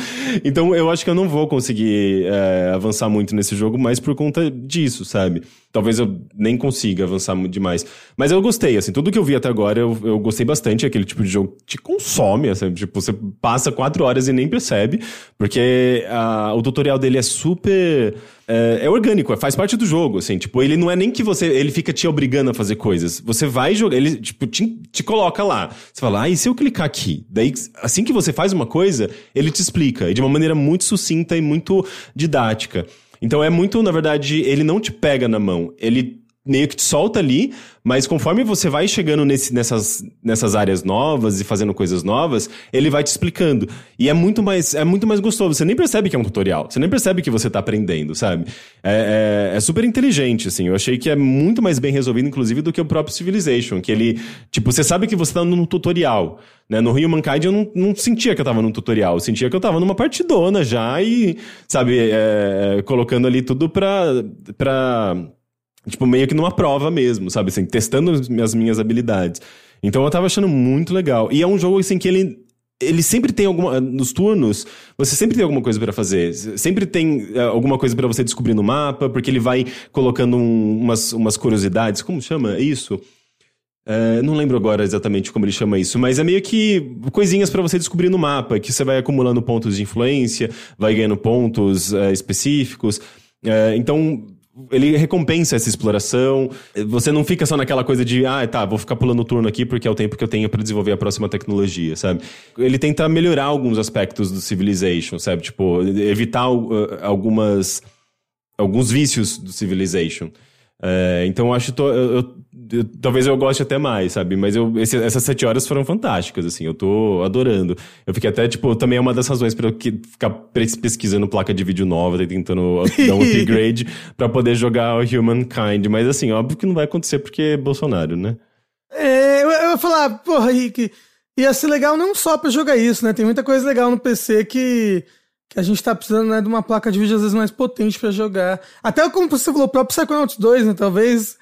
Então, eu acho que eu não vou conseguir é, avançar muito nesse jogo, mas por conta disso, sabe? Talvez eu nem consiga avançar muito demais. Mas eu gostei, assim, tudo que eu vi até agora, eu, eu gostei bastante. Aquele tipo de jogo que te consome, assim, tipo, você passa quatro horas e nem percebe, porque a, o tutorial dele é super... É, é orgânico, faz parte do jogo, assim, tipo, ele não é nem que você... Ele fica te obrigando a fazer coisas. Você vai jogar, ele, tipo, te, te coloca lá. Você fala, ah, e se eu clicar aqui? Daí, assim que você faz uma coisa, ele te explica, e de uma maneira muito sucinta e muito didática. Então é muito, na verdade, ele não te pega na mão, ele meio que te solta ali, mas conforme você vai chegando nesse, nessas, nessas áreas novas e fazendo coisas novas, ele vai te explicando. E é muito mais, é muito mais gostoso, você nem percebe que é um tutorial, você nem percebe que você tá aprendendo, sabe? É, é, é super inteligente, assim, eu achei que é muito mais bem resolvido, inclusive, do que o próprio Civilization, que ele, tipo, você sabe que você tá num tutorial, né? No Humankind eu não, não sentia que eu tava num tutorial, eu sentia que eu tava numa partidona já e, sabe, é, colocando ali tudo pra... pra tipo, meio que numa prova mesmo, sabe? Assim, testando as minhas habilidades. Então eu tava achando muito legal. E é um jogo, assim, que ele... Ele sempre tem alguma... Nos turnos, você sempre tem alguma coisa pra fazer. Sempre tem uh, alguma coisa pra você descobrir no mapa, porque ele vai colocando um, umas, umas curiosidades. Como chama isso? Uh, não lembro agora exatamente como ele chama isso, mas é meio que coisinhas pra você descobrir no mapa, que você vai acumulando pontos de influência, vai ganhando pontos uh, específicos. Uh, então... Ele recompensa essa exploração. Você não fica só naquela coisa de ah, tá, vou ficar pulando o turno aqui porque é o tempo que eu tenho pra desenvolver a próxima tecnologia, sabe? Ele tenta melhorar alguns aspectos do Civilization, sabe? Tipo, evitar uh, algumas... alguns vícios do Civilization. Uh, então eu acho... To, eu, eu, eu, talvez eu goste até mais, sabe? Mas eu, esse, essas sete horas foram fantásticas, assim. Eu tô adorando. Eu fiquei até, tipo... Também é uma das razões pra eu que, ficar pesquisando placa de vídeo nova, tentando dar um upgrade pra poder jogar o Humankind. Mas assim, óbvio que não vai acontecer porque é Bolsonaro, né? É, eu, eu vou falar... Porra, Rick, ia ser legal não só pra jogar isso, né? Tem muita coisa legal no P C que... que a gente tá precisando, né, de uma placa de vídeo às vezes mais potente pra jogar. Até como você falou, o próprio Psychonauts dois, né, talvez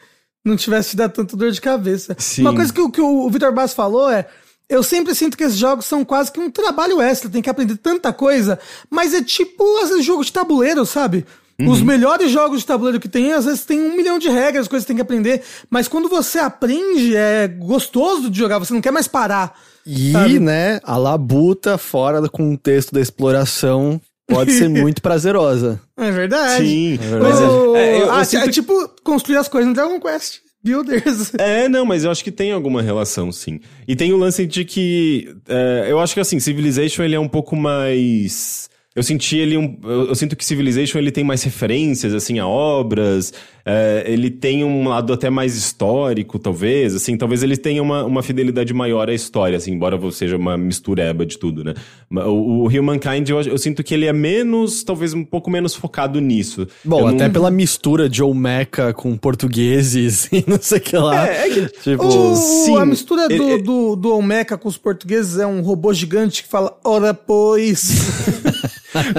não tivesse te dado tanta dor de cabeça. Sim. Uma coisa que, que o Vitor Bass falou é, eu sempre sinto que esses jogos são quase que um trabalho extra, tem que aprender tanta coisa, mas é tipo esses jogos de tabuleiro, sabe? Uhum. Os melhores jogos de tabuleiro que tem, às vezes tem um milhão de regras, coisas que tem que aprender, mas quando você aprende, é gostoso de jogar, você não quer mais parar. E, sabe? Né, a labuta fora do contexto da exploração pode ser muito prazerosa. É verdade. Sim. É verdade. O... Mas é, é, eu, eu ah, sempre... é tipo construir as coisas no Dragon Quest. Builders. É, não, mas eu acho que tem alguma relação, sim. E tem o lance de que... É, eu acho que, assim, Civilization, ele é um pouco mais... Eu senti ele... Um, eu, eu sinto que Civilization, ele tem mais referências, assim, a obras. É, ele tem um lado até mais histórico, talvez, assim. Talvez ele tenha uma, uma fidelidade maior à história, assim. Embora seja uma mistureba de tudo, né? O, o Humankind, eu, eu sinto que ele é menos... Talvez um pouco menos focado nisso. Bom, eu até não... pela mistura de Olmeca com portugueses e não sei o que lá. É, é que... Tipo... O, sim, a mistura ele, do, ele... Do, do Olmeca com os portugueses é um robô gigante que fala... Ora, pois...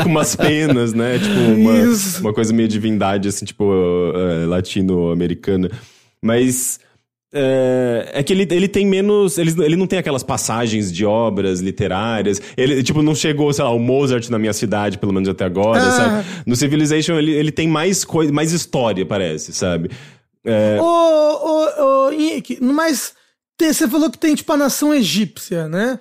com umas penas, né? Tipo, uma, uma coisa meio divindade, assim, tipo, uh, uh, latino-americana. Mas... É, é que ele, ele tem menos... Ele, ele não tem aquelas passagens de obras literárias. Ele, tipo, não chegou, sei lá, o Mozart na minha cidade, pelo menos até agora, ah. sabe? No Civilization, ele, ele tem mais coisa, mais história, parece, sabe? É... Ô, ô, ô, Henrique, mas você falou que tem, tipo, a nação egípcia, né?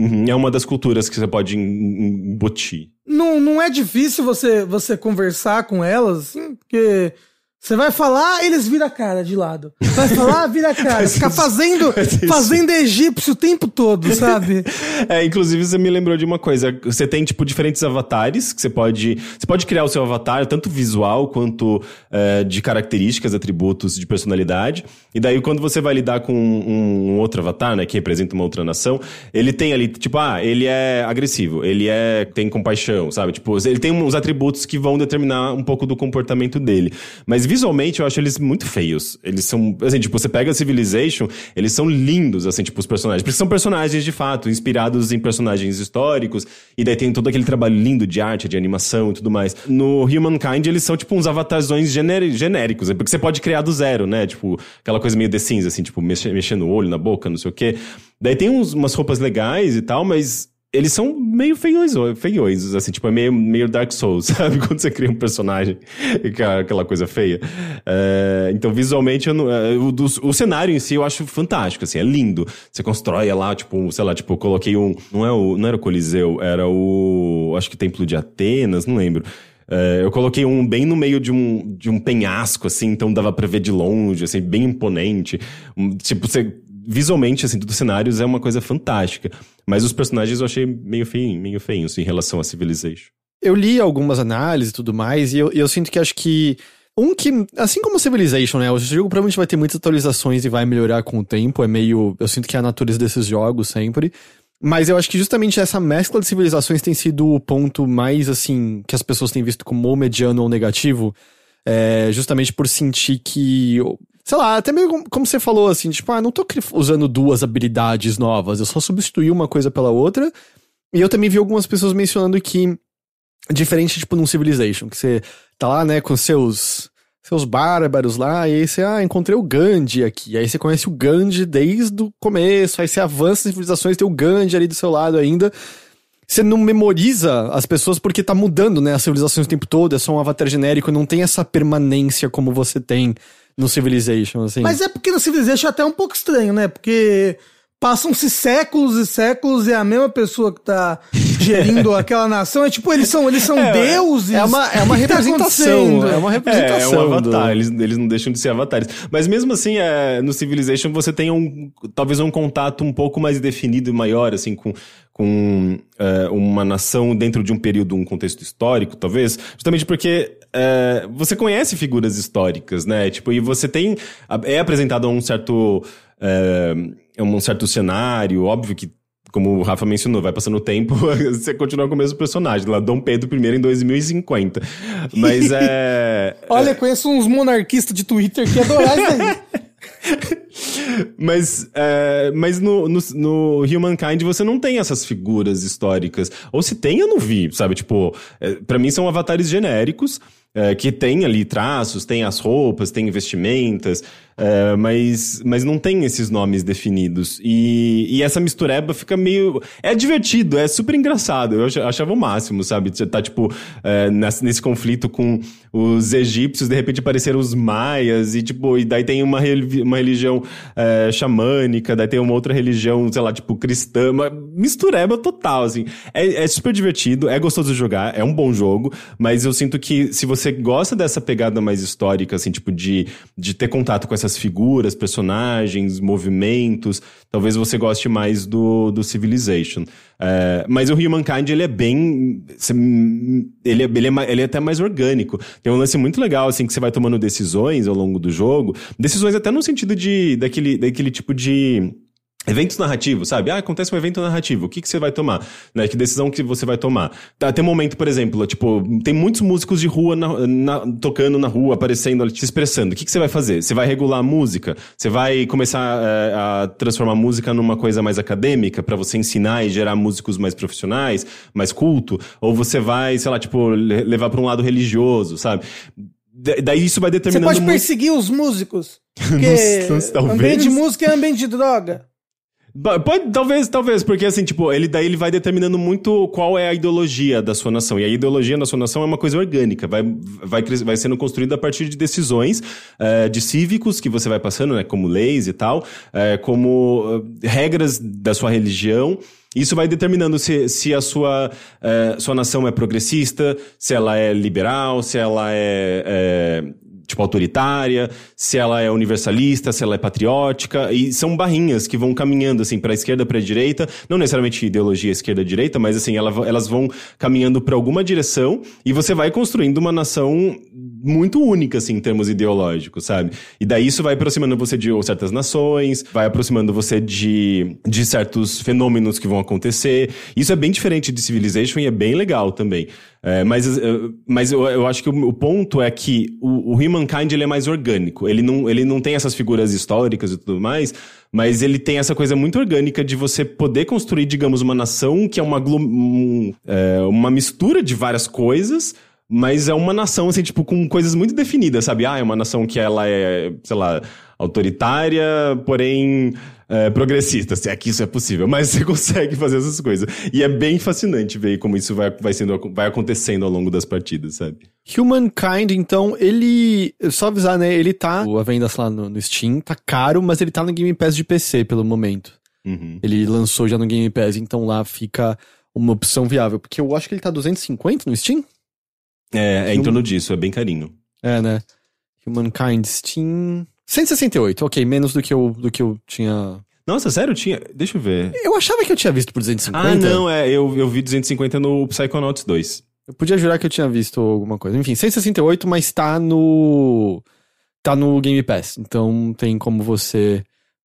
Uhum, é uma das culturas que você pode embutir. Não, não é difícil você, você conversar com elas, assim, porque você vai falar, eles viram a cara de lado. Vai falar, vira a cara. Ficar fazendo, fazendo egípcio o tempo todo, sabe? É, inclusive você me lembrou de uma coisa. Você tem, tipo, diferentes avatares que você pode... Você pode criar o seu avatar, tanto visual quanto é, de características, atributos, de personalidade. E daí, quando você vai lidar com um, um outro avatar, né, que representa uma outra nação, ele tem ali, tipo, ah, ele é agressivo, ele é... tem compaixão, sabe? Tipo, ele tem uns atributos que vão determinar um pouco do comportamento dele. Mas visualmente, eu acho eles muito feios. Eles são, assim, tipo, você pega Civilization, eles são lindos, assim, tipo, os personagens. Porque são personagens, de fato, inspirados em personagens históricos. E daí tem todo aquele trabalho lindo de arte, de animação e tudo mais. No Humankind, eles são, tipo, uns avatarzões gené- genéricos. Porque você pode criar do zero, né? Tipo, aquela coisa meio The Sims, assim, tipo, mexer, mexendo o olho na boca, não sei o quê. Daí tem uns, umas roupas legais e tal, mas... Eles são meio feios, feios, assim, tipo, é meio, meio Dark Souls, sabe? Quando você cria um personagem, aquela coisa feia. É, então, visualmente, eu não, é, o, do, o cenário em si eu acho fantástico, assim, é lindo. Você constrói lá, tipo, sei lá, tipo, eu coloquei um... Não, é o, não era o Coliseu, era o... Acho que o Templo de Atenas, não lembro. É, eu coloquei um bem no meio de um, de um penhasco, assim, então dava pra ver de longe, assim, bem imponente. Um, tipo, você... Visualmente, assim, dos cenários é uma coisa fantástica. Mas os personagens eu achei meio feinho, meio feinho, assim, em relação a Civilization. Eu li algumas análises e tudo mais, e eu, eu sinto que acho que... Um que, assim como Civilization, né, o jogo provavelmente vai ter muitas atualizações e vai melhorar com o tempo, é meio... Eu sinto que é a natureza desses jogos sempre. Mas eu acho que justamente essa mescla de civilizações tem sido o ponto mais, assim, que as pessoas têm visto como ou mediano ou negativo. É, justamente por sentir que... Sei lá, até meio como você falou, assim, tipo, ah, não tô usando duas habilidades novas, eu só substituí uma coisa pela outra. E eu também vi algumas pessoas mencionando que, diferente, tipo, num Civilization, que você tá lá, né, com seus, seus bárbaros lá, e aí você, ah, encontrei o Gandhi aqui. Aí você conhece o Gandhi desde o começo, aí você avança as civilizações, tem o Gandhi ali do seu lado ainda. Você não memoriza as pessoas porque tá mudando, né, as civilizações o tempo todo, é só um avatar genérico, não tem essa permanência como você tem no Civilization, assim. Mas é porque no Civilization é até um pouco estranho, né? Porque passam-se séculos e séculos e a mesma pessoa que tá gerindo aquela nação, é tipo, eles são, eles são é, deuses. É uma, é uma representação. Tá é uma representação. É, é um avatar. Do... Eles, eles não deixam de ser avatares. Mas mesmo assim, é, no Civilization você tem um, talvez um contato um pouco mais definido e maior, assim, com... com é, uma nação dentro de um período, um contexto histórico, talvez, justamente porque é, você conhece figuras históricas, né? Tipo, e você tem... É apresentado um certo... É, um certo cenário, óbvio que, como o Rafa mencionou, vai passando o tempo, você continua com o mesmo personagem, lá Dom Pedro I em dois mil e cinquenta. Mas é... Olha, é... conheço uns monarquistas de Twitter que adoram isso aí. Mas, é, mas no, no, no Humankind você não tem essas figuras históricas. Ou se tem, eu não vi, sabe? Tipo, é, pra mim são avatares genéricos, é, que tem ali traços, tem as roupas, tem vestimentas, é, mas, mas não tem esses nomes definidos. E, e essa mistureba fica meio... É divertido, é super engraçado. Eu achava o máximo, sabe? Você tá, tipo, é, nesse, nesse conflito com os egípcios, de repente apareceram os maias, e, tipo, e daí tem uma, uma religião religião é, xamânica, daí tem uma outra religião, sei lá, tipo cristã, uma mistureba total, assim. É, é super divertido, é gostoso de jogar, é um bom jogo, mas eu sinto que se você gosta dessa pegada mais histórica, assim, tipo de, de ter contato com essas figuras, personagens, movimentos, talvez você goste mais do, do Civilization. É, mas o Humankind, ele é bem... Ele é, ele, é, ele é até mais orgânico. Tem um lance muito legal, assim, que você vai tomando decisões ao longo do jogo. Decisões até no sentido de... Daquele, daquele tipo de... Eventos narrativos, sabe? Ah, acontece um evento narrativo. O que, que você vai tomar? Né? Que decisão que você vai tomar? Até um momento, por exemplo, tipo... Tem muitos músicos de rua na, na, tocando na rua, aparecendo, te expressando. O que, que você vai fazer? Você vai regular a música? Você vai começar é, a transformar a música numa coisa mais acadêmica? Pra você ensinar e gerar músicos mais profissionais? Mais culto? Ou você vai, sei lá, tipo... Levar pra um lado religioso, sabe? Da, daí isso vai determinando... Você pode perseguir muito... os músicos? Porque não, não, talvez... ambiente de música é ambiente de droga. Pode, talvez, talvez, porque assim, tipo, ele daí ele vai determinando muito qual é a ideologia da sua nação. E a ideologia da sua nação é uma coisa orgânica, vai, vai, vai sendo construída a partir de decisões é, de cívicos que você vai passando, né? Como leis e tal, é, como regras da sua religião. Isso vai determinando se, se a sua, é, sua nação é progressista, se ela é liberal, se ela é... é tipo, autoritária, se ela é universalista, se ela é patriótica, e são barrinhas que vão caminhando, assim, pra esquerda, pra direita, não necessariamente ideologia esquerda-direita, mas, assim, ela, elas vão caminhando pra alguma direção, e você vai construindo uma nação muito única, assim, em termos ideológicos, sabe? E daí isso vai aproximando você de ou certas nações, vai aproximando você de, de certos fenômenos que vão acontecer, isso é bem diferente de Civilization e é bem legal também. É, mas mas eu, eu acho que o, o ponto é que o, o Humankind ele é mais orgânico. Ele não, ele não tem essas figuras históricas e tudo mais, mas ele tem essa coisa muito orgânica de você poder construir, digamos, uma nação que é uma, um, é, uma mistura de várias coisas, mas é uma nação, assim, tipo, com coisas muito definidas, sabe? Ah, é uma nação que ela é, sei lá, autoritária, porém... É, progressista, se é que isso é possível, mas você consegue fazer essas coisas. E é bem fascinante ver como isso vai, vai, sendo, vai acontecendo ao longo das partidas, sabe? Humankind, então, ele... Só avisar, né? Ele tá... A venda lá no, no Steam tá caro, mas ele tá no Game Pass de P C, pelo momento. Uhum. Ele lançou já no Game Pass, então lá fica uma opção viável. Porque eu acho que ele tá duzentos e cinquenta no Steam? É, é em torno disso, é bem carinho. É, né? Humankind, Steam... cento e sessenta e oito, ok, menos do que eu, do que eu tinha... Nossa, sério? Tinha? Deixa eu ver. Eu achava que eu tinha visto por duzentos e cinquenta. Ah, não, é, eu, eu vi duzentos e cinquenta no Psychonauts dois. Eu podia jurar que eu tinha visto alguma coisa. Enfim, cento e sessenta e oito, mas tá no... Tá no Game Pass, então tem como você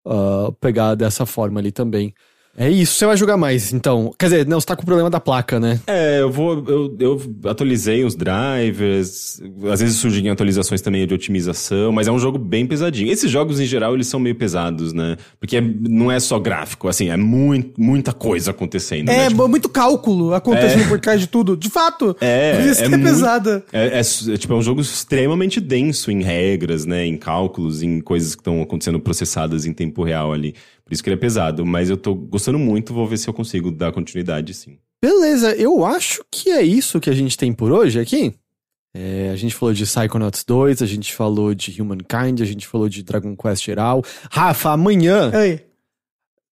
uh, pegar dessa forma ali também. É isso, você vai jogar mais, então. Quer dizer, não, você tá com o problema da placa, né? É, eu vou... Eu, eu atualizei os drivers, às vezes surgem atualizações também de otimização, mas é um jogo bem pesadinho. Esses jogos, em geral, eles são meio pesados, né? Porque é, não é só gráfico, assim, é muito, muita coisa acontecendo. É, né? Tipo, muito cálculo acontecendo é, por trás de tudo. De fato, é, por isso é que é muito, pesada. É, é, é, tipo, é um jogo extremamente denso em regras, né? Em cálculos, em coisas que estão acontecendo processadas em tempo real ali. Por isso que ele é pesado, mas eu tô gostando muito, vou ver se eu consigo dar continuidade, sim. Beleza, eu acho que é isso que a gente tem por hoje aqui. É, a gente falou de Psychonauts dois, a gente falou de Humankind, a gente falou de Dragon Quest geral. Rafa, amanhã Ei.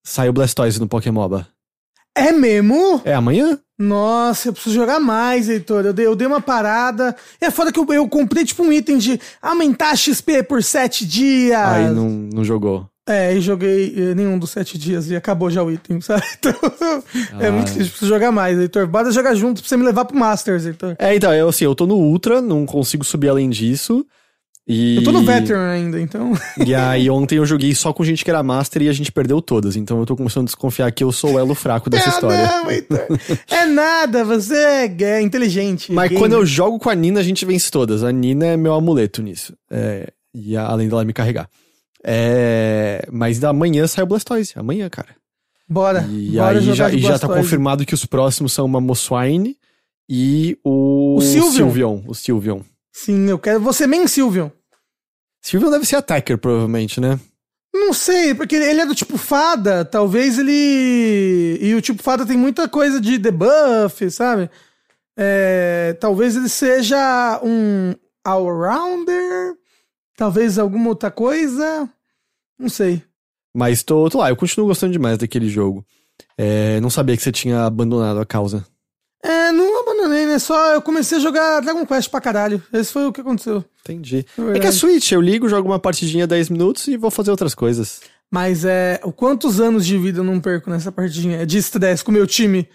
sai o Blastoise no Pokémoba. É mesmo? É amanhã? Nossa, eu preciso jogar mais, Heitor. Eu dei, eu dei uma parada. É foda que eu, eu comprei tipo um item de aumentar a X P por sete dias. Aí não, não jogou. É, e joguei nenhum dos sete dias e acabou já o item, sabe? Então, ah, é muito difícil, preciso jogar mais, Heitor. Bora jogar junto pra você me levar pro Masters, Heitor. É, então, eu, assim, eu tô no Ultra, não consigo subir além disso. E... Eu tô no Veteran ainda, então... E aí ontem eu joguei só com gente que era Master e a gente perdeu todas, então eu tô começando a desconfiar que eu sou o elo fraco dessa é, história. Não, Heitor. É nada, você é inteligente. Mas game. Quando eu jogo com a Nina, a gente vence todas. A Nina é meu amuleto nisso. É, e a, além dela me carregar. É, mas da manhã sai o Blastoise. Amanhã, cara. Bora. E bora aí já, e já tá confirmado que os próximos são uma Moswine e o... O Sylveon. Sylveon. O Sylveon. Sim, eu quero... Você mesmo, Sylveon. Sylveon deve ser attacker, provavelmente, né? Não sei, porque ele é do tipo fada. Talvez ele... E o tipo fada tem muita coisa de debuff, sabe? É, talvez ele seja um all-rounder... Talvez alguma outra coisa. Não sei. Mas tô, tô lá, eu continuo gostando demais daquele jogo. É, não sabia que você tinha abandonado a causa. É, não abandonei, né? Só eu comecei a jogar Dragon Quest pra caralho. Esse foi o que aconteceu. Entendi. É que a Switch, eu ligo, jogo uma partidinha dez minutos e vou fazer outras coisas. Mas é... Quantos anos de vida eu não perco nessa partidinha? De estresse com o meu time.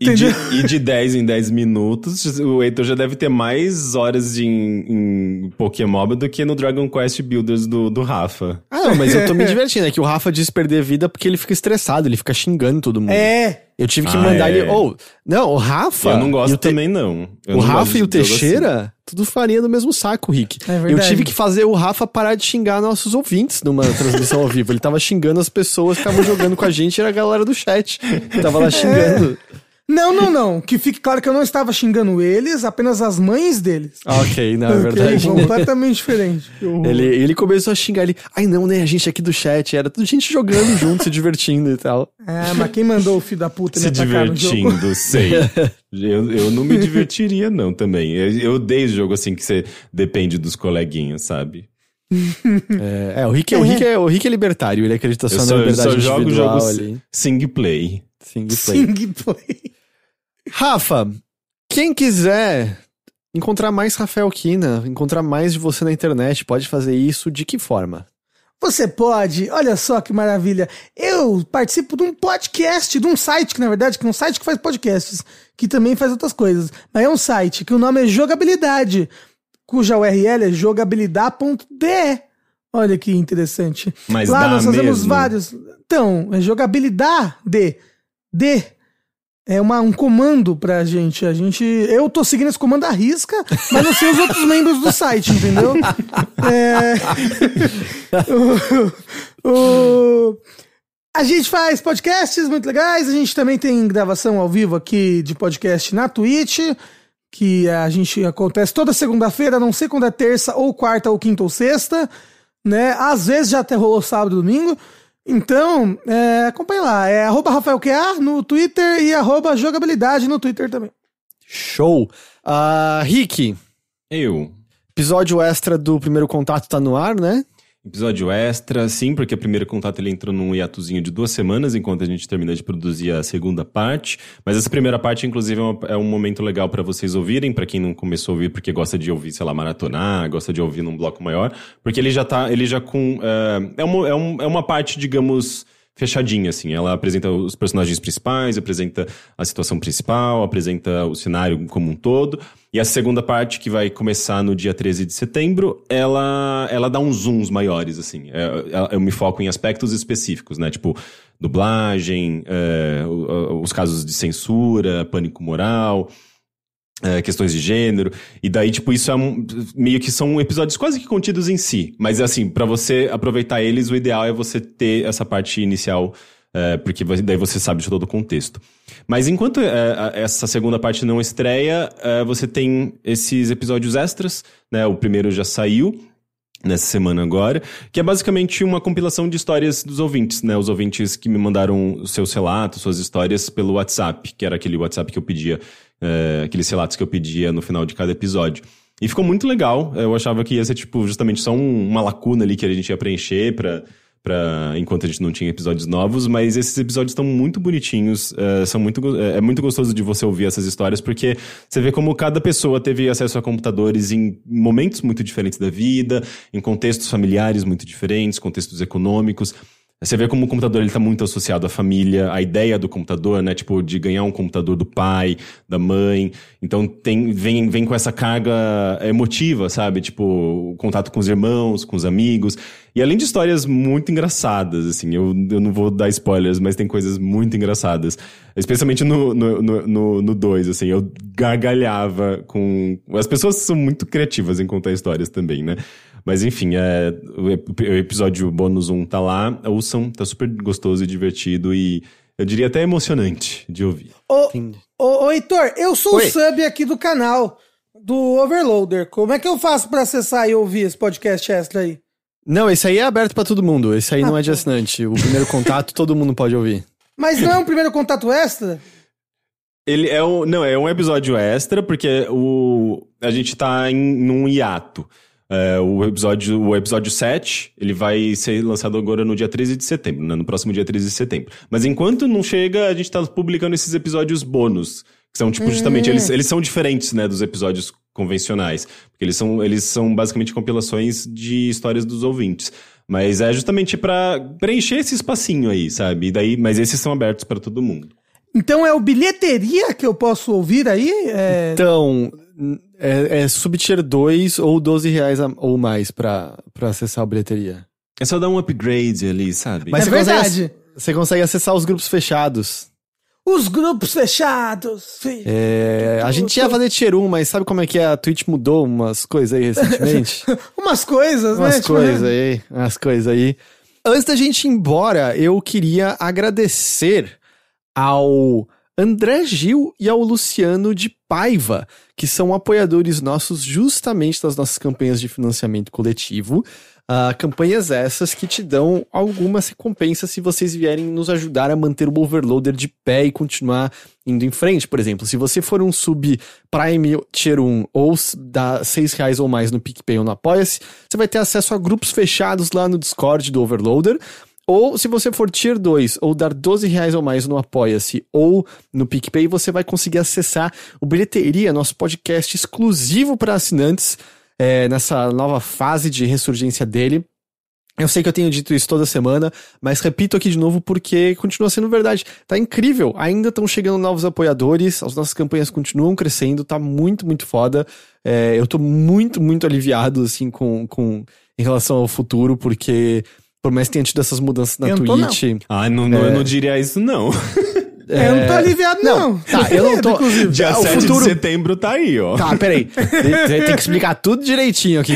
E de, e de dez em dez minutos, o Heitor já deve ter mais horas de, em, em Pokémon do que no Dragon Quest Builders do, do Rafa. Ah, não, mas eu tô me divertindo. É que o Rafa diz perder vida porque ele fica estressado, ele fica xingando todo mundo. É. Eu tive que ah, mandar é. ele... Oh, não, o Rafa... Eu não gosto te... também, não. Eu o não Rafa e o Teixeira, assim. Tudo farinha do mesmo saco, Rick. É verdade. Eu tive que fazer o Rafa parar de xingar nossos ouvintes numa transmissão ao vivo. Ele tava xingando as pessoas que estavam jogando com a gente, era a galera do chat. Ele tava lá xingando... É. Não, não, não. Que fique claro que eu não estava xingando eles, apenas as mães deles. Ok, não, é verdade. Okay, completamente diferente. Ele, ele começou a xingar ali. Ai, não, né? A gente aqui do chat era tudo gente jogando junto, se divertindo e tal. É, mas quem mandou o filho da puta me atacar no jogo? Se divertindo, sei. Eu, eu não me divertiria, não, também. Eu, eu odeio jogo assim que você depende dos coleguinhas, sabe? É, é, o Rick é, o Rick é, o Rick é libertário. Ele acredita só, só na liberdade individual ali. Sing play. Sing play. Sing play. Rafa, quem quiser encontrar mais Rafael Kina, encontrar mais de você na internet, pode fazer isso de que forma? Você pode, olha só que maravilha, eu participo de um podcast, de um site que na verdade, que é um site que faz podcasts, que também faz outras coisas, mas é um site que o nome é Jogabilidade, cuja U R L é jogabilidade ponto d e. Olha que interessante. Mas lá nós fazemos mesmo? vários, então, é jogabilidade, D. É uma, um comando pra gente. A gente. Eu tô seguindo esse comando à risca, mas não sei os outros membros do site, entendeu? É... o... O... A gente faz podcasts muito legais. A gente também tem gravação ao vivo aqui de podcast na Twitch, que a gente acontece toda segunda-feira, não sei quando é terça, ou quarta, ou quinta, ou sexta, né? Às vezes já até rolou sábado e domingo. Então, é, acompanha lá. É arroba RafaelQA no Twitter e arroba Jogabilidade no Twitter também. Show! Uh, Rick. Eu. Episódio extra do Primeiro Contato tá no ar, né? Episódio extra, sim, porque o Primeiro Contato ele entrou num hiatozinho de duas semanas enquanto a gente termina de produzir a segunda parte. Mas essa primeira parte, inclusive, é, uma, é um momento legal pra vocês ouvirem, pra quem não começou a ouvir porque gosta de ouvir, sei lá, maratonar, gosta de ouvir num bloco maior, porque ele já tá, ele já com... Uh, é, uma, é, um, é uma parte, digamos... fechadinha, assim. Ela apresenta os personagens principais, apresenta a situação principal, apresenta o cenário como um todo. E a segunda parte, que vai começar no dia treze de setembro, ela, ela dá uns zooms maiores, assim. Eu, eu me foco em aspectos específicos, né? Tipo, dublagem, é, os casos de censura, pânico moral... É, questões de gênero, e daí, tipo, isso é um, meio que são episódios quase que contidos em si, mas assim, pra você aproveitar eles, o ideal é você ter essa parte inicial, é, porque daí você sabe de todo o contexto. Mas enquanto é, essa segunda parte não estreia, é, você tem esses episódios extras, né? O primeiro já saiu nessa semana agora, que é basicamente uma compilação de histórias dos ouvintes, né? Os ouvintes que me mandaram os seus relatos, suas histórias pelo WhatsApp, que era aquele WhatsApp que eu pedia, é, aqueles relatos que eu pedia no final de cada episódio. E ficou muito legal, eu achava que ia ser, tipo, justamente só um, uma lacuna ali que a gente ia preencher pra, pra, enquanto a gente não tinha episódios novos, mas esses episódios estão muito bonitinhos, é, são muito, é, é muito gostoso de você ouvir essas histórias, porque você vê como cada pessoa teve acesso a computadores em momentos muito diferentes da vida, em contextos familiares muito diferentes, contextos econômicos... Você vê como o computador ele tá muito associado à família, à ideia do computador, né? Tipo, de ganhar um computador do pai, da mãe. Então, tem, vem, vem com essa carga emotiva, sabe? Tipo, o contato com os irmãos, com os amigos. E além de histórias muito engraçadas, assim. Eu, eu não vou dar spoilers, mas tem coisas muito engraçadas. Especialmente no dois, no, no, no dois, assim. Eu gargalhava com... As pessoas são muito criativas em contar histórias também, né? Mas enfim, é, o episódio bônus um tá lá, ouçam, tá super gostoso e divertido e eu diria até emocionante de ouvir. Ô, ô, ô Heitor, eu sou Oi. o sub aqui do canal do Overloader, como é que eu faço pra acessar e ouvir esse podcast extra aí? Não, esse aí é aberto pra todo mundo, esse aí ah, não é de assinante, o Primeiro Contato todo mundo pode ouvir. Mas não é um Primeiro Contato extra? Ele é um, não, é um episódio extra porque o, a gente tá em um hiato. É, o, episódio, o episódio sete, ele vai ser lançado agora no dia treze de setembro, né? No próximo dia treze de setembro. Mas enquanto não chega, a gente tá publicando esses episódios bônus, que são, tipo, justamente... Hum. Eles, eles são diferentes, né, dos episódios convencionais. Porque eles são, eles são basicamente compilações de histórias dos ouvintes. Mas é justamente pra preencher esse espacinho aí, sabe? E daí, mas esses são abertos pra todo mundo. Então é o Bilheteria que eu posso ouvir aí? É... Então... É, é sub-tier dois ou doze reais a, ou mais pra, pra acessar a bilheteria. É só dar um upgrade ali, sabe? Mas é você verdade. Consegue, você consegue acessar os grupos fechados. Os grupos fechados. É, a gente ia fazer tier um, mas sabe como é que a Twitch mudou umas coisas aí recentemente? umas coisas, umas né? Umas coisas aí, umas coisas aí. Antes da gente ir embora, eu queria agradecer ao... André Gil e ao Luciano de Paiva, que são apoiadores nossos justamente das nossas campanhas de financiamento coletivo. Uh, campanhas essas que te dão algumas recompensas se vocês vierem nos ajudar a manter o Overloader de pé e continuar indo em frente. Por exemplo, se você for um sub Prime Tier um ou dá seis reais ou mais no PicPay ou no Apoia-se, você vai ter acesso a grupos fechados lá no Discord do Overloader. Ou se você for Tier dois ou dar doze reais ou mais no Apoia-se ou no PicPay, você vai conseguir acessar o Bilheteria, nosso podcast exclusivo para assinantes, é, nessa nova fase de ressurgência dele. Eu sei que eu tenho dito isso toda semana, mas repito aqui de novo porque continua sendo verdade. Tá incrível, ainda estão chegando novos apoiadores, as nossas campanhas continuam crescendo, tá muito, muito foda. É, eu tô muito, muito aliviado assim, com, com, em relação ao futuro, porque... Por mais que tenha tido essas mudanças na eu Twitch... Não. Ah, não, não, é... eu não diria isso, não. É... Eu não tô aliviado, não. não. Tá, eu não tô... Dia sete futuro... de setembro tá aí, ó. Tá, peraí. Tem que explicar tudo direitinho aqui.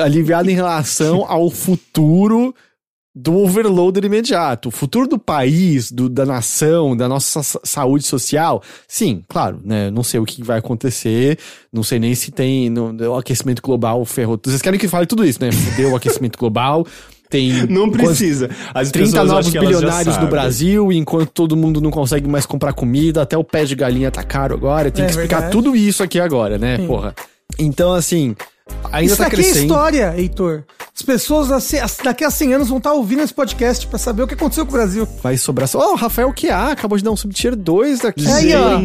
Aliviado em relação ao futuro do Overloader imediato. O futuro do país, do, da nação, da nossa saúde social. Sim, claro, né? Não sei o que vai acontecer. Não sei nem se tem... No, o aquecimento global ferrou. Vocês querem que eu fale tudo isso, né? Fudeu o aquecimento global... Tem não precisa. As trinta novos bilionários no Brasil, enquanto todo mundo não consegue mais comprar comida, até o pé de galinha tá caro agora. Tem é que explicar verdade. Tudo isso aqui agora, né, Sim. porra? Então, assim, ainda isso tá crescendo. Isso aqui é história, Heitor. As pessoas daqui a cem anos vão estar ouvindo esse podcast pra saber o que aconteceu com o Brasil. Vai sobrar só... Oh, o Rafael Kina acabou de dar um sub-tier dois daqui. Aí, ó,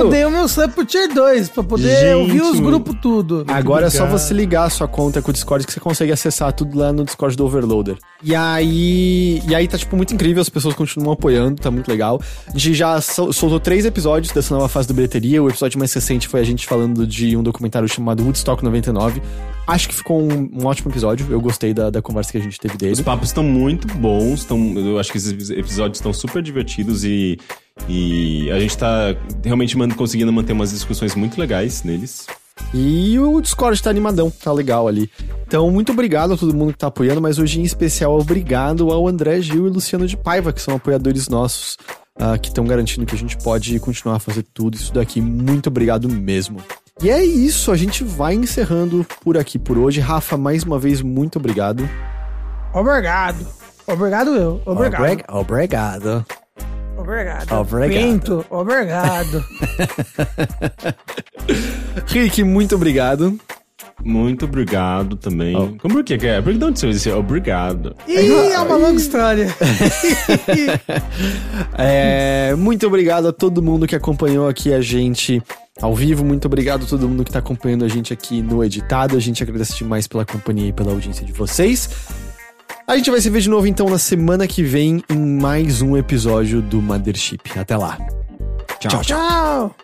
eu dei o meu sub pro tier dois pra poder Gente, ouvir os grupos tudo. Agora é só você ligar a sua conta com o Discord que você consegue acessar tudo lá no Discord do Overloader. E aí... E aí tá, tipo, muito incrível. As pessoas continuam apoiando, tá muito legal. A gente já sol- soltou três episódios dessa nova fase do Bilheteria. O episódio mais recente foi a gente falando de um documentário chamado Woodstock noventa e nove. Acho que ficou um, um ótimo episódio. Eu gostei da, da conversa que a gente teve dele. Os papos estão muito bons. Tão, eu acho que esses episódios estão super divertidos e, e a gente tá realmente man, conseguindo manter umas discussões muito legais neles. E o Discord tá animadão, tá legal ali. Então, muito obrigado a todo mundo que tá apoiando, mas hoje em especial, obrigado ao André Gil e Luciano de Paiva, que são apoiadores nossos, uh, que estão garantindo que a gente pode continuar a fazer tudo isso daqui. Muito obrigado mesmo. E é isso, a gente vai encerrando por aqui por hoje. Rafa, mais uma vez, muito obrigado. Obrigado. Obrigado eu. Obrigado. Obrigado. Obrigado. Obrigado. Pinto, obrigado. Rick, muito obrigado. Muito obrigado também. Oh. Como é que é? Por que não disse esse obrigado? Ih, é uma longa história. é, muito obrigado a todo mundo que acompanhou aqui a gente ao vivo. Muito obrigado a todo mundo que está acompanhando a gente aqui no editado. A gente agradece demais pela companhia e pela audiência de vocês. A gente vai se ver de novo, então, na semana que vem em mais um episódio do Mothership. Até lá. Tchau, tchau. tchau. tchau.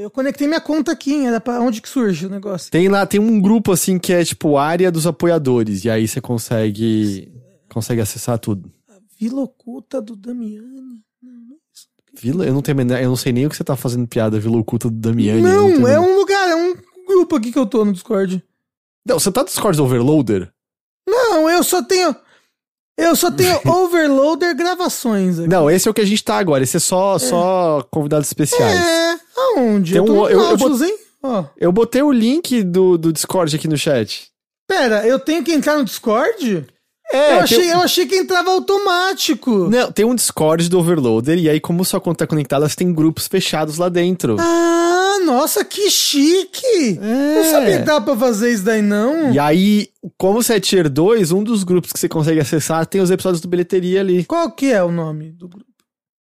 Eu conectei minha conta aqui, era pra onde que surge o negócio? Tem lá, tem um grupo assim que é tipo área dos apoiadores, e aí você consegue consegue acessar tudo. A Vila Oculta do Damiani. Vila? Eu não tenho, eu não sei nem o que você tá fazendo piada, Vila Oculta do Damiani. Não, não é um lugar, é um grupo aqui que eu tô no Discord. Não, você tá no Discord Overloader? Não, eu só tenho... Eu só tenho Overloader gravações aqui. Não, esse é o que a gente tá agora. Esse é só, é. só convidados especiais. É, aonde? Tem eu, um, eu, áudios, eu, bot... Ó. eu botei o link do, do Discord aqui no chat. Pera, eu tenho que entrar no Discord? É. Eu achei, tem... eu achei que entrava automático. Não, tem um Discord do Overloader e aí como sua conta tá conectada, você tem grupos fechados lá dentro. Ah, nossa, que chique. É. Não sabia que dava pra fazer isso daí, não. E aí... Como você é Tier dois, um dos grupos que você consegue acessar tem os episódios do Bilheteria ali. Qual que é o nome do grupo?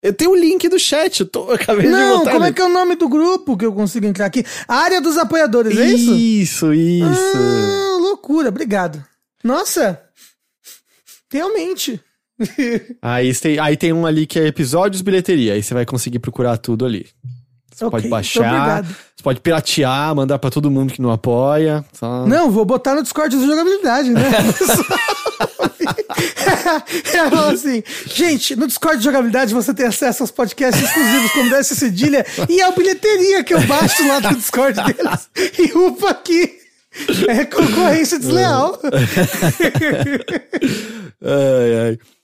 Eu tenho o link do chat, eu, tô, eu acabei Não, de botar. Não, como ali. é que é o nome do grupo que eu consigo entrar aqui? A área dos apoiadores, isso, é isso? Isso, isso. Ah, loucura, obrigado. Nossa, realmente. Aí tem, aí tem um ali que é episódios Bilheteria, aí você vai conseguir procurar tudo ali. Você okay, pode baixar, você pode piratear, mandar pra todo mundo que não apoia. Só... Não, vou botar no Discord do Jogabilidade, né? É assim, gente, no Discord de Jogabilidade você tem acesso aos podcasts exclusivos como dessa cedilha e a Bilheteria que eu baixo lá do Discord deles e upa aqui. É concorrência desleal. Ai, ai.